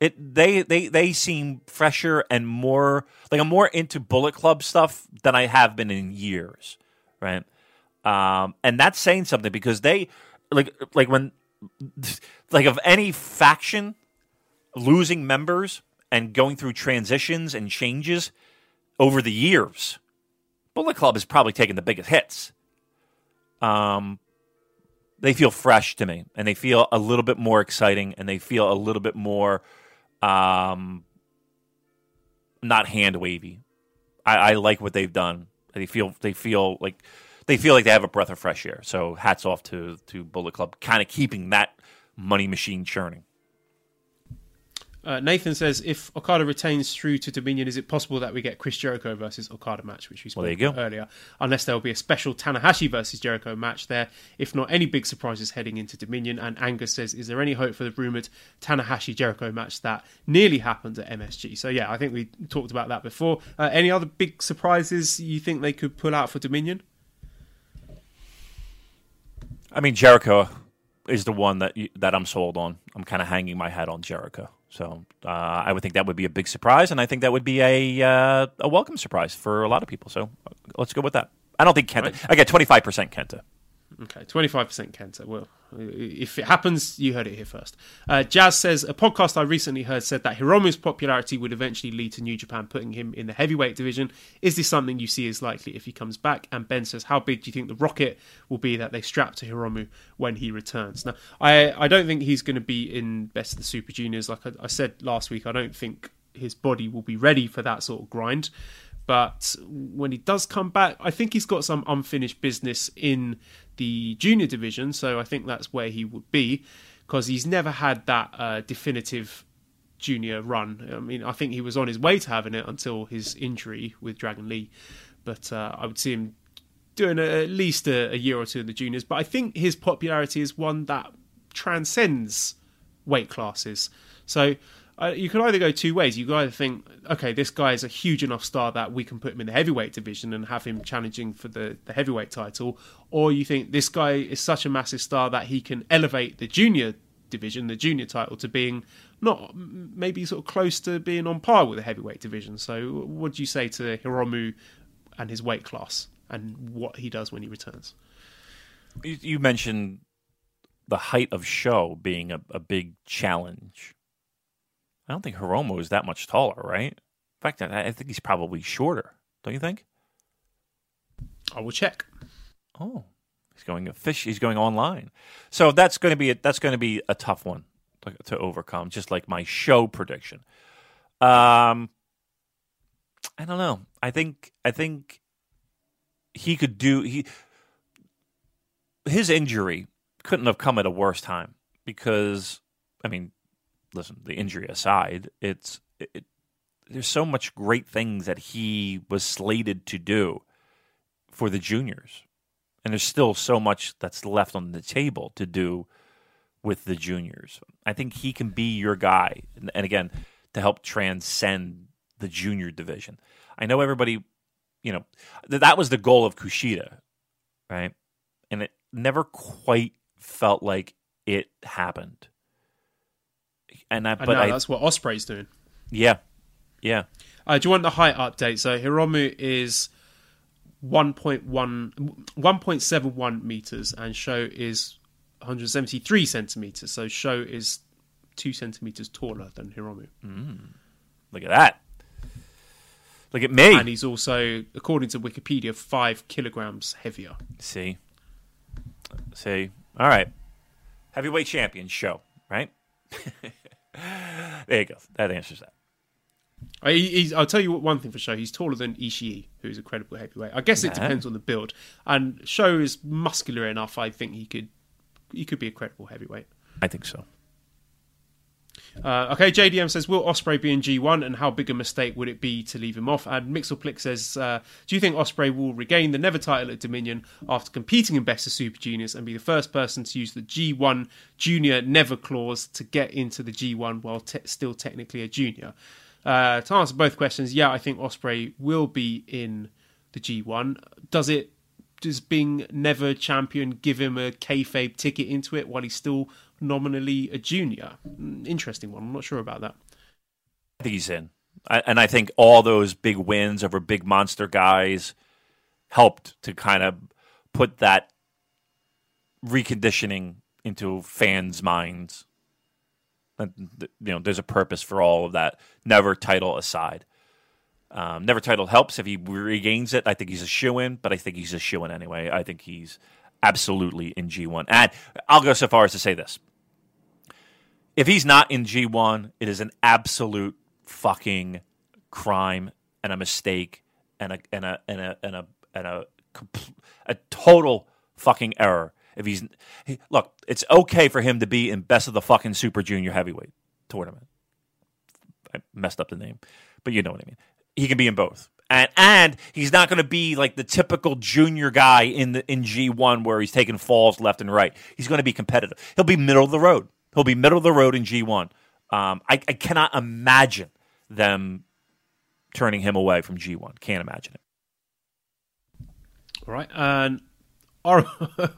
It they they they seem fresher and more like I'm more into Bullet Club stuff than I have been in years, right? Um, and that's saying something because they like like when like of any faction losing members and going through transitions and changes over the years, Bullet Club has probably taken the biggest hits. Um. They feel fresh to me, and they feel a little bit more exciting, and they feel a little bit more um, not hand wavy. I, I like what they've done. They feel they feel like they feel like they have a breath of fresh air. So hats off to to Bullet Club, kind of keeping that money machine churning. Uh, Nathan says, if Okada retains through to Dominion, is it possible that we get Chris Jericho versus Okada match, which we spoke well, about earlier? Unless there will be a special Tanahashi versus Jericho match there. If not, any big surprises heading into Dominion. And Angus says, is there any hope for the rumoured Tanahashi Jericho match that nearly happened at M S G? So yeah, I think we talked about that before. Uh, any other big surprises you think they could pull out for Dominion? I mean, Jericho is the one that that I'm sold on. I'm kind of hanging my hat on Jericho. So uh, I would think that would be a big surprise, and I think that would be a uh, a welcome surprise for a lot of people. So let's go with that. I don't think Kenta. Right. I get twenty-five percent Kenta. Okay, twenty-five percent Kenta. Well, if it happens, you heard it here first. Uh, Jazz says, a podcast I recently heard said that Hiromu's popularity would eventually lead to New Japan putting him in the heavyweight division. Is this something you see is likely if he comes back? And Ben says, how big do you think the rocket will be that they strap to Hiromu when he returns? Now, I, I don't think he's going to be in Best of the Super Juniors. Like I, I said last week, I don't think his body will be ready for that sort of grind. But when he does come back, I think he's got some unfinished business in the junior division, so I think that's where he would be, because he's never had that uh, definitive junior run. I mean, I think he was on his way to having it until his injury with Dragon Lee, but uh, I would see him doing a, at least a, a year or two in the juniors. But I think his popularity is one that transcends weight classes, so Uh, you can either go two ways. You can either think, okay, this guy is a huge enough star that we can put him in the heavyweight division and have him challenging for the, the heavyweight title, or you think this guy is such a massive star that he can elevate the junior division, the junior title, to being not maybe sort of close to being on par with the heavyweight division. So what do you say to Hiromu and his weight class and what he does when he returns? You, you mentioned the height of Sho being a, a big challenge. I don't think Hiromu is that much taller, right? In fact, I, I think he's probably shorter, don't you think? I will check. Oh, he's going a fish. He's going online, so that's going to be a, that's going to be a tough one to, to overcome. Just like my show prediction. Um, I don't know. I think I think he could do he. His injury couldn't have come at a worse time because, I mean, listen. The injury aside, it's it, it, there's so much great things that he was slated to do for the juniors. And there's still so much that's left on the table to do with the juniors. I think he can be your guy. And again, to help transcend the junior division. I know everybody, you know, th- that was the goal of Kushida, right? And it never quite felt like it happened. And I, I but know, I, that's what Osprey's doing. Yeah. Yeah. Uh, do you want the height update? So Hiromu is one point one, one point seven one meters, and Sho is one hundred seventy-three centimeters. So Sho is two centimeters taller than Hiromu. Mm. Look at that! Look at me! And he's also, according to Wikipedia, five kilograms heavier. See, see. All right, heavyweight champion Sho, right? There you go. That answers that. I, he's, I'll tell you what, one thing for Sho, he's taller than Ishii, who's a credible heavyweight. I guess it yeah. depends on the build. And Sho is muscular enough, I think he could he could be a credible heavyweight. I think so. Uh, okay, J D M says, will Ospreay be in G one and how big a mistake would it be to leave him off? And Mixelplick says, uh, do you think Ospreay will regain the Never title at Dominion after competing in Best of Super Juniors and be the first person to use the G one Junior Never clause to get into the G one while te- still technically a junior? Uh, to answer both questions, yeah, I think Ospreay will be in the G one. Does it, does being never champion give him a kayfabe ticket into it while he's still nominally a junior? Interesting one. I'm not sure about that. I think he's in. I, and I think all those big wins over big monster guys helped to kind of put that reconditioning into fans' minds. You know, there's a purpose for all of that. Never title aside, um, never title helps if he regains it. I think he's a shoo-in, but I think he's a shoo-in anyway. I think he's absolutely in G one, and I'll go so far as to say this: if he's not in G one, it is an absolute fucking crime and a mistake and a and a and a and a and a, a total fucking error. If he's he, look, it's okay for him to be in Best of the fucking Super Junior Heavyweight tournament. I messed up the name, but you know what I mean. He can be in both, and and he's not going to be like the typical junior guy in the in G one where he's taking falls left and right. He's going to be competitive. He'll be middle of the road. He'll be middle of the road in G one. Um, I, I cannot imagine them turning him away from G one. Can't imagine it. All right, and. R-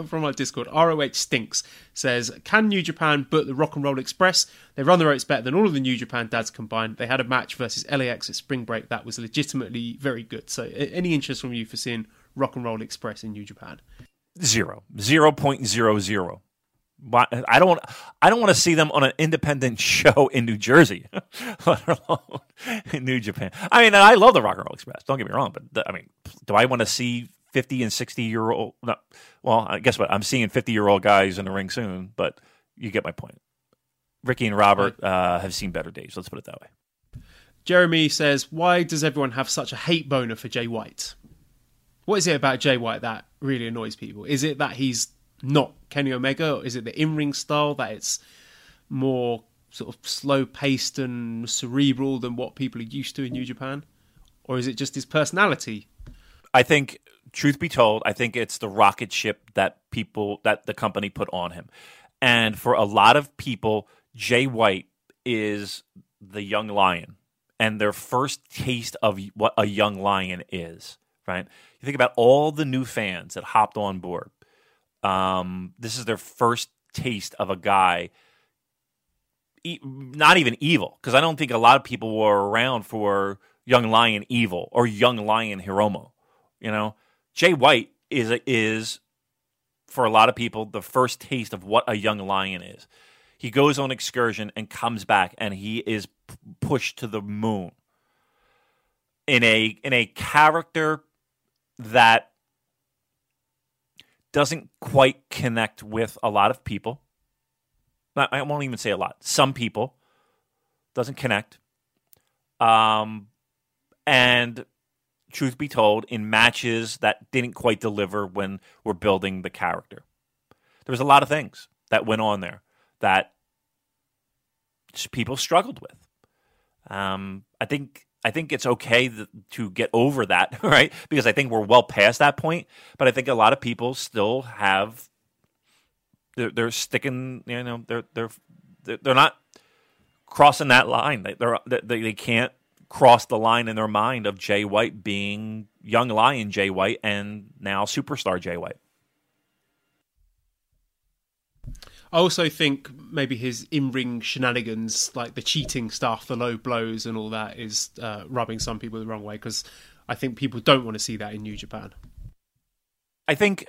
from our Discord, R O H Stinks says, can New Japan book the Rock and Roll Express? They run the ropes better than all of the New Japan dads combined. They had a match versus L A X at Spring Break that was legitimately very good. So any interest from you for seeing Rock and Roll Express in New Japan? Zero. Zero point zero zero. I don't, I don't want to see them on an independent show in New Jersey, let alone in New Japan. I mean, I love the Rock and Roll Express. Don't get me wrong, but I mean, do I want to see fifty and sixty year old. No, well, guess what? I'm seeing fifty year old guys in the ring soon, but you get my point. Ricky and Robert uh, have seen better days. Let's put it that way. Jeremy says, why does everyone have such a hate boner for Jay White? What is it about Jay White that really annoys people? Is it that he's not Kenny Omega? Or is it the in-ring style, that it's more sort of slow-paced and cerebral than what people are used to in New Japan? Or is it just his personality? I think... Truth be told, I think it's the rocket ship that people, that the company put on him. And for a lot of people, Jay White is the young lion and their first taste of what a young lion is, right? You think about all the new fans that hopped on board. Um, this is their first taste of a guy e- not even Evil, because I don't think a lot of people were around for Young Lion Evil or Young Lion Hiromu. You know, Jay White is is for a lot of people the first taste of what a Young Lion is. He goes on excursion and comes back, and he is p- pushed to the moon in a in a character that doesn't quite connect with a lot of people. I won't even say a lot. Some people doesn't connect. Um, and truth be told, in matches that didn't quite deliver when we're building the character. There was a lot of things that went on there that people struggled with. Um, I think... I think it's okay th- to get over that, right? Because I think we're well past that point. But I think a lot of people still have they're, they're sticking, you know, they're they're they're not crossing that line. They they're, they they can't cross the line in their mind of Jay White being Young Lion Jay White and now Superstar Jay White. I also think maybe his in-ring shenanigans, like the cheating stuff, the low blows and all that, is uh, rubbing some people the wrong way, because I think people don't want to see that in New Japan. I think,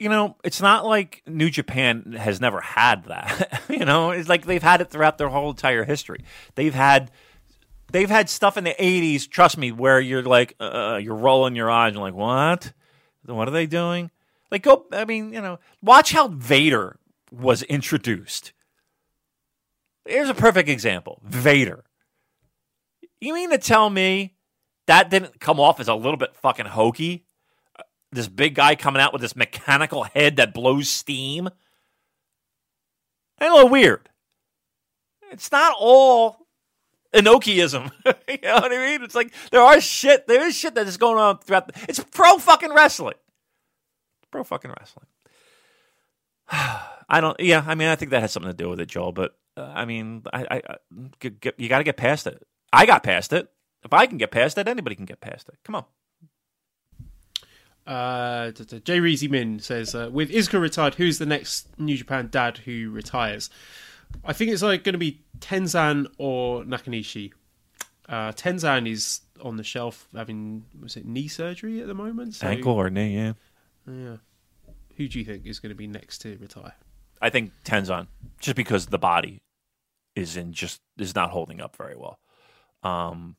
you know, it's not like New Japan has never had that. You know, it's like they've had it throughout their whole entire history. They've had... They've had stuff in the eighties, trust me, where you're like, uh, you're rolling your eyes and like, what? What are they doing? Like, go, I mean, you know, watch how Vader was introduced. Here's a perfect example. Vader. You mean to tell me that didn't come off as a little bit fucking hokey? This big guy coming out with this mechanical head that blows steam? That's a little weird. It's not all Enochism. You know what I mean? It's like, there are shit, there is shit that is going on throughout. The, it's pro fucking wrestling. Pro fucking wrestling. I don't. Yeah, I mean, I think that has something to do with it, Joel. But uh, I mean, I, I, I get, get, you got to get past it. I got past it. If I can get past it, anybody can get past it. Come on. Uh, Jay Reezy Min says, uh, with Izuka retired, who's the next New Japan dad who retires? I think it's like going to be Tenzan or Nakanishi. Uh, Tenzan is on the shelf having was it knee surgery at the moment? So... Ankle or knee? Yeah. Yeah, who do you think is going to be next to retire? I think Tenzan, just because the body is in just is not holding up very well. Um,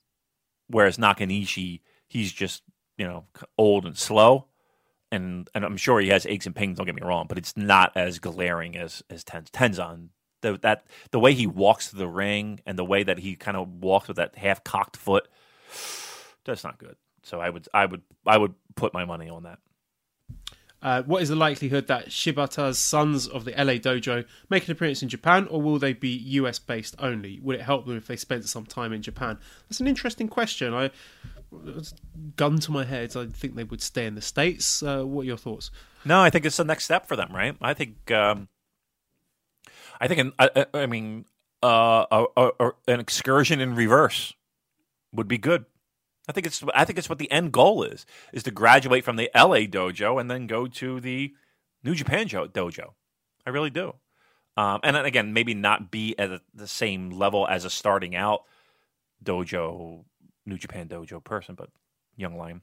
whereas Nakanishi, he's just you know old and slow, and and I'm sure he has aches and pains. Don't get me wrong, but it's not as glaring as as Tenzan. The, that the way he walks to the ring and the way that he kind of walks with that half cocked foot, that's not good. So I would I would I would put my money on that. Uh, what is the likelihood that Shibata's Sons of the L A Dojo make an appearance in Japan, or will they be U S-based only? Would it help them if they spent some time in Japan? That's an interesting question. I, gun to my head, I think they would stay in the States. Uh, what are your thoughts? No, I think it's the next step for them, right? I think, um, I think, an, I, I mean, uh, a, a, a, an excursion in reverse would be good. I think it's I think it's what the end goal is, is to graduate from the L A dojo and then go to the New Japan dojo. I really do. Um, and then again, maybe not be at the same level as a starting out dojo, New Japan dojo person, but Young Lion.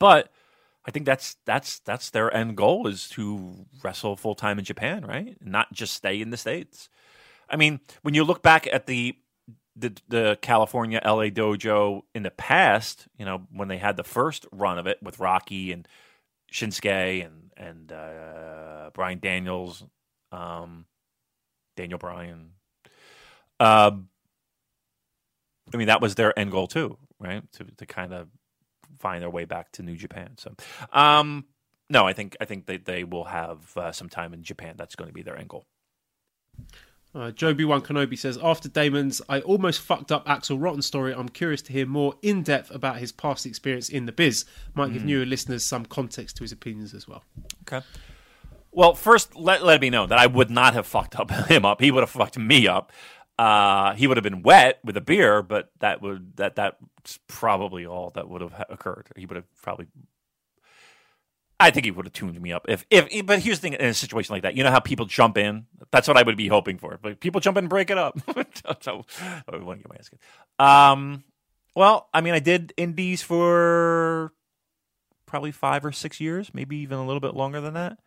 But I think that's that's that's their end goal, is to wrestle full-time in Japan, right? Not just stay in the States. I mean, when you look back at the The, the California L A Dojo in the past, you know, when they had the first run of it with Rocky and Shinsuke and and uh, Bryan Daniels, um, Daniel Bryan. Uh, I mean, that was their end goal too, right? To to kind of find their way back to New Japan. So, um, no, I think I think they they will have uh, some time in Japan. That's going to be their end goal. Uh, Joby one Kenobi says, after Damon's I almost fucked up Axel Rotten story, I'm curious to hear more in depth about his past experience in the biz. Might give mm. newer listeners some context to his opinions as well. Okay. Well, first, let, let it be known that I would not have fucked up him up. He would have fucked me up. Uh, he would have been wet with a beer, but that would that that's probably all that would have occurred. He would have probably... I think he would have tuned me up. If, if, but here's the thing, in a situation like that, you know how people jump in? That's what I would be hoping for. But people jump in and break it up. So I want to get my ass kicked. Um, well, I mean, I did indies for probably five or six years, maybe even a little bit longer than that.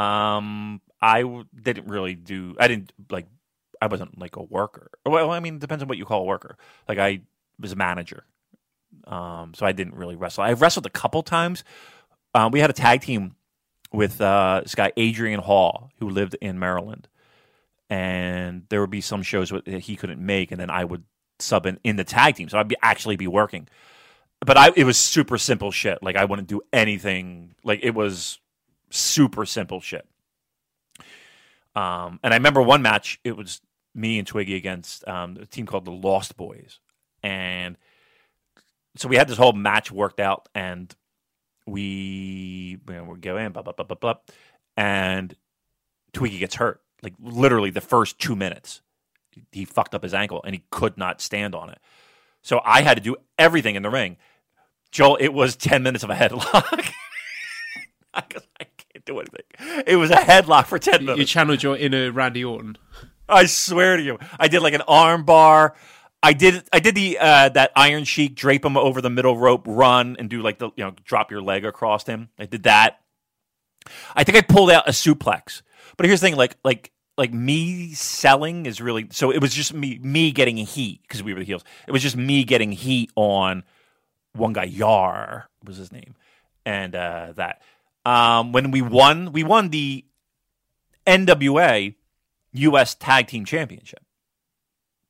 Um, I didn't really do, I didn't, like, I wasn't like a worker. Well, I mean, it depends on what you call a worker. Like, I was a manager. Um, so I didn't really wrestle. I wrestled a couple times. Um, we had a tag team with uh, this guy, Adrian Hall, who lived in Maryland. And there would be some shows that he couldn't make, and then I would sub in, in the tag team. So I'd be, actually be working. But I, it was super simple shit. Like, I wouldn't do anything. Like, it was super simple shit. Um, and I remember one match, it was me and Twiggy against um, a team called the Lost Boys. And so we had this whole match worked out, and we you know, we go in, blah, blah, blah, blah, blah, and Twiggy gets hurt. Like, literally the first two minutes, he fucked up his ankle, and he could not stand on it. So I had to do everything in the ring. Joel, it was ten minutes of a headlock. I can't do anything. It was a headlock for ten minutes. You channeled your inner Randy Orton. I swear to you. I did, like, an arm bar. I did. I did the uh, that Iron Sheik drape him over the middle rope run and do like the you know drop your leg across him. I did that. I think I pulled out a suplex. But here's the thing: like like like me selling is really so. It was just me me getting heat because we were the heels. It was just me getting heat on one guy. Yar was his name, and uh, that um, when we won, we won the N W A U S Tag Team Championship.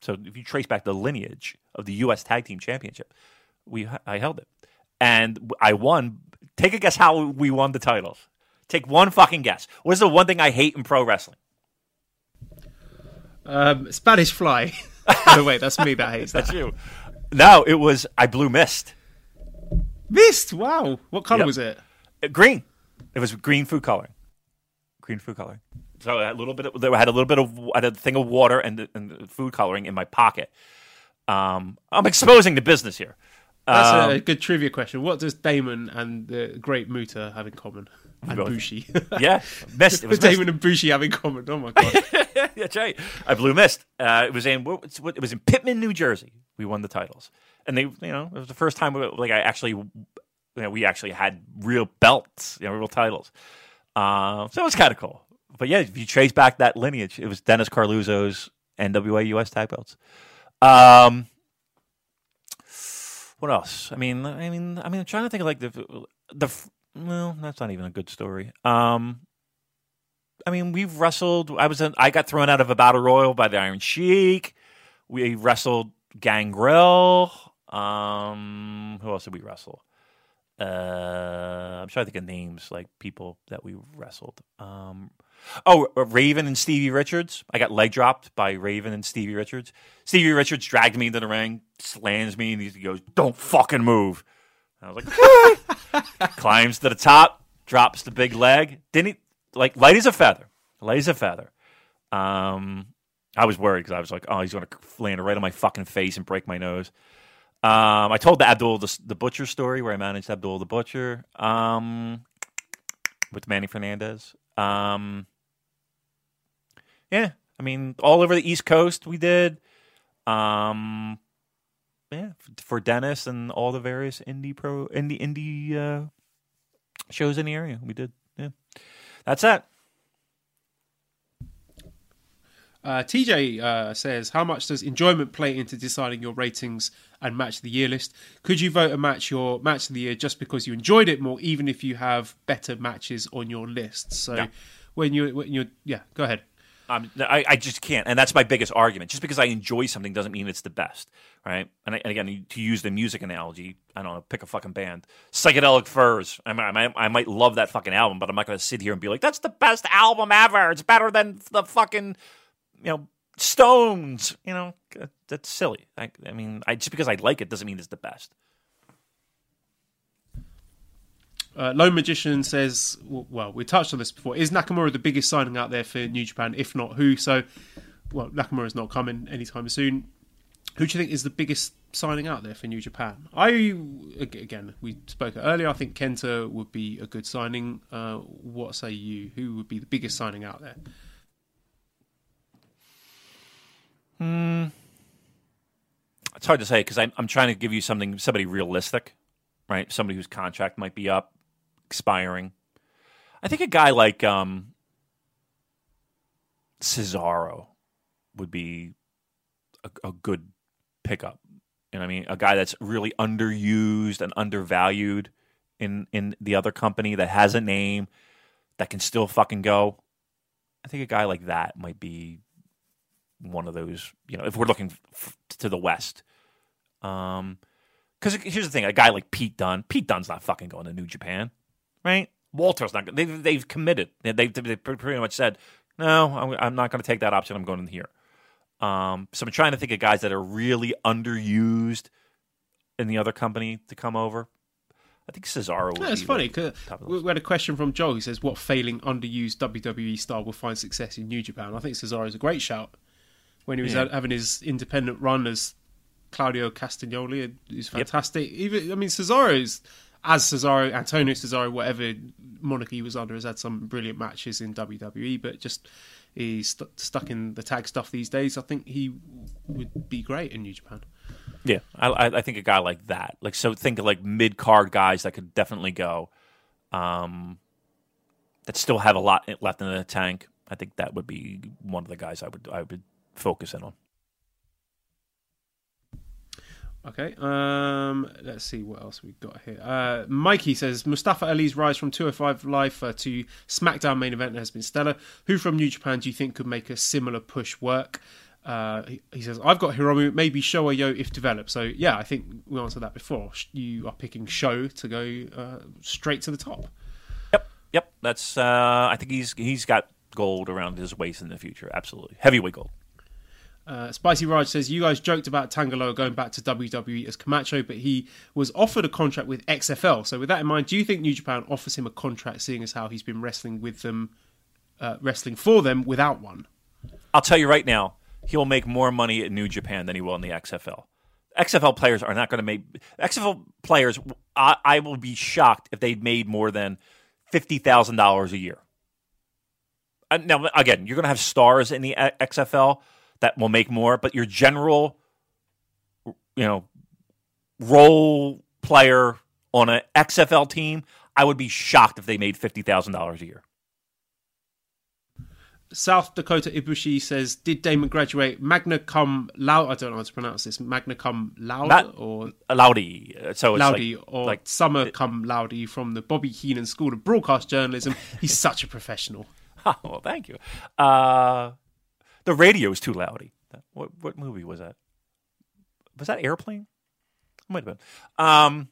So if you trace back the lineage of the U S Tag Team Championship, we I held it. And I won. Take a guess how we won the titles. Take one fucking guess. What is the one thing I hate in pro wrestling? Um, Spanish fly. No, wait, that's me that hates that. That's you. No, it was, I blew mist. Mist? Wow. What color yep. was it? Green. It was green food coloring. Green food coloring. So I had a little bit of, I had a little bit of I had a thing of water and, and food coloring in my pocket. Um, I'm exposing the business here. Um, That's a good trivia question. What does Damon and the great Muta have in common? And Bushi. Yeah. Mist. It was Damon mist. And Bushi have in common. Oh, my God. That's right. I blew mist. Uh, it was in it was in Pittman, New Jersey. We won the titles. And they, you know, it was the first time we, like I actually, you know, we actually had real belts, you know, real titles. Uh, so it was kind of cool. But yeah, if you trace back that lineage, it was Dennis Carluzzo's N W A U S tag belts. Um, what else? I mean, I mean, I mean, I'm trying to think of like the the. Well, that's not even a good story. Um, I mean, we've wrestled. I was in, I got thrown out of a battle royal by the Iron Sheik. We wrestled Gangrel. Um, who else did we wrestle? Uh, I'm trying to think of names like people that we wrestled. Um, oh, Raven and Stevie Richards. I got leg dropped by Raven and Stevie Richards. Stevie Richards dragged me into the ring, slams me, and he goes, "Don't fucking move." And I was like, "Hey." Climbs to the top, drops the big leg. Didn't he, like light as a feather, light as a feather. Um, I was worried because I was like, "Oh, he's gonna land right on my fucking face and break my nose." Um, I told the Abdul the, the Butcher story where I managed Abdul the Butcher um, with Manny Fernandez. Um, yeah, I mean, all over the East Coast we did. Um, yeah, for Dennis and all the various indie pro indie indie uh, shows in the area we did. Yeah, that's it. Uh, T J uh, says, how much does enjoyment play into deciding your ratings and match of the year list? Could you vote a match your match of the year just because you enjoyed it more, even if you have better matches on your list? So yeah. when you when you yeah, go ahead. Um, I I just can't, and that's my biggest argument. Just because I enjoy something doesn't mean it's the best, right? And, I, and again, to use the music analogy, I don't know, pick a fucking band, Psychedelic Furs. I might I might love that fucking album, but I'm not going to sit here and be like, that's the best album ever. It's better than the fucking, you know, Stones, you know, that's silly. I, I mean, I, just because I like it doesn't mean it's the best. Uh, Lone Magician says, well, we touched on this before. Is Nakamura the biggest signing out there for New Japan? If not, who? So, well, Nakamura's not coming anytime soon. Who do you think is the biggest signing out there for New Japan? I again, we spoke earlier. I think Kenta would be a good signing. Uh, what say you? Who would be the biggest signing out there? Hmm. It's hard to say because I'm, I'm trying to give you something, somebody realistic, right? Somebody whose contract might be up, expiring. I think a guy like um, Cesaro would be a, a good pickup. You know what I mean? A guy that's really underused and undervalued in, in the other company, that has a name, that can still fucking go. I think a guy like that might be one of those, you know, if we're looking f- to the West. Um, because here's the thing, a guy like Pete Dunne, Pete Dunne's not fucking going to New Japan, right? Walter's not going. They've, they've committed. They've, they've pretty much said, no, I'm, I'm not going to take that option. I'm going in here. Um, so I'm trying to think of guys that are really underused in the other company to come over. I think Cesaro would yeah, it's be funny, because we had a question from Joel. He says, what failing underused W W E star will find success in New Japan? I think Cesaro's a great shout. When he was yeah. having his independent run as Claudio Castagnoli, he's fantastic. Yep. Even I mean, Cesaro's, as Cesaro, Antonio Cesaro, whatever monarchy he was under, has had some brilliant matches in W W E, but just he's st- stuck in the tag stuff these days. I think he would be great in New Japan. Yeah, I, I think a guy like that. Like, so think of like mid-card guys that could definitely go, um, that still have a lot left in the tank. I think that would be one of the guys I would I would focus in on. Okay, um, let's see what else we've got here. Uh, Mikey says, Mustafa Ali's rise from two oh five Live uh, to SmackDown main event has been stellar. Who from New Japan do you think could make a similar push work? Uh, he, he says, I've got Hiromu, maybe Showa Yo if developed. So, yeah, I think we answered that before. You are picking Sho to go uh, straight to the top. Yep, yep. That's. Uh, I think he's he's got gold around his waist in the future, absolutely. Heavyweight gold. Uh, Spicy Raj says, you guys joked about Tanga Loa going back to W W E as Camacho, but he was offered a contract with X F L. So with that in mind, do you think New Japan offers him a contract, seeing as how he's been wrestling with them, uh, wrestling for them without one? I'll tell you right now, he'll make more money at New Japan than he will in the X F L. X F L players are not going to make... X F L players, I, I will be shocked if they made more than fifty thousand dollars a year. Now, again, you're going to have stars in the X F L, that will make more, but your general, you know, role player on an X F L team, I would be shocked if they made fifty thousand dollars a year. South Dakota Ibushi says, did Damon graduate magna cum laude? I don't know how to pronounce this. Magna cum laude Not, or laude. So it's laude like, or like, summa it, cum laude from the Bobby Heenan School of Broadcast Journalism. He's such a professional. Oh, well, thank you. Uh, The radio is too loudy. What what movie was that? Was that Airplane? It might have been. Um,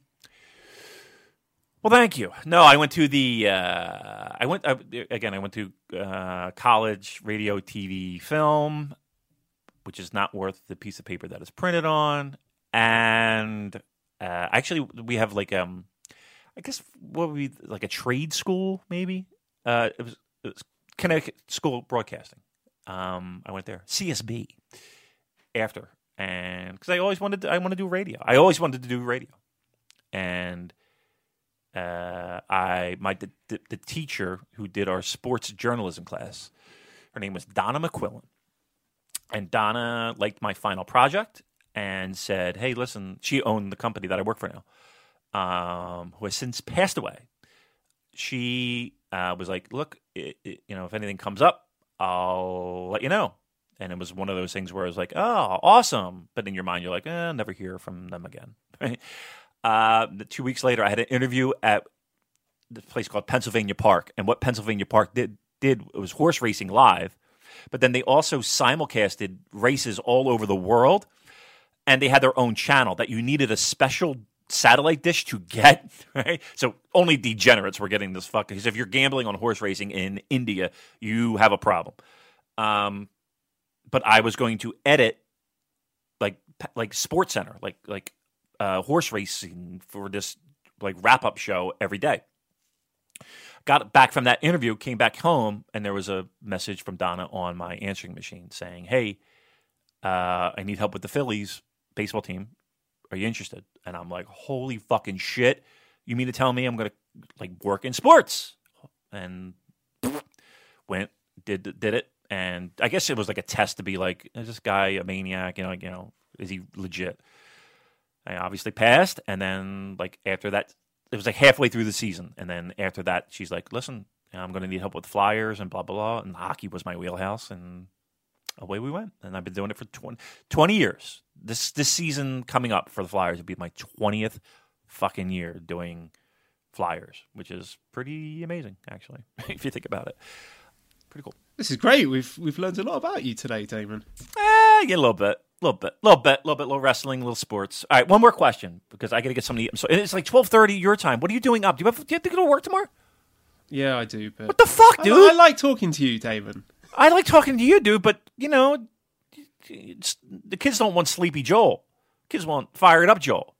well, thank you. No, I went to the. Uh, I went I, again. I went to uh, college, radio, T V, film, which is not worth the piece of paper that it's printed on. And uh, actually, we have like um, I guess what would be like a trade school maybe. Uh, it was, it was Connecticut School of Broadcasting. Um, I went there, C S B, after, and because I always wanted, to, I want to do radio. I always wanted to do radio, and uh, I my the, the teacher who did our sports journalism class, her name was Donna McQuillan, and Donna liked my final project and said, "Hey, listen," she owned the company that I work for now, um, who has since passed away. She uh, was like, "Look, it, it, you know, if anything comes up, I'll let you know." And it was one of those things where I was like, oh, awesome. But in your mind, you're like, eh, I'll never hear from them again. Right? Uh, the two weeks later, I had an interview at this place called Pennsylvania Park. And what Pennsylvania Park did, did it was horse racing live. But then they also simulcasted races all over the world. And they had their own channel that you needed a special satellite dish to get, right? So only degenerates were getting this fuck. Because if you're gambling on horse racing in India, you have a problem. Um, but I was going to edit like like Sports Center, like like uh, horse racing for this like wrap up show every day. Got back from that interview, came back home, and there was a message from Donna on my answering machine saying, "Hey, uh, I need help with the Phillies. baseball team. Are you interested? And I'm like, holy fucking shit. You mean to tell me I'm going to like work in sports? And went, did did it. And I guess it was like a test to be like, is this guy a maniac? You know, like, you know, is he legit? I obviously passed. And then like after that, it was like halfway through the season. And then after that, she's like, listen, I'm going to need help with flyers and blah, blah, blah. And hockey was my wheelhouse. And away we went. And I've been doing it for twenty, twenty years. This this season coming up for the Flyers would be my twentieth fucking year doing flyers, which is pretty amazing, actually, if you think about it. Pretty cool. This is great. We've we've learned a lot about you today, Damon. Eh, yeah, a little bit. A little bit, little bit, little bit, little wrestling, little sports. All right, one more question because I got to get somebody. So it's like twelve thirty your time. What are you doing up? Do you have, do you have to go to work tomorrow? Yeah, I do. But what the fuck, dude? I, I like talking to you, Damon. I like talking to you, dude. But you know, the kids don't want sleepy Joel. Kids want fired up Joel.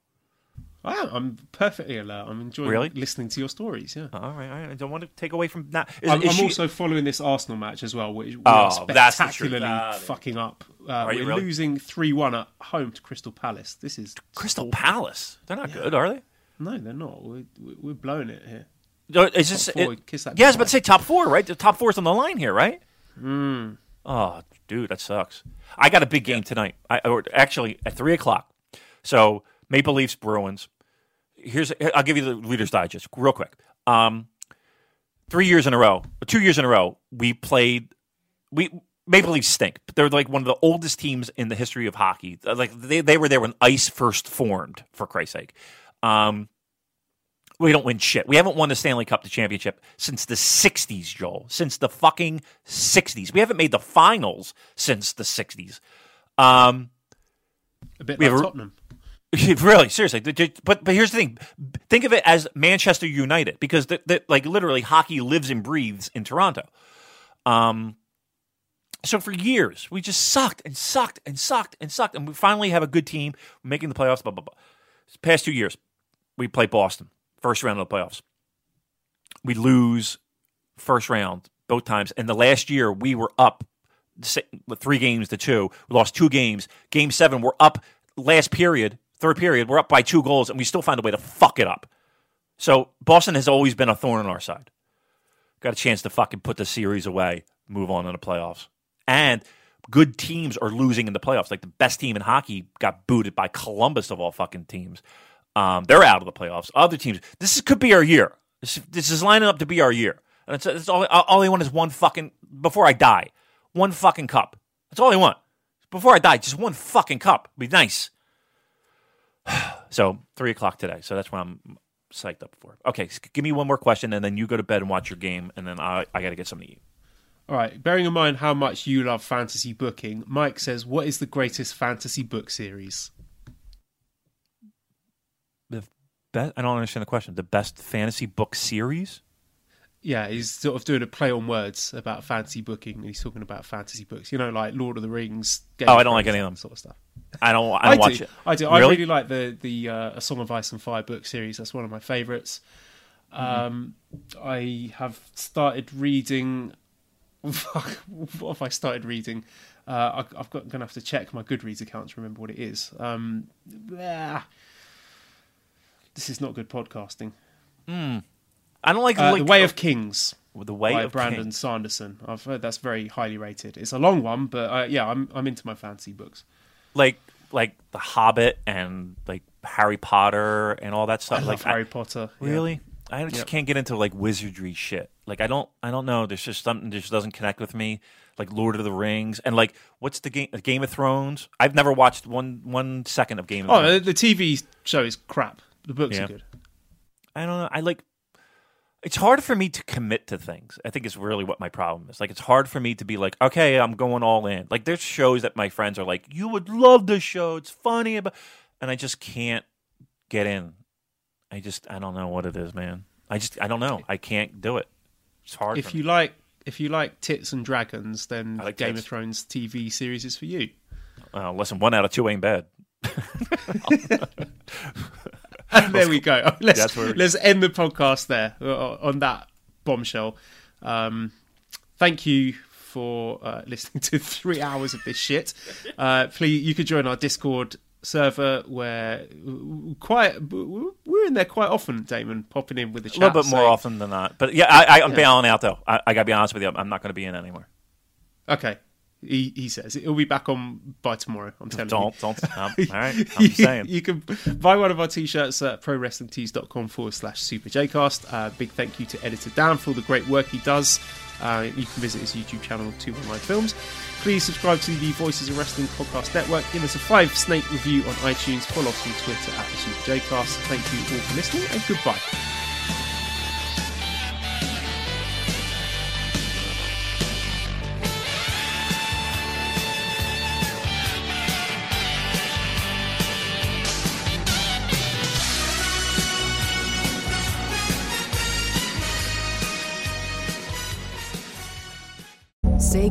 Wow, I'm perfectly alert. I'm enjoying really? listening to your stories. Yeah. All right, all right. I don't want to take away from that. Is, I'm, is I'm she... also following this Arsenal match as well, which oh, spectacularly that's fucking up. Uh, we're really? losing three one at home to Crystal Palace. This is Crystal awful. Palace. They're not yeah. good, are they? No, they're not. We're, we're blowing it here. Is this, four, it, kiss that yeah, I was about to say top four, right? The top four is on the line here, right? Mm. Oh, dude, that sucks. I got a big game yeah. tonight. I or actually at three o'clock. So. Maple Leafs, Bruins. Here's I'll give you the Reader's Digest real quick. Um, three years in a row, two years in a row, we played. We Maple Leafs stink. But they're like one of the oldest teams in the history of hockey. Like they, they were there when ice first formed. For Christ's sake, um, we don't win shit. We haven't won the Stanley Cup, the championship, since the sixties, Joel. Since the fucking sixties, we haven't made the finals since the sixties. Um, a bit like Tottenham. Really, seriously, but but here's the thing. Think of it as Manchester United because the, the, like literally hockey lives and breathes in Toronto. Um, so for years we just sucked and sucked and sucked and sucked, and we finally have a good team making the playoffs. Blah blah blah. This past two years, we play Boston first round of the playoffs. We lose first round both times, and the last year we were up three games to two. We lost two games. Game seven, we're up last period. Third period, we're up by two goals, and we still find a way to fuck it up. So Boston has always been a thorn on our side. Got a chance to fucking put the series away, move on in the playoffs. And good teams are losing in the playoffs. Like the best team in hockey got booted by Columbus of all fucking teams. Um, they're out of the playoffs. Other teams, this is, could be our year. This, this is lining up to be our year. And it's, it's all, all I want is one fucking, before I die, one fucking cup. That's all I want. Before I die, just one fucking cup. It'd be nice. So three o'clock today. So that's what I'm psyched up for. Okay, give me one more question, and then you go to bed and watch your game, and then I I got to get something to eat. All right. Bearing in mind how much you love fantasy booking, Mike says, "What is the greatest fantasy book series?" The best. I don't understand the question. The best fantasy book series. Yeah, he's sort of doing a play on words about fantasy booking, and he's talking about fantasy books. You know, like Lord of the Rings. Game oh, I don't like any of them sort of stuff. I don't. I, don't I do. watch it. I do. Really? I really like the the uh, A Song of Ice and Fire book series. That's one of my favorites. Mm-hmm. Um, I have started reading. Fuck! What have I started reading? Uh, I, I've got going to have to check my Goodreads account to remember what it is. Um, this is not good podcasting. Hmm. I don't like uh, the Way of Kings. The Way by of Brandon Kings. Sanderson. I've heard that's very highly rated. It's a long one, but uh, yeah, I'm I'm into my fantasy books, like like The Hobbit and like Harry Potter and all that stuff. I like love Harry I, Potter, really. Yeah. I just yep. can't get into like wizardry shit. Like I don't I don't know. There's just something that just doesn't connect with me. Like Lord of the Rings and like what's the game? Game of Thrones. I've never watched one one second of Game of oh, Thrones. Oh, the T V show is crap. The books yeah. are good. I don't know. I like. It's hard for me to commit to things. I think it's really what my problem is. Like, it's hard for me to be like, okay, I'm going all in. Like, there's shows that my friends are like, you would love this show. It's funny. And I just can't get in. I just, I don't know what it is, man. I just, I don't know. I can't do it. It's hard if for you me. Like, if you like tits and dragons, then like Game tits. of Thrones T V series is for you. Uh, listen, one out of two ain't bad. And there we go. Let's yeah, let's end the podcast there on that bombshell. Um, thank you for uh, listening to three hours of this shit. Uh, please, you could join our Discord server where quite we're in there quite often, Damon, popping in with the chat. A little bit so. more often than that. But yeah, I, I, I'm yeah. bailing out, though. I, I got to be honest with you. I'm not going to be in anymore. Okay. He, he says it'll be back on by tomorrow. I'm telling don't, you. Don't, don't. Um, all right. I'm you, saying. You can buy one of our t-shirts at prowrestlingtees.com forward slash Super J-Cast. Uh, big thank you to Editor Dan for all the great work he does. Uh, you can visit his YouTube channel, two one nine Films. Please subscribe to the Voices of Wrestling Podcast Network. Give us a five snake review on iTunes. Follow us on Twitter at the Super J-Cast. Thank you all for listening, and goodbye. Say